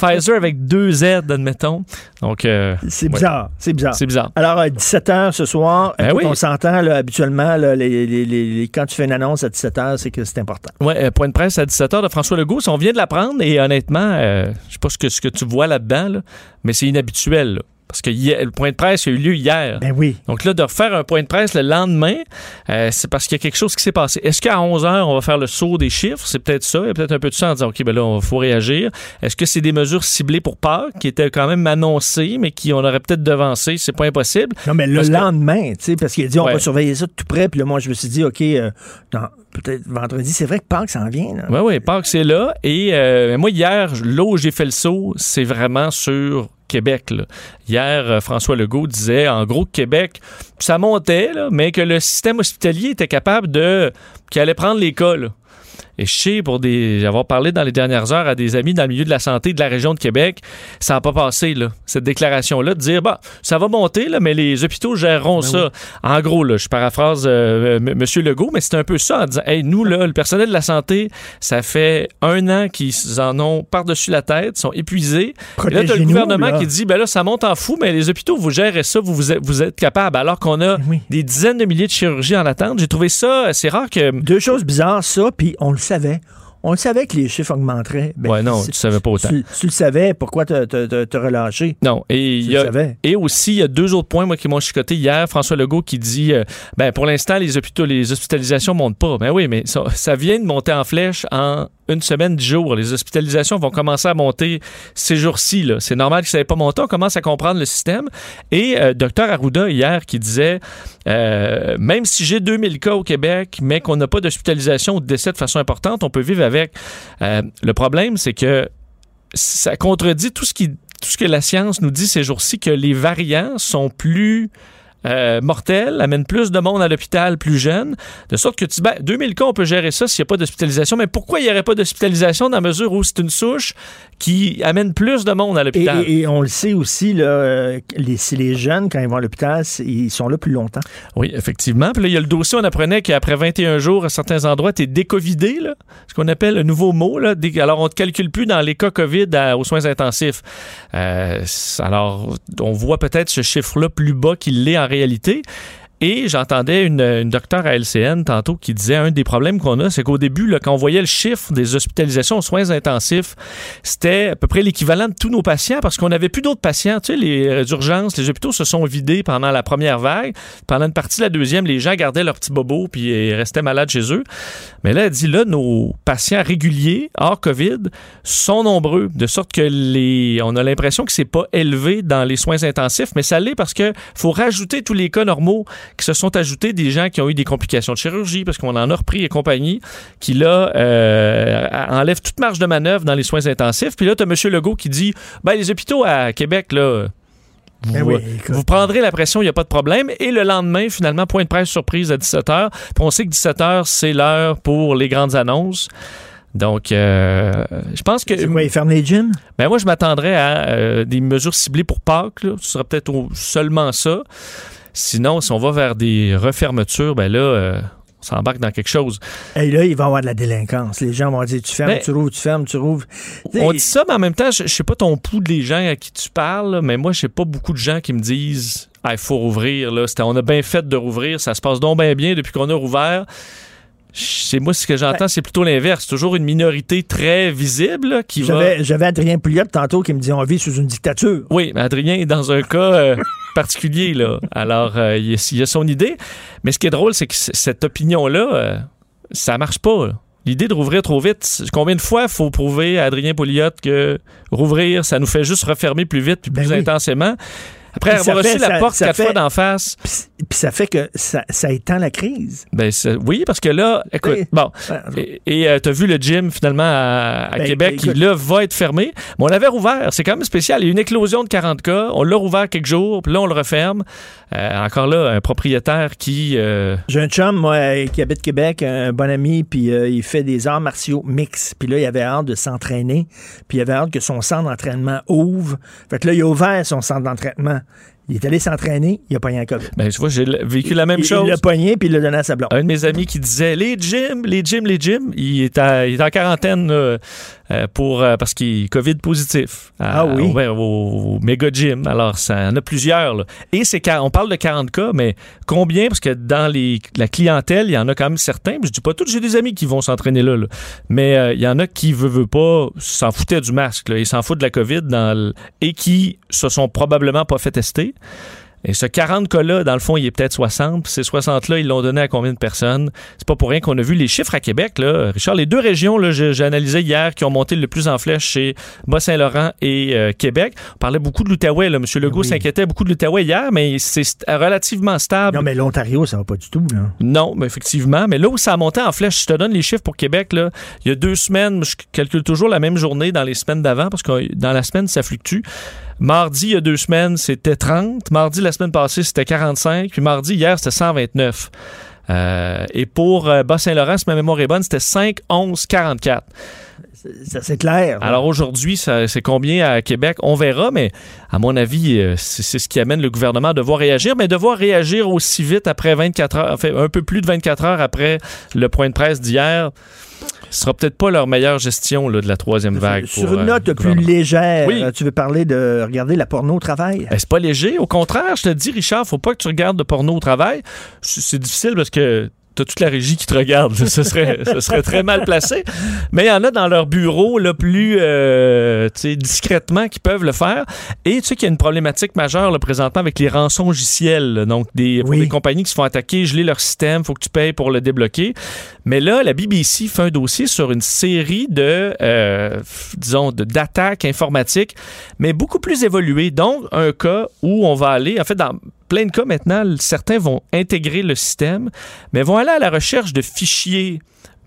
Pfizer avec deux Z, admettons. Donc, euh, c'est bizarre, ouais. c'est bizarre. C'est bizarre. Alors, à dix-sept heures ce soir, ben oui. On s'entend, là, habituellement, là, les, les, les, quand tu fais une annonce à dix-sept heures, c'est que c'est important. Oui, euh, point de presse à dix-sept heures de François Legault. Si on vient de l'apprendre, et honnêtement, euh, je sais pas ce que, ce que tu vois là-dedans, là, mais c'est inhabituel, là. Parce que hier, le point de presse a eu lieu hier. Ben oui. Donc là, de refaire un point de presse le lendemain, euh, c'est parce qu'il y a quelque chose qui s'est passé. Est-ce qu'à onze heures, on va faire le saut des chiffres? C'est peut-être ça. Il y a peut-être un peu de ça en disant, OK, ben là, il faut réagir. Est-ce que c'est des mesures ciblées pour Pâques qui étaient quand même annoncées, mais qui on aurait peut-être devancé? C'est pas impossible. Non, mais le parce lendemain, que... tu sais, parce qu'il a dit, on ouais. va surveiller ça de tout près. Puis là, moi, je me suis dit, OK, euh, dans... peut-être vendredi. C'est vrai que Pâques s'en vient. Là. Oui, oui, Pâques, c'est là. Et euh, moi, hier, là où j'ai fait le saut, c'est vraiment sur Québec. Là. Hier, François Legault disait, en gros, Québec, ça montait, là, mais que le système hospitalier était capable de... qui allait prendre les cas, là. Et je sais, pour des, avoir parlé dans les dernières heures à des amis dans le milieu de la santé de la région de Québec, ça n'a pas passé, là, cette déclaration-là, de dire, bah, ça va monter, là, mais les hôpitaux géreront ben ça. Oui. En gros, là, je paraphrase euh, M. Legault, mais c'est un peu ça, en disant, hey, nous, là, le personnel de la santé, ça fait un an qu'ils en ont par-dessus la tête, sont épuisés. Et là, tu as le gouvernement là. Qui dit, ben là, ça monte en fou, mais les hôpitaux, vous gérez ça, vous, vous êtes, vous êtes capables, alors qu'on a oui. des dizaines de milliers de chirurgies en attente. J'ai trouvé ça, c'est rare que... Deux choses bizarres, ça, puis on le savait. On le savait que les chiffres augmenteraient. Ben, ouais, non, tu ne savais pas autant. Tu, tu le savais, pourquoi te, te, te, te relâcher? Non, et, tu y a, le savais. Et aussi, il y a deux autres points moi, qui m'ont chicoté hier. François Legault qui dit, euh, ben, pour l'instant, les hôpitaux, les hospitalisations ne montent pas. Ben oui, mais ça, ça vient de monter en flèche en une semaine, dix jours. Les hospitalisations vont commencer à monter ces jours-ci. Là. C'est normal que ça n'ait pas monté. On commence à comprendre le système. Et euh, Dr Arruda, hier, qui disait, euh, même si j'ai deux mille cas au Québec, mais qu'on n'a pas d'hospitalisation ou de décès de façon importante, on peut vivre avec Avec. Euh, le problème, c'est que ça contredit tout ce, qui, tout ce que la science nous dit ces jours-ci, que les variants sont plus euh, mortels, amènent plus de monde à l'hôpital plus jeune, de sorte que tu, ben, deux mille cas, on peut gérer ça s'il n'y a pas d'hospitalisation. Mais pourquoi il n'y aurait pas d'hospitalisation dans la mesure où c'est une souche qui amène plus de monde à l'hôpital? Et, et, et on le sait aussi, là, euh, les, si les jeunes, quand ils vont à l'hôpital, ils sont là plus longtemps. Oui, effectivement. Puis là, il y a le dossier, on apprenait qu'après vingt et un jours, à certains endroits, t'es décovidé, là, ce qu'on appelle un nouveau mot. Là. Alors, on ne te calcule plus dans les cas COVID à, aux soins intensifs. Euh, alors, on voit peut-être ce chiffre-là plus bas qu'il l'est en réalité. Et j'entendais une, une docteure à L C N tantôt qui disait un des problèmes qu'on a, c'est qu'au début, là, quand on voyait le chiffre des hospitalisations aux soins intensifs, c'était à peu près l'équivalent de tous nos patients parce qu'on n'avait plus d'autres patients. Tu sais, les urgences, les hôpitaux se sont vidés pendant la première vague. Pendant une partie de la deuxième, les gens gardaient leurs petits bobos puis ils restaient malades chez eux. Mais là, elle dit, là, nos patients réguliers, hors COVID, sont nombreux, de sorte que les, on a l'impression que c'est pas élevé dans les soins intensifs, mais ça l'est parce que faut rajouter tous les cas normaux qui se sont ajoutés des gens qui ont eu des complications de chirurgie parce qu'on en a repris et compagnie, qui là euh, enlève toute marge de manœuvre dans les soins intensifs. Puis là, t'as M. Legault qui dit ben les hôpitaux à Québec, là, vous, eh oui, vous prendrez la pression, il n'y a pas de problème. Et le lendemain, finalement, point de presse surprise à dix-sept heures. Puis on sait que dix-sept heures, c'est l'heure pour les grandes annonces. Donc, euh, je pense que... C'est quoi, ils ferment les gyms? Ben moi, je m'attendrais à euh, des mesures ciblées pour Pâques. Là. Ce sera peut-être au, seulement ça. Sinon, si on va vers des refermetures, ben là, euh, on s'embarque dans quelque chose. Et là, il va y avoir de la délinquance. Les gens vont dire, tu fermes, ben, tu rouvres, tu fermes, tu rouvres. T'sais, on dit ça, mais en même temps, je ne sais pas ton pouls des gens à qui tu parles, mais moi, je sais pas beaucoup de gens qui me disent, il hey, faut rouvrir, là. On a bien fait de rouvrir, ça se passe donc bien bien depuis qu'on a rouvert. C'est moi, ce que j'entends, c'est plutôt l'inverse. C'est toujours une minorité très visible là, qui j'avais, va... J'avais Adrien Pouliot tantôt qui me dit on vit sous une dictature. Oui, mais Adrien est dans un cas euh, particulier. Là. Alors, euh, il, il a son idée. Mais ce qui est drôle, c'est que c- cette opinion-là, euh, ça marche pas. Là. L'idée de rouvrir trop vite, combien de fois il faut prouver à Adrien Pouliot que rouvrir, ça nous fait juste refermer plus vite puis ben plus oui. intensément? Après avoir reçu la porte quatre fois d'en face. Puis ça fait que ça, ça étend la crise. Ben ça, oui, parce que là, écoute, oui. bon, et, et euh, t'as vu le gym finalement à, à ben, Québec qui là va être fermé. Mais on l'avait rouvert, c'est quand même spécial. Il y a eu une éclosion de quarante cas, on l'a rouvert quelques jours, puis là on le referme. Euh, encore là, un propriétaire qui... Euh... J'ai un chum, moi, qui habite Québec, un bon ami, puis euh, il fait des arts martiaux mixtes. Puis là, il avait hâte de s'entraîner, puis il avait hâte que son centre d'entraînement ouvre. Fait que là, il a ouvert son centre d'entraînement. Il est allé s'entraîner, il a pogné un COVID. Ben, tu vois, j'ai vécu la même il, chose. Il l'a pogné, puis il l'a donné à sa blonde. Un de mes amis qui disait, les gyms, les gyms, les gyms, il est, à, il est en quarantaine euh, pour, euh, parce qu'il est COVID positif. À, ah oui? Au, au, au méga gym. Alors, ça en a plusieurs. Là. Et c'est, on parle de quarante cas, mais combien? Parce que dans les, la clientèle, il y en a quand même certains. Je dis pas tous, j'ai des amis qui vont s'entraîner là. là. Mais euh, il y en a qui veut, veut pas, s'en foutaient du masque. Là. Ils s'en foutent de la COVID dans l'... et qui se sont probablement pas fait tester. Et ce quarante cas-là, dans le fond, il est peut-être soixante. Puis ces soixante-là, ils l'ont donné à combien de personnes? C'est pas pour rien qu'on a vu les chiffres à Québec, là. Richard, les deux régions, là, j'ai, j'ai analysé hier, qui ont monté le plus en flèche, c'est Bas-Saint-Laurent et euh, Québec. On parlait beaucoup de l'Outaouais, là. M. Legault oui. s'inquiétait beaucoup de l'Outaouais hier, mais c'est st- relativement stable. Non, mais l'Ontario, ça va pas du tout, là. Non, mais effectivement. Mais là où ça a monté en flèche, je te donne les chiffres pour Québec, là. Il y a deux semaines, je calcule toujours la même journée dans les semaines d'avant, parce que dans la semaine, ça fluctue. Mardi, il y a deux semaines, c'était trente. Mardi, la semaine passée, c'était quarante-cinq. Puis mardi, hier, c'était cent vingt-neuf. Euh, et pour euh, Bas-Saint-Laurent, si ma mémoire est bonne, c'était cinq, onze, quarante-quatre. Ça, c'est clair. Ouais. Alors aujourd'hui, ça, c'est combien à Québec? On verra, mais à mon avis, euh, c'est, c'est ce qui amène le gouvernement à devoir réagir, mais devoir réagir aussi vite après vingt-quatre heures, enfin, un peu plus de vingt-quatre heures après le point de presse d'hier. Ce sera peut-être pas leur meilleure gestion là, de la troisième vague. Sur pour, une note euh, plus légère, oui. Tu veux parler de regarder la porno au travail? Ben, c'est pas léger. Au contraire, je te dis, Richard, faut pas que tu regardes de porno au travail. C'est difficile parce que t'as toute la régie qui te regarde. Ce serait, ce serait très mal placé. Mais il y en a dans leur bureau, là, plus euh, discrètement, qui peuvent le faire. Et tu sais qu'il y a une problématique majeure, là, présentement, avec les rançons logicielles. Donc, des, oui. pour des compagnies qui se font attaquer, geler leur système, il faut que tu payes pour le débloquer. Mais là, la B B C fait un dossier sur une série de, euh, disons, de, d'attaques informatiques, mais beaucoup plus évoluées. Donc, un cas où on va aller, en fait, dans plein de cas maintenant, certains vont intégrer le système, mais vont aller à la recherche de fichiers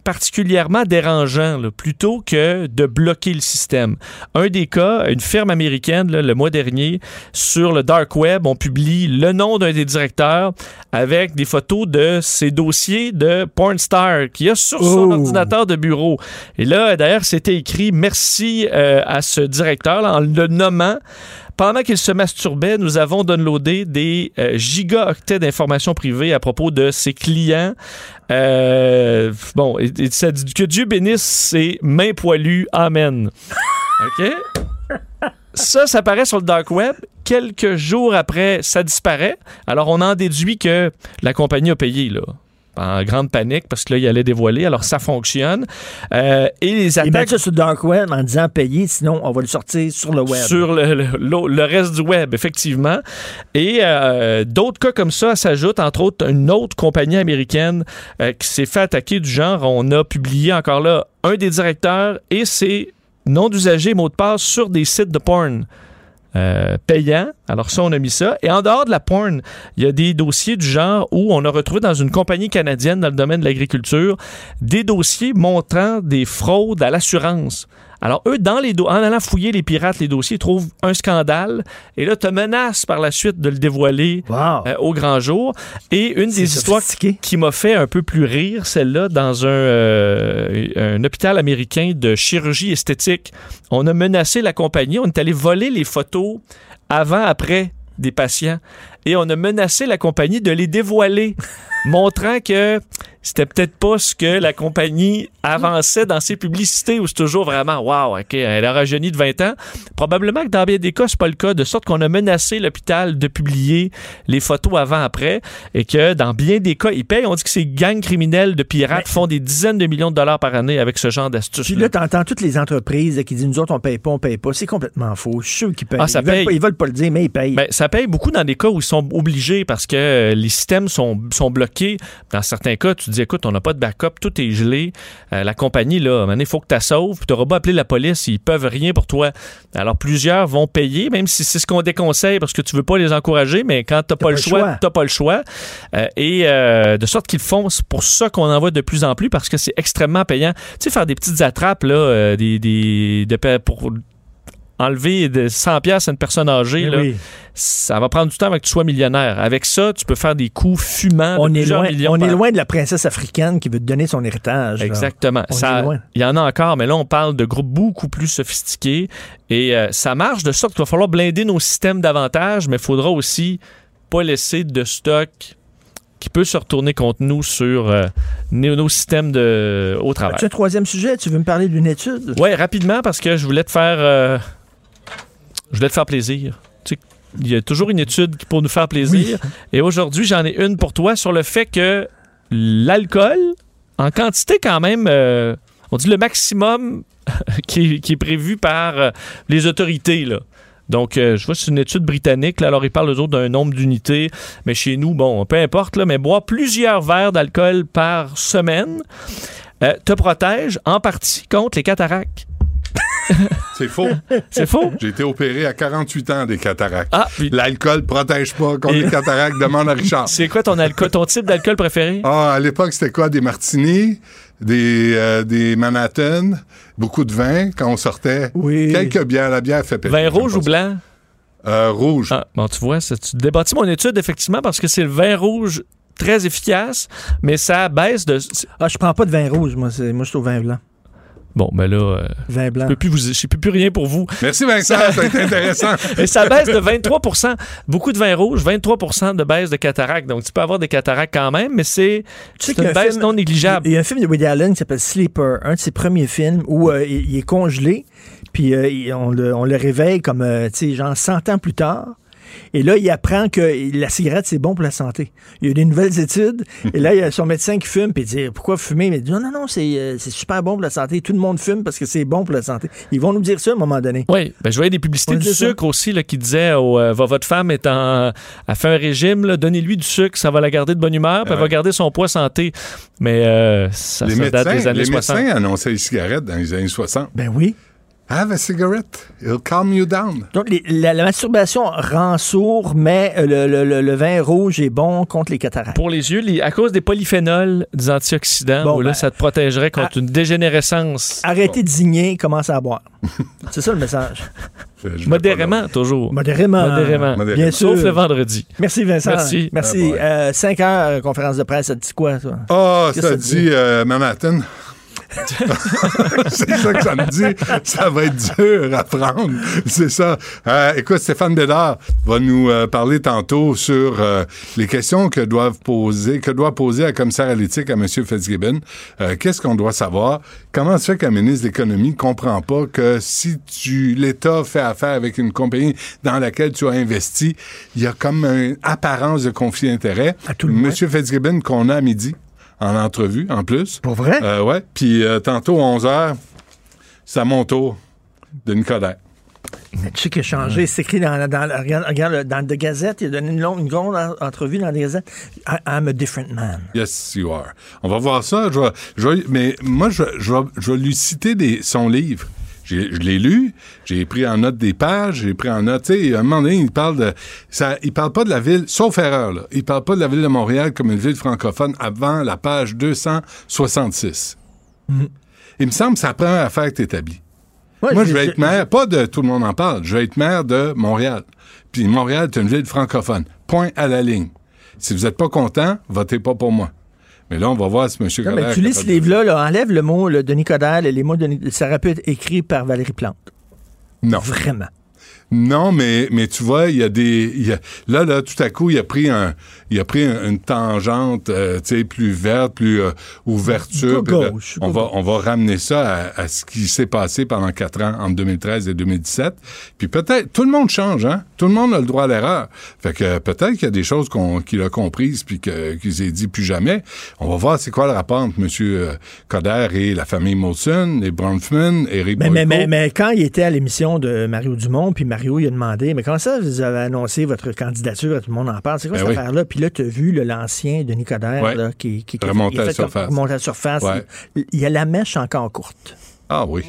particulièrement dérangeants, là, plutôt que de bloquer le système. Un des cas, une firme américaine, là, le mois dernier, sur le dark web, on publie le nom d'un des directeurs avec des photos de ses dossiers de pornstar qu'il y a sur son oh. ordinateur de bureau. Et là, d'ailleurs, c'était écrit « Merci euh, à ce directeur » là, en le nommant. Pendant qu'il se masturbait, nous avons downloadé des euh, gigaoctets d'informations privées à propos de ses clients. Euh, bon, et, et ça dit que Dieu bénisse ses mains poilues. Amen. OK? Ça, ça paraît sur le dark web. Quelques jours après, ça disparaît. Alors, on en déduit que la compagnie a payé, là. En grande panique, parce que là, il allait dévoiler. Alors, ça fonctionne. Euh, et les attaques... Ils mettent ça sur le dark web en disant payer, sinon on va le sortir sur le web. Sur le, le, le reste du web, effectivement. Et euh, d'autres cas comme ça s'ajoutent, entre autres, une autre compagnie américaine euh, qui s'est fait attaquer du genre. On a publié, encore là, un des directeurs et ses noms d'usagers, mots de passe, sur des sites de porn. Euh, payant. Alors ça, on a mis ça. Et en dehors de la porn, il y a des dossiers du genre où on a retrouvé dans une compagnie canadienne dans le domaine de l'agriculture des dossiers montrant des fraudes à l'assurance. Alors eux, dans les do- en allant fouiller les pirates, les dossiers, ils trouvent un scandale et là, te menacent par la suite de le dévoiler wow. euh, au grand jour. Et une C'est des histoires qui m'a fait un peu plus rire, celle-là, dans un, euh, un hôpital américain de chirurgie esthétique. On a menacé la compagnie, on est allé voler les photos avant-après des patients. Et on a menacé la compagnie de les dévoiler, montrant que c'était peut-être pas ce que la compagnie avançait dans ses publicités, où c'est toujours vraiment « wow, ok, elle a rajeuni de vingt ans ». Probablement que dans bien des cas, c'est pas le cas, de sorte qu'on a menacé l'hôpital de publier les photos avant-après, et que dans bien des cas, ils payent. On dit que ces gangs criminels de pirates Mais... font des dizaines de millions de dollars par année avec ce genre d'astuces. Puis là, t'entends toutes les entreprises qui disent « nous autres, on paye pas, on paye pas ». C'est complètement faux. Je suis sûr qu'ils payent. Ah, ça ils, paye. veulent pas, ils veulent pas le dire, mais ils payent. Ben, ça paye beaucoup dans des cas où ils sont obligés parce que les systèmes sont, sont bloqués. Dans certains cas, tu te dis, écoute, on n'a pas de backup, tout est gelé. Euh, la compagnie, là, il faut que tu la sauves, puis tu n'auras pas appelé la police, ils peuvent rien pour toi. Alors, plusieurs vont payer, même si c'est ce qu'on déconseille parce que tu veux pas les encourager, mais quand tu n'as pas, pas le choix, choix. tu n'as pas le choix. Euh, et euh, de sorte qu'ils font, c'est pour ça qu'on en voit de plus en plus parce que c'est extrêmement payant. Tu sais, faire des petites attrapes, là, euh, des, des, de, pour... enlever de cent piastres à une personne âgée, là, oui. ça va prendre du temps avant que tu sois millionnaire. Avec ça, tu peux faire des coups fumants on de plusieurs loin, millions. On par... est loin de la princesse africaine qui veut te donner son héritage. Exactement. Il y en a encore, mais là, on parle de groupes beaucoup plus sophistiqués. Et euh, ça marche de sorte qu'il va falloir blinder nos systèmes davantage, mais il faudra aussi pas laisser de stock qui peut se retourner contre nous sur euh, nos systèmes de, au travail. As-tu un troisième sujet? Tu veux me parler d'une étude? Oui, rapidement, parce que je voulais te faire... Euh, Je voulais te faire plaisir. Tu sais, il y a toujours une étude pour nous faire plaisir. Oui. Et aujourd'hui, j'en ai une pour toi sur le fait que l'alcool, en quantité quand même, euh, on dit le maximum qui, est, qui est prévu par les autorités, là. Donc, euh, je vois que c'est une étude britannique. Là, alors, ils parlent, eux autres, d'un nombre d'unités. Mais chez nous, bon, peu importe, là, mais boire plusieurs verres d'alcool par semaine euh, te protège en partie contre les cataractes. C'est faux. C'est faux. J'ai été opéré à quarante-huit ans des cataractes. Ah, puis... L'alcool protège pas contre Et... les cataractes. Demande à Richard. C'est quoi ton, alco- ton type d'alcool préféré? Ah, à l'époque, c'était quoi? Des martinis, des, euh, des Manhattan, beaucoup de vin quand on sortait. Oui. Quelques bières. La bière fait péter. Vin rouge ou blanc? Euh, rouge. Ah, bon, tu vois, ça, tu débâtis mon étude, effectivement, parce que c'est le vin rouge très efficace, mais ça baisse de... Ah, je prends pas de vin rouge, moi. C'est... Moi, je suis au vin blanc. Bon, ben là, euh, vin blanc. Je ne peux, peux plus rien pour vous. Merci Vincent, ça a été intéressant. Et ça baisse de vingt-trois pour cent. Beaucoup de vin rouge, vingt-trois pour cent de baisse de cataracte. Donc, tu peux avoir des cataractes quand même, mais c'est, tu c'est une baisse film, non négligeable. Il y a un film de Woody Allen qui s'appelle Sleeper, un de ses premiers films où euh, il est congelé, puis euh, on, le, on le réveille comme, euh, tu sais, genre cent ans plus tard. Et là, il apprend que la cigarette, c'est bon pour la santé. Il y a des nouvelles études. Et là, il y a son médecin qui fume. Puis il dit, pourquoi fumer? Mais il dit, non, non, non, c'est, c'est super bon pour la santé. Tout le monde fume parce que c'est bon pour la santé. Ils vont nous dire ça à un moment donné. Oui. Ben, je voyais des publicités on du sucre ça. aussi là, qui disaient, oh, euh, votre femme est en, a fait un régime, là, donnez-lui du sucre, ça va la garder de bonne humeur, puis ouais. Elle va garder son poids santé. Mais euh, ça, ça médecins, date des années les soixante. Les médecins annonçaient les cigarettes dans les années soixante. Ben oui. Have a cigarette. It'll calm you down. Donc, les, la, la masturbation rend sourd, mais le, le, le, le vin rouge est bon contre les cataractes. Pour les yeux, les, à cause des polyphénols, des antioxydants, bon, où ben, là, ça te protégerait contre à, une dégénérescence. Arrêtez bon. de zigner, commencez à boire. C'est ça le message. Je Modérément, toujours. Modérément. Modérément. Modérément. Bien sûr. Sauf le vendredi. Merci, Vincent. Merci. Merci. Ah, euh, cinq heures, conférence de presse, ça te dit quoi, ça? Ah, oh, ça, ça dit, dit? Euh, Manhattan. C'est ça que ça me dit. Ça va être dur à prendre. C'est ça. Euh, écoute, Stéphane Bédard va nous euh, parler tantôt sur euh, les questions que doivent poser, que doit poser la commissaire à l'éthique à M. Fitzgibbon. Euh, qu'est-ce qu'on doit savoir? Comment se fait qu'un ministre de l'Économie ne comprend pas que si tu, l'État fait affaire avec une compagnie dans laquelle tu as investi, il y a comme une apparence de conflit d'intérêt. M. Fitzgibbon, qu'on a à midi, en entrevue, en plus. Pour vrai? Euh, ouais. Puis euh, tantôt, onze heures, c'est à mon tour, Denis Coderre. Le chic a changé. Mmh. C'est écrit dans, dans, regarde, regarde, dans The Gazette. Il a donné une longue, une longue entrevue dans The Gazette. I, I'm a different man. Yes, you are. On va voir ça. Je vais, je vais, mais moi, je, je, vais, je vais lui citer des, son livre. J'ai, je l'ai lu, j'ai pris en note des pages, j'ai pris en note, tu sais, à un moment donné, il parle de, ça, il parle pas de la ville, sauf erreur, là, il parle pas de la ville de Montréal comme une ville francophone avant la page deux cent soixante-six. Mm. Il me semble que c'est la première affaire que t'établis. Ouais, Moi, je vais être maire, pas de tout le monde en parle, je vais être maire de Montréal. Puis Montréal est une ville francophone. Point à la ligne. Si vous êtes pas content, votez pas pour moi. Mais là, on va voir si M. Coderre... Non, mais tu lis ce livre-là, là, enlève le mot là, Denis Coderre, les mots de Denis... Ça aurait pu être écrit par Valérie Plante. Non. Vraiment. Non, mais, mais tu vois, il y a des... Y a, là, là, tout à coup, il a pris, un, il a pris un, une tangente euh, tu sais, plus verte, plus euh, ouverture. Go gauche, là, on, go va, gauche. on va ramener ça à, à ce qui s'est passé pendant quatre ans, entre deux mille treize et deux mille dix-sept. Puis peut-être... Tout le monde change, hein? Tout le monde a le droit à l'erreur. Fait que peut-être qu'il y a des choses qu'on, qu'il a comprises puis que, qu'il s'est dit plus jamais. On va voir c'est quoi le rapport entre M. Euh, Coderre et la famille Molson, les Bronfman, Éric Martineau. Mais, mais, mais quand il était à l'émission de Mario Dumont, puis Mario, il a demandé, mais comment ça, vous avez annoncé votre candidature, tout le monde en parle, c'est quoi ben cette oui. affaire-là? Puis là, tu as vu le, l'ancien Denis Coderre ouais. là, qui, qui, qui remonte à la surface. Remonte à la surface. Ouais. Il, il y a la mèche encore courte. Ah oui.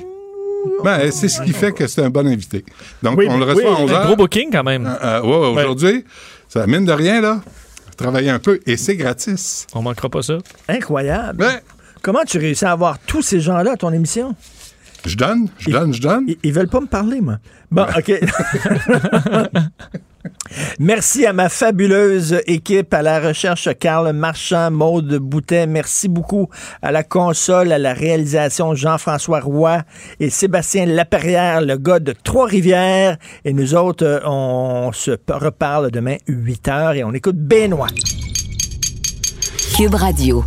Ben, c'est ce qui fait que c'est un bon invité. Donc, oui, on le reçoit oui, à onze heures. Un gros booking quand même. Euh, euh, ouais, ouais, aujourd'hui, ouais. ça mine de rien, là. Travailler un peu, et c'est gratis. On manquera pas ça. Incroyable. Ouais. Comment tu réussis à avoir tous ces gens-là à ton émission? Je donne, je donne, je donne. Ils veulent pas me parler, moi. Bon, OK. Merci à ma fabuleuse équipe, à la recherche Carl Marchand, Maude Boutet. Merci beaucoup à la console, à la réalisation Jean-François Roy et Sébastien Laperrière, le gars de Trois-Rivières. Et nous autres, on se reparle demain, huit heures, et on écoute Benoît. Q U B Radio.